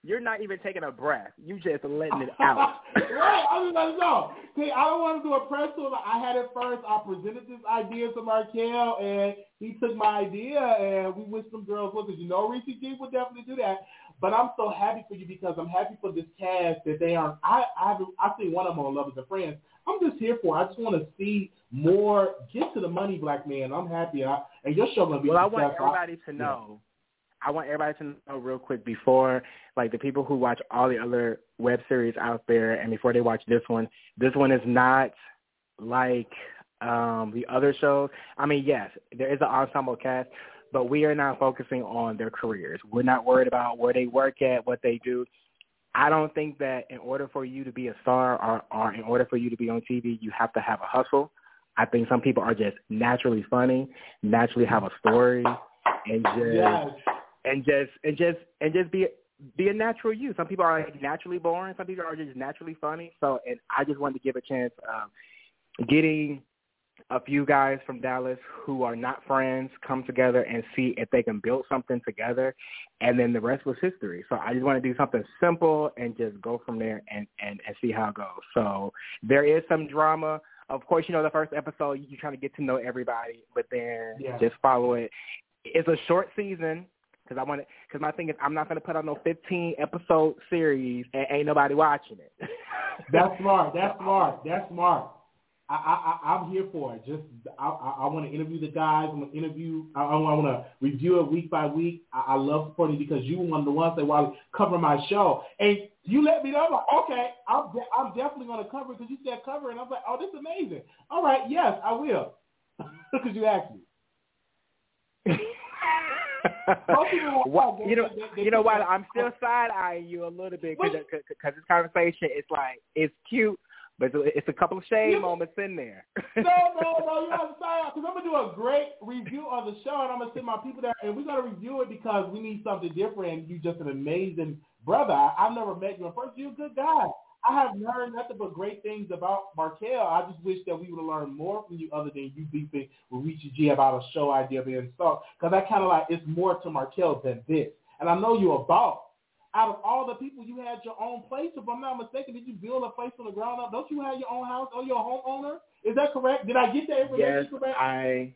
You're not even taking a breath. You just letting it out. Right. I was like, no. See, I don't want to do a press tour. I had it first. I presented this idea to Markel, and he took my idea, and we went some girls with it. You know, Reese G would definitely do that. But I'm so happy for you because I'm happy for this cast that they are. I I I see one of them on Lovers and Friends. I'm just here for. It. I just want to see more. Get to the money, black man. I'm happy. I, and your show gonna be. Well, I want everybody I, to know. Yeah. I want everybody to know real quick before, like the people who watch all the other web series out there and before they watch this one, this one is not like um, the other shows. I mean, yes, there is an ensemble cast, but we are not focusing on their careers. We're not worried about where they work at, what they do. I don't think that in order for you to be a star or, or in order for you to be on T V, you have to have a hustle. I think some people are just naturally funny, naturally have a story, and just... Yes. And just and just and just be be a natural you. Some people are like naturally boring. Some people are just naturally funny. So, and I just wanted to give a chance of getting a few guys from Dallas who are not friends come together and see if they can build something together. And then the rest was history. So I just want to do something simple and just go from there and, and, and see how it goes. So there is some drama. Of course, you know, the first episode, you're trying to get to know everybody, but then yeah. just follow it. It's a short season. Because I want to. Because my thing is, I'm not going to put on no fifteen episode series and ain't nobody watching it. That's smart. That's smart. That's smart. I, I, I, I'm here for it. Just I, I, I want to interview the guys. I'm going to interview. I, I want to review it week by week. I, I love supporting because you were one of the ones that while cover my show and you let me know. I'm like, okay, I'm de- I'm definitely going to cover it because you said cover, and I'm like, oh, this is amazing. All right, yes, I will because you asked me. well, you know, you know what? I'm still side-eyeing you a little bit because this conversation is like, it's cute, but it's a couple of shade you, moments in there. no, no, no, you have to side-eye because I'm going to do a great review of the show, and I'm going to send my people there, and we're going to review it because we need something different, and you're just an amazing brother. I, I've never met you. First, you're a good guy. I have learned nothing but great things about Markel. I just wish that we would have learned more from you other than you beefing with Richie G about a show idea being installed. Because I kind of like, it's more to Markel than this. And I know you're a boss. Out of all the people, you had your own place. If I'm not mistaken, did you build a place from the ground up? Don't you have your own house or your homeowner? Is that correct? Did I get that information yes, correct? I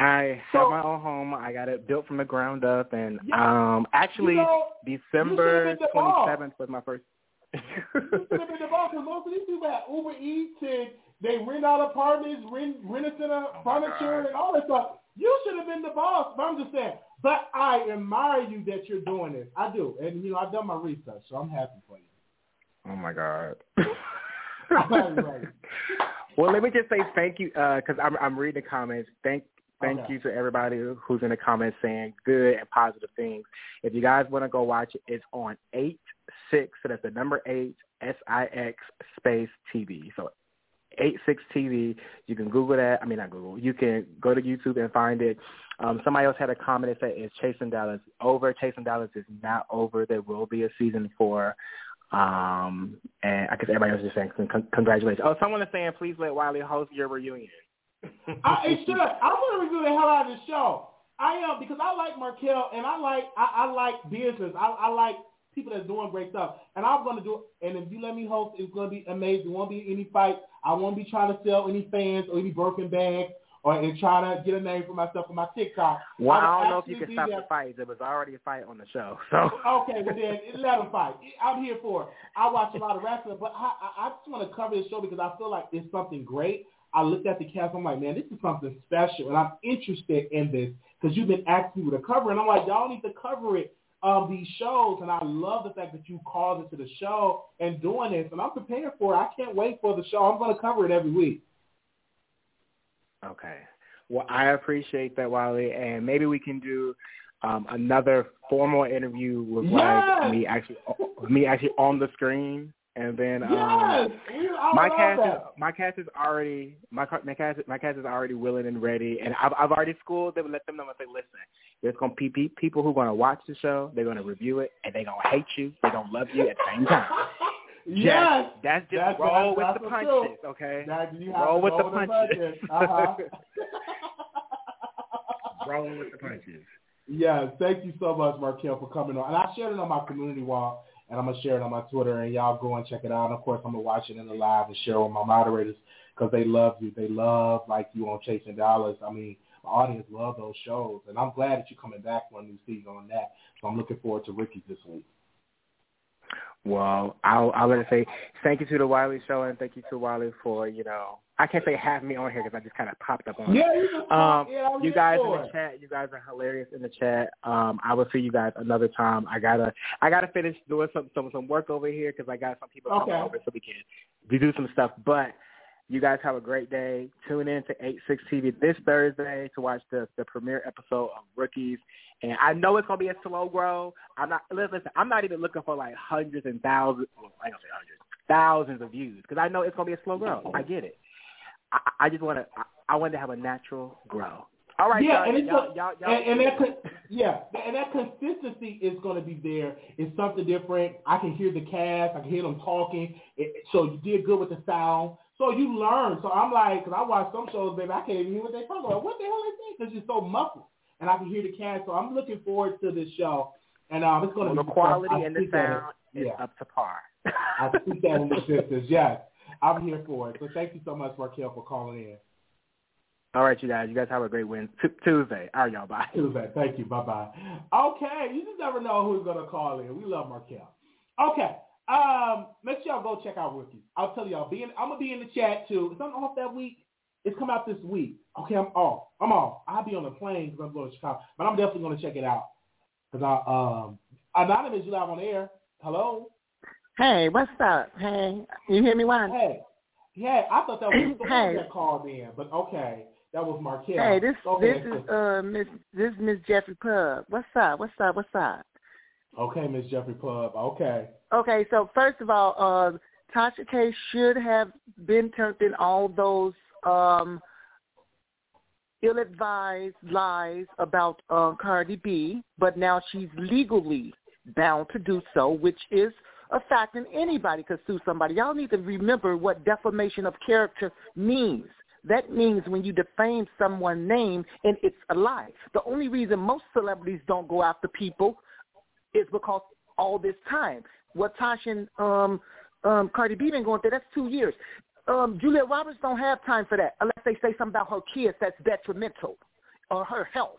I so, have my own home. I got it built from the ground up. And yeah, um, actually, you know, December twenty-seventh was my first. Because most of these people have Uber Eats and they rent out apartments, rent Rent-A-Center furniture, and all that stuff. You should have been the boss. But I'm just saying. But I admire you that you're doing this. I do, and you know I've done my research, so I'm happy for you. Oh my God. Well, let me just say thank you because uh, I'm I'm reading the comments. Thank. Thank okay. you to everybody who's in the comments saying good and positive things. If you guys want to go watch it, it's on eight six, so that's the number eight, S I X space T V. So eight six T V, you can Google that. I mean, not Google. You can go to YouTube and find it. Um, somebody else had a comment that said, is Chasing Dallas over? Chasing Dallas is not over. There will be a season four. Um, and I guess everybody else is saying con- congratulations. Oh, someone is saying, please let Wiley host your reunion. I, it should. I want to review the hell out of this show. I am um, because I like Markel and I like I, I like business. I, I like people that's doing great stuff. And I'm gonna do. And if you let me host, it's gonna be amazing. There won't be any fight. I won't be trying to sell any fans or any broken bags or and trying to get a name for myself on my TikTok. Well, I, I don't know if you can stop that. The fight. There was already a fight on the show. So okay, well then let them fight. I'm here for it. I watch a lot of wrestling, but I, I, I just want to cover this show because I feel like it's something great. I looked at the cast. I'm like, man, this is something special, and I'm interested in this because you've been asking me to cover it. And I'm like, y'all need to cover it, um, these shows. And I love the fact that you called into the show and doing this. And I'm prepared for it. I can't wait for the show. I'm going to cover it every week. Okay. Well, I appreciate that, Wiley. And maybe we can do um, another formal interview with yes! like me actually, me actually on the screen. And then yes, um, my cast, is, my cast is already my my cast, my cast is already willing and ready, and I've I've already schooled them and let them know. I say, listen, there's gonna be people who are gonna watch the show, they're gonna review it, and they're gonna hate you, they're gonna love you at the same time. yes, just, that's just that's roll with the punches, true. okay? That, you roll with the punches. Uh-huh. roll with the punches. Yeah, thank you so much, Markel, for coming on, and I shared it on my community wall. And I'm going to share it on my Twitter, and y'all go and check it out. And, of course, I'm going to watch it in the live and share with my moderators because they love you. They love, like, you on Chasing Dallas. I mean, my audience love those shows. And I'm glad that you're coming back for a new season on that. So I'm looking forward to Rookies this week. Well, I'll, I'll let it say thank you to The Wiley Show, and thank you to Wiley for, you know, I can't say have me on here because I just kind of popped up on yeah, it. Um, yeah, you guys in the chat, you guys are hilarious in the chat. Um, I will see you guys another time. I gotta, I gotta finish doing some some, some work over here because I got some people coming okay. over so we can do some stuff. But you guys have a great day. Tune in to eight six T V this Thursday to watch the the premiere episode of Rookies. And I know it's gonna be a slow grow. I'm not listen. I'm not even looking for like hundreds and thousands. Well, I don't say hundreds, thousands of views because I know it's gonna be a slow grow. I get it. I, I just want to. I, I want to have a natural grow. All right, yeah, y'all, and, y'all, a, y'all, y'all, and, and that con- yeah, and that consistency is going to be there. It's something different. I can hear the cast. I can hear them talking. It, so you did good with the sound. So you learn. So I'm like, because I watch some shows, baby, I can't even hear what they're talking about. What the hell is this? Because you're so muffled, and I can hear the cast. So I'm looking forward to this show, and um, it's going to well, be the quality I and the sound is yeah. up to par. I see that in the sisters. Yes. I'm here for it. So thank you so much, Markel, for calling in. All right, you guys. You guys have a great Wednesday. T- Tuesday. All right, y'all. Bye. Tuesday. Thank you. Bye-bye. Okay. You just never know who's going to call in. We love Markel. Okay. Um, make sure y'all go check out Rookies. I'll tell y'all. Be in, I'm going to be in the chat, too. It's not off that week. It's come out this week. Okay, I'm off. I'm off. I'll be on the plane because I'm going to Chicago. But I'm definitely going to check it out. Because I, um, Anonymous, you live on air. Hello? Hey, what's up? Hey, you hear me, Juan? Hey, yeah, I thought that was someone hey. that called in, but okay. That was Markel. Hey, this this is uh Miss this Miss Jeffrey Pub. What's up? What's up? What's up? Okay, Miss Jeffrey Pub. Okay. Okay, so first of all, uh, Tasha K should have been turned in all those um, ill-advised lies about uh, Cardi B, but now she's legally bound to do so, which is a fact, and anybody could sue somebody. Y'all need to remember what defamation of character means. That means when you defame someone's name and it's a lie. The only reason most celebrities don't go after people is because all this time, what Tasha and um, um, Cardi B been going through, that's two years. Um, Julia Roberts don't have time for that unless they say something about her kids that's detrimental or her health.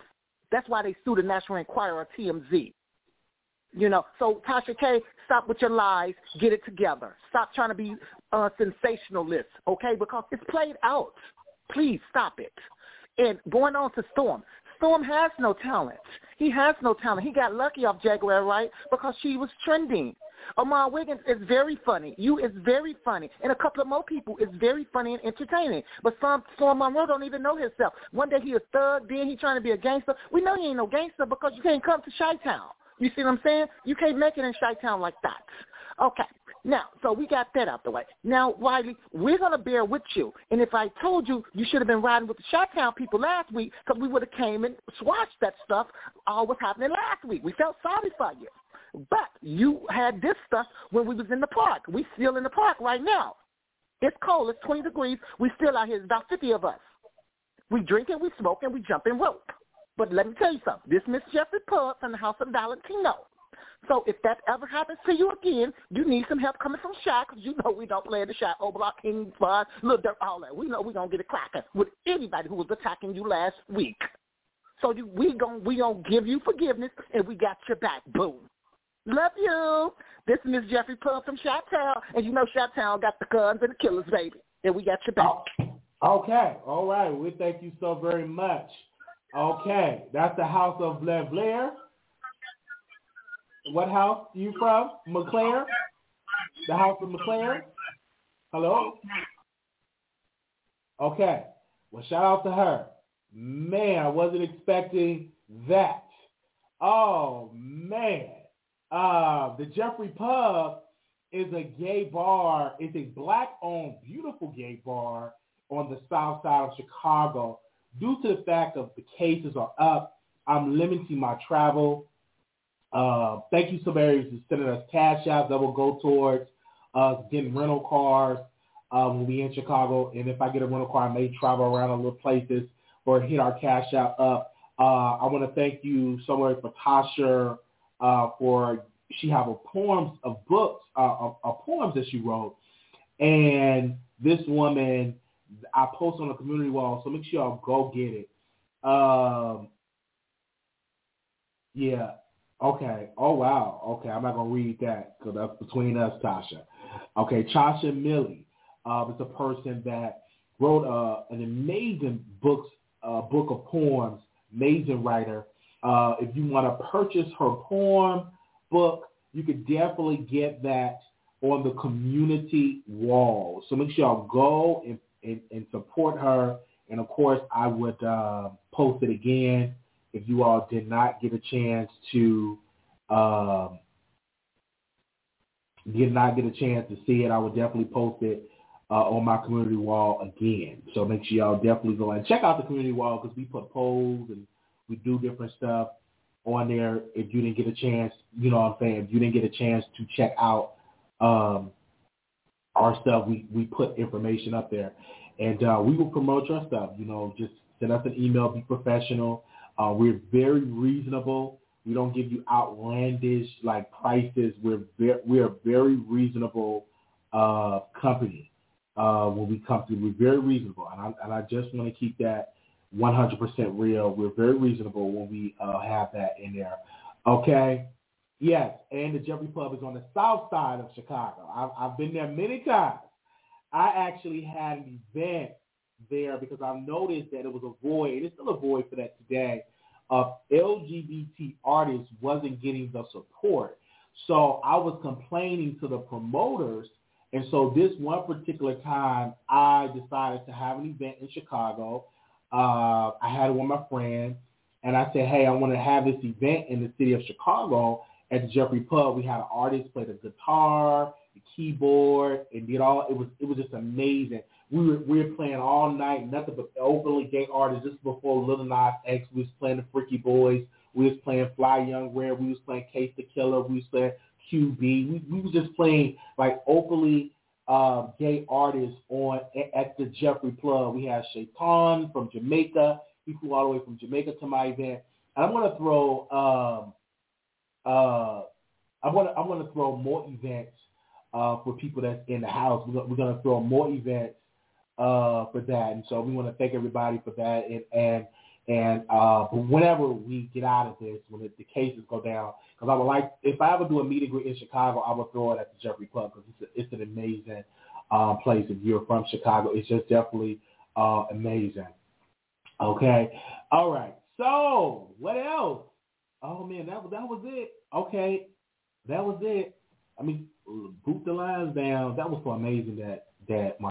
That's why they sue the National Enquirer or T M Z. You know, so Tasha K, stop with your lies. Get it together. Stop trying to be uh, sensationalist, okay? Because it's played out. Please stop it. And going on to Storm. Storm has no talent. He has no talent. He got lucky off Jaguar Wright because she was trending. Armand Wiggins is very funny. You is very funny. And a couple of more people is very funny and entertaining. But some Storm Monroe don't even know himself. One day he a thug, then he trying to be a gangster. We know he ain't no gangster because you can't come to Shaq Town. You see what I'm saying? You can't make it in Chi-Town like that. Okay. Now, so we got that out the way. Now, Wiley, we're going to bear with you. And if I told you, you should have been riding with the Chi-Town people last week because we would have came and swatched that stuff, all was happening last week. We felt sorry for you. But you had this stuff when we was in the park. We still in the park right now. It's cold. It's twenty degrees. We still out here. There's about fifty of us. We drink and we smoke and we jump in rope. But let me tell you something. This Miss Jeffrey Pub from the House of Valentino. So if that ever happens to you again, you need some help coming from Shaq, because you know we don't play in the Shaq, Oblock, King Bud, Little Dirt, all that. We know we're going to get a cracker with anybody who was attacking you last week. So you, we going we gonna give you forgiveness, and we got your back. Boom. Love you. This is Miss Jeffrey Pub from Shaq Town, and you know Shaq Town got the guns and the killers, baby, and we got your back. Okay. All right. We thank you so very much. Okay, that's the House of McClare. What house are you from? McClare? The House of McClare? Hello? Okay, well, shout out to her. Man, I wasn't expecting that. Oh, man. Uh, the Jeffrey Pub is a gay bar. It's a black-owned, beautiful gay bar on the south side of Chicago. Due to the fact of the cases are up, I'm limiting my travel. Uh, thank you so very much for sending us cash out that will go towards uh, getting rental cars uh, when we in Chicago. And if I get a rental car, I may travel around a little places or hit our cash out up. Uh, I want to thank you so much for Tasha uh, for she have a poems of books, uh, of, of poems that she wrote, and this woman. I post on the community wall, so make sure y'all go get it. Um, yeah. Okay. Oh, wow. Okay. I'm not going to read that because that's between us, Tasha. Okay. Tasha Millie uh, is a person that wrote uh, an amazing books, uh, book of poems, amazing writer. Uh, if you want to purchase her poem book, you could definitely get that on the community wall. So make sure y'all go and And, and support her. And of course, I would uh, post it again if you all did not get a chance to um, did not get a chance to see it. I would definitely post it uh, on my community wall again. So make sure y'all definitely go and check out the community wall because we put polls and we do different stuff on there. If you didn't get a chance, you know what I'm saying. If you didn't get a chance to check out. Um, Our stuff, we, we put information up there, and uh, we will promote your stuff. You know, just send us an email. Be professional. Uh, we're very reasonable. We don't give you outlandish like prices. We're ve- we're a very reasonable uh, company uh, when we come through. We're very reasonable, and I and I just want to keep that one hundred percent real. We're very reasonable when we uh, have that in there. Okay. Yes, and the Jeffrey Pub is on the south side of Chicago. I've, I've been there many times. I actually had an event there because I noticed that it was a void, and it's still a void for that today, of L G B T artists wasn't getting the support. So I was complaining to the promoters, and so this one particular time I decided to have an event in Chicago. Uh, I had it with my friend, and I said, hey, I want to have this event in the city of Chicago at the Jeffrey Pub. We had an artist play the guitar, the keyboard, and did all. It was it was just amazing. We were we were playing all night, nothing but openly gay artists. This was before Lil Nas X. We was playing the Freaky Boys. We was playing Fly Young Rare. We was playing Case the Killer. We was playing Q B. We, we was just playing like openly uh, gay artists on at, at the Jeffrey Club. We had Shaitan from Jamaica. He flew all the way from Jamaica to my event. And I'm gonna throw um, uh, I want I want to throw more events uh, for people that's in the house. We're, we're gonna throw more events uh, for that. And so we want to thank everybody for that. And and And uh, but whenever we get out of this, when it, the cases go down, because I would like, if I ever do a meet and greet in Chicago, I would throw it at the Jeffrey Club because it's, it's an amazing uh, place. If you're from Chicago, it's just definitely uh, amazing. Okay, all right. So what else? Oh man, that that was it. Okay, that was it. I mean, boot the lines down. That was so amazing that that my.